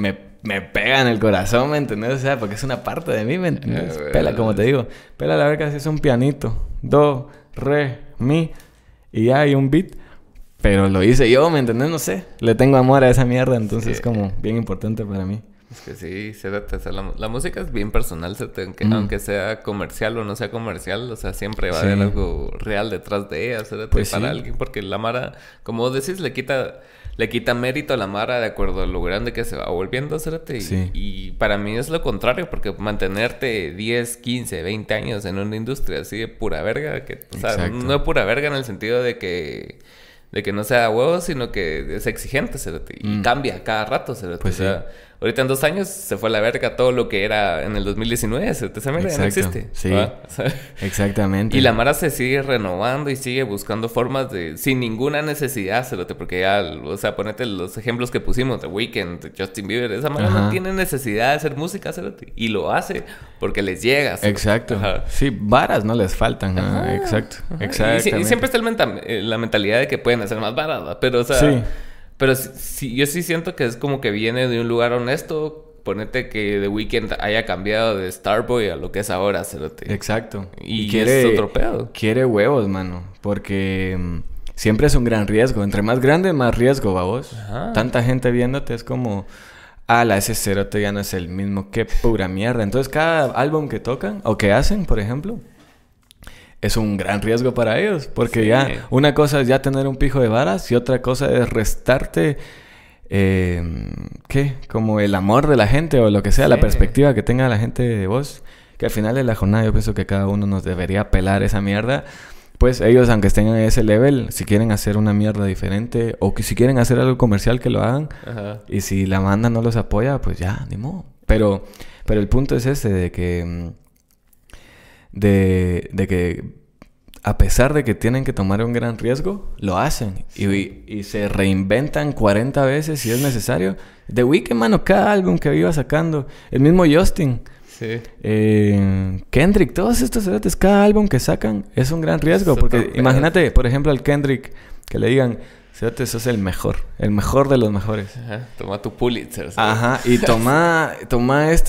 pega en el corazón, ¿me entendés? O sea, porque es una parte de mí, ¿me entendés? Pela, como te digo. Pela la verga si es un pianito. Do, re, mi. Y ya hay un beat. Pero lo hice yo, ¿me entendés? No sé. Le tengo amor a esa mierda, entonces es como bien importante para mí. Es que sí, la música es bien personal, aunque sea comercial o no sea comercial, o sea, siempre va a haber algo real detrás de ella, pues para alguien, porque la mara, como vos decís, le quita mérito a la mara de acuerdo a lo grande que se va volviendo, y para mí es lo contrario, porque mantenerte 10, 15, 20 años en una industria así de pura verga, que, o sea, no es pura verga en el sentido de que no sea huevo, sino que es exigente, y cambia cada rato, pues o sea, ahorita en 2 años se fue a la verga todo lo que era en el 2019, esa mierda no existe. Sí, exactamente. Y la mara se sigue renovando y sigue buscando formas de... sin ninguna necesidad, porque ya... o sea, ponete los ejemplos que pusimos, The Weeknd, Justin Bieber, esa mara no tiene necesidad de hacer música, y lo hace porque les llega. Exacto. Sí, varas no les faltan. Exacto. Y siempre está la mentalidad de que pueden hacer más varas, pero o sea... sí. Pero yo sí siento que es como que viene de un lugar honesto. Ponete que The Weeknd haya cambiado de Starboy a lo que es ahora, cerote. Exacto. Y quiere, es otro pedo. Quiere huevos, mano. Porque siempre es un gran riesgo. Entre más grande, más riesgo, ¿va vos? Tanta gente viéndote es como... ala, ese cerote ya no es el mismo. Qué pura mierda. Entonces, cada álbum que tocan o que hacen, por ejemplo... es un gran riesgo para ellos. Porque ya... una cosa es ya tener un pijo de varas... y otra cosa es restarte... ¿qué? Como el amor de la gente... o lo que sea... la perspectiva que tenga la gente de vos... que al final de la jornada... yo pienso que cada uno nos debería pelar esa mierda... pues ellos, aunque estén en ese level... si quieren hacer una mierda diferente... o que si quieren hacer algo comercial, que lo hagan... y si la banda no los apoya... pues ya, ni modo... Pero el punto es ese... de que... de que a pesar de que tienen que tomar un gran riesgo, lo hacen. Y se reinventan 40 veces si es necesario. The Weeknd, mano, cada álbum que iba sacando. El mismo Justin. Sí. Kendrick, todos estos cerotes, cada álbum que sacan es un gran riesgo. Porque imagínate, por ejemplo, al Kendrick que le digan... Fíjate, eso es el mejor de los mejores. Ajá, toma tu Pulitzer, ¿sabes? Ajá, y toma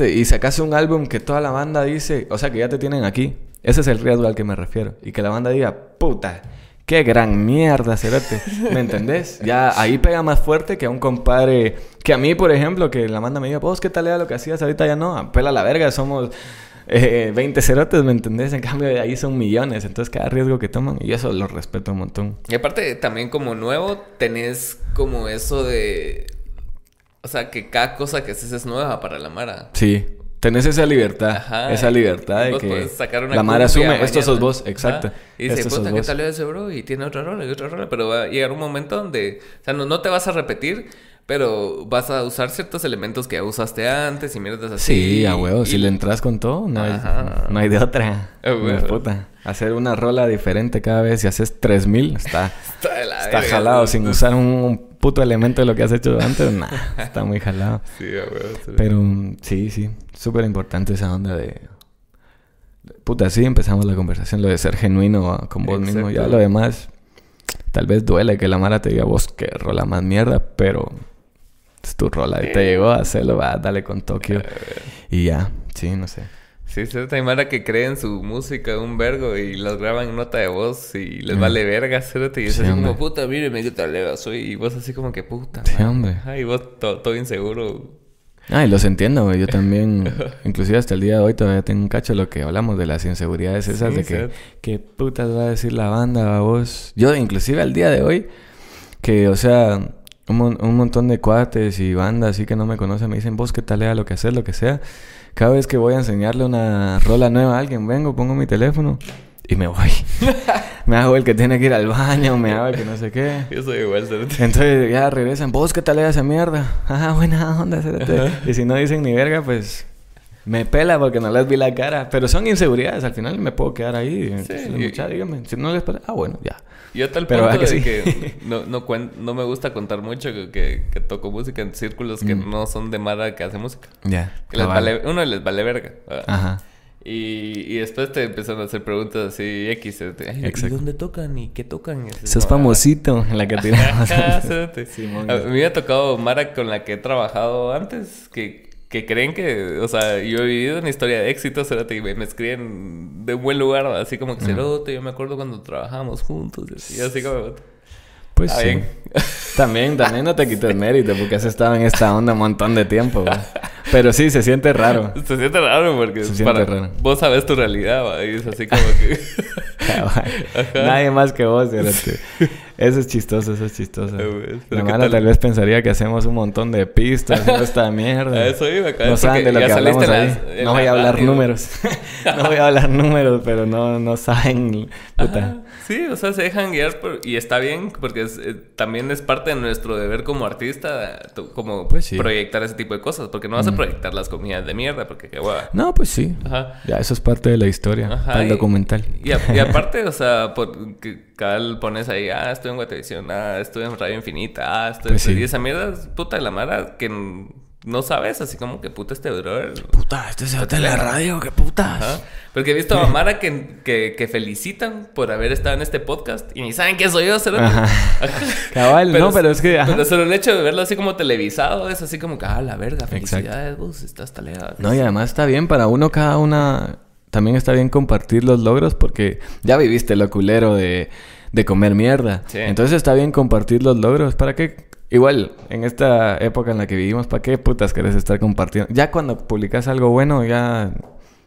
y sacaste un álbum que toda la banda dice, o sea, que ya te tienen aquí. Ese es el riesgo al que me refiero. Y que la banda diga, puta, qué gran mierda, cerote. ¿Me entendés? Ya ahí pega más fuerte que a un compadre, que a mí, por ejemplo, que la banda me diga, vos, ¿qué tal era lo que hacías? Ahorita ya no, pela la verga, somos 20 cerotes, ¿me entendés? En cambio, de ahí son millones. Entonces, cada riesgo que toman, y eso lo respeto un montón. Y aparte, también como nuevo, tenés como eso de... O sea, que cada cosa que haces es nueva para la mara. Sí. Tenés esa libertad. Ajá, esa libertad de que sacar una la mara asume, mañana. Esto sos vos, exacto. Ajá. Y dice, puta, ¿qué tal es ese bro? Y tiene otra rola, pero va a llegar un momento donde, o sea, no te vas a repetir, pero vas a usar ciertos elementos que usaste antes y mierdas así. Sí, a huevo, si le entras con todo, no hay de otra. Puta. Hacer una rola diferente cada vez, si haces 3000, está jalado, sin usar un puto elemento de lo que has hecho antes, está muy jalado. Sí, güey. Pero sí, súper importante esa onda de... Puta, sí, empezamos la conversación, lo de ser genuino con vos mismo. Ya lo demás, tal vez duele que la mara te diga, vos, qué rola más mierda, pero es tu rola. Y te llegó a hacerlo, va, dale con Tokio. Y ya, sí, no sé. Sí, cierto, hay mara que cree en su música un vergo y los graban en nota de voz y les vale verga, cierto. Y es así como, puta, míreme qué tal soy. Y vos así como que, puta, sí, hombre. Y vos todo inseguro. Y los entiendo, güey. Yo también, inclusive hasta el día de hoy todavía tengo un cacho lo que hablamos de las inseguridades esas. Sí, de que, ¿qué putas va a decir la banda a vos? Yo, inclusive al día de hoy, que, o sea... Un montón de cuates y bandas así que no me conocen me dicen, vos, ¿qué tal era lo que haces? Lo que sea. Cada vez que voy a enseñarle una rola nueva a alguien, vengo, pongo mi teléfono y me voy. Me hago el que tiene que ir al baño, me hago el que no sé qué. Yo soy igual, cerote. Entonces ya regresan, vos, ¿qué tal era esa mierda? Ah, buena onda, cerote. Y si no dicen ni verga, pues... Me pela porque no les vi la cara. Pero son inseguridades. Al final me puedo quedar ahí. Sí. Muchachos, díganme. Si no les pela... Ah, bueno, ya. Yo a tal punto de sí, que no me gusta contar mucho que toco música en círculos que no son de mara que hace música. Ya. Yeah, vale. Uno les vale verga. Ajá. Y después te empiezan a hacer preguntas así X. ¿Y dónde tocan? ¿Y qué tocan? Sos famosito en la que tiramos. A mí me ha tocado mara con la que he trabajado antes que creen que... O sea, yo he vivido una historia de éxito, cerote, y me escriben de un buen lugar, así como que, cerote, yo me acuerdo cuando trabajábamos juntos, y así como... Pues sí. Bien. También no te quites mérito, porque has estado en esta onda un montón de tiempo, güey. Pero sí, se siente raro. Se siente raro porque... Raro. Vos sabes tu realidad, güey, y es así como que... Nadie más que vos, cerote. Eso es chistoso. La mala tal vez pensaría que hacemos un montón de pistas y esta mierda. Eso iba, no saben de lo que hablamos ahí. No voy a hablar números. No voy a hablar números, pero no saben. Puta. Sí, o sea, se dejan guiar y está bien porque también es parte de nuestro deber como artista como pues sí, proyectar ese tipo de cosas. Porque no vas a proyectar las comidas de mierda porque qué hueva. No, pues sí. Ajá. Ya, eso es parte de la historia, el documental. Y aparte, o sea, cada pones ahí, estoy en Guatevisión, estuve en Radio Infinita, estuve pues en... Sí. Y esa mierda, puta, la mara que no sabes, así como que puta este brother. Puta, este se bate en la radio, qué putas. Ajá. Porque he visto a mara que felicitan por haber estado en este podcast y ni saben quién soy yo, ¿será? Ajá. Cabal, pero, no, pero es que... Ajá. Pero solo el hecho de verlo así como televisado es así como que, la verga, felicidades, vos, estás talegado. No, y además está bien para uno cada una... También está bien compartir los logros porque ya viviste lo culero de comer mierda. Sí. Entonces está bien compartir los logros. ¿Para qué? Igual, en esta época en la que vivimos, ¿para qué putas querés estar compartiendo? Ya cuando publicas algo bueno, ya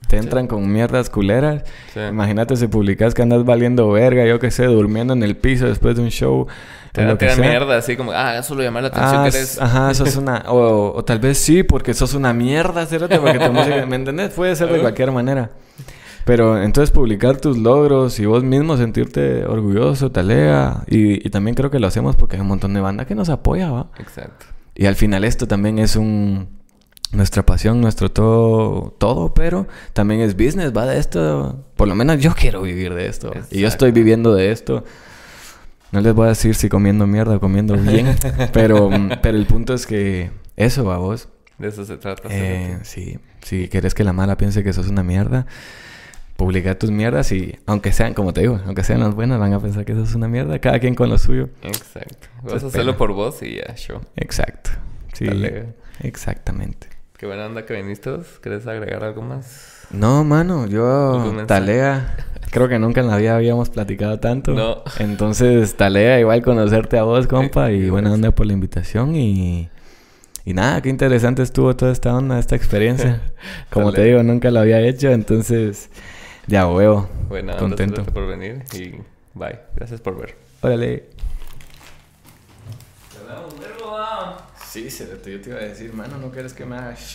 te entran con mierdas culeras. Sí. Imagínate si publicas que andas valiendo verga, yo qué sé, durmiendo en el piso después de un show. Te da mierda, así como, solo llamar la atención que eres. Ajá, sos una... o tal vez sí, porque sos una mierda, cérate, porque tu música... ¿Me entendés? Puede ser de cualquier manera. Pero entonces publicar tus logros y vos mismo sentirte orgulloso, talega. Y también creo que lo hacemos porque hay un montón de banda que nos apoya, ¿va? Exacto. Y al final esto también es nuestra pasión, nuestro todo, pero también es business, va, de esto. Por lo menos yo quiero vivir de esto. Exacto. Y yo estoy viviendo de esto. No les voy a decir si comiendo mierda o comiendo bien, pero el punto es que eso, va, vos. De eso se trata. Sí, si querés que la mala piense que sos una mierda, publicar tus mierdas y aunque sean, como te digo, aunque sean las buenas, van a pensar que eso es una mierda. Cada quien con lo suyo. Exacto. Vas a hacerlo por vos y ya, show. Exacto. Sí. Dale. Exactamente. Qué buena onda que viniste. ¿Querés agregar algo más? No, mano. Yo... Talea. Creo que nunca en la vida habíamos platicado tanto. No. Entonces, talea igual conocerte a vos, compa. Y buena onda por la invitación y... Y nada, qué interesante estuvo toda esta onda, esta experiencia. Como te digo, nunca lo había hecho, entonces... Ya huevo. Bueno, contento. Gracias por venir y bye. Gracias por ver. Órale. Sí, yo te iba a decir, mano, ¿no quieres que me hagas